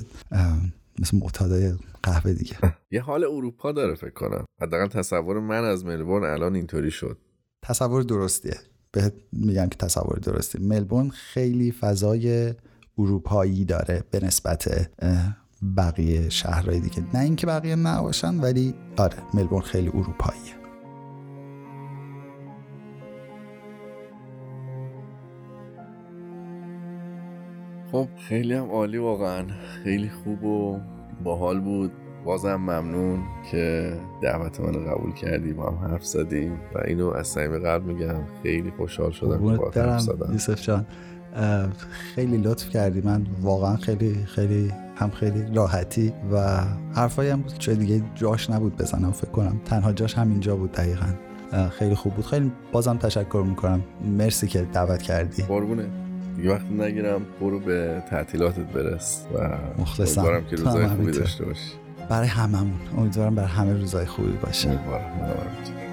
مثل معتادای قهوه دیگه. یه حال اروپا داره فکر کنم، حداقل تصور من از ملبورن الان اینطوری شد. تصور درستیه، بهت میگم که تصور درستی. ملبورن خیلی فضای اروپایی داره به نسبت بقیه شهرهای دیگه، نه اینکه بقیه نباشن ولی آره ملبورن خیلی اروپاییه. خب خیلی هم عالی، واقعا خیلی خوب و باحال بود. بازم ممنون که دعوت من رو قبول کردی، ما هم حرف زدیم و اینو از صمیم قلب میگم، خیلی خوشحال شدم که باهات حرف زدم. یوسف جان خیلی لطف کردی، من واقعا خیلی خیلی هم خیلی راحتی و حرفایی هم بود چه دیگه جاش نبود بزنم، فکر کنم تنها جاش همینجا بود دقیقاً. خیلی خوب بود، خیلی بازم تشکر میکنم، مرسی که دعوت کردی. قربونه دیگه، وقت نگیرم، برو به تعطیلاتت برس و مخلصم، امیدوارم که روزای خوبی داشته باشی برای هممون، امیدوارم برای همه روزای خوبی باشه. امیدوارم.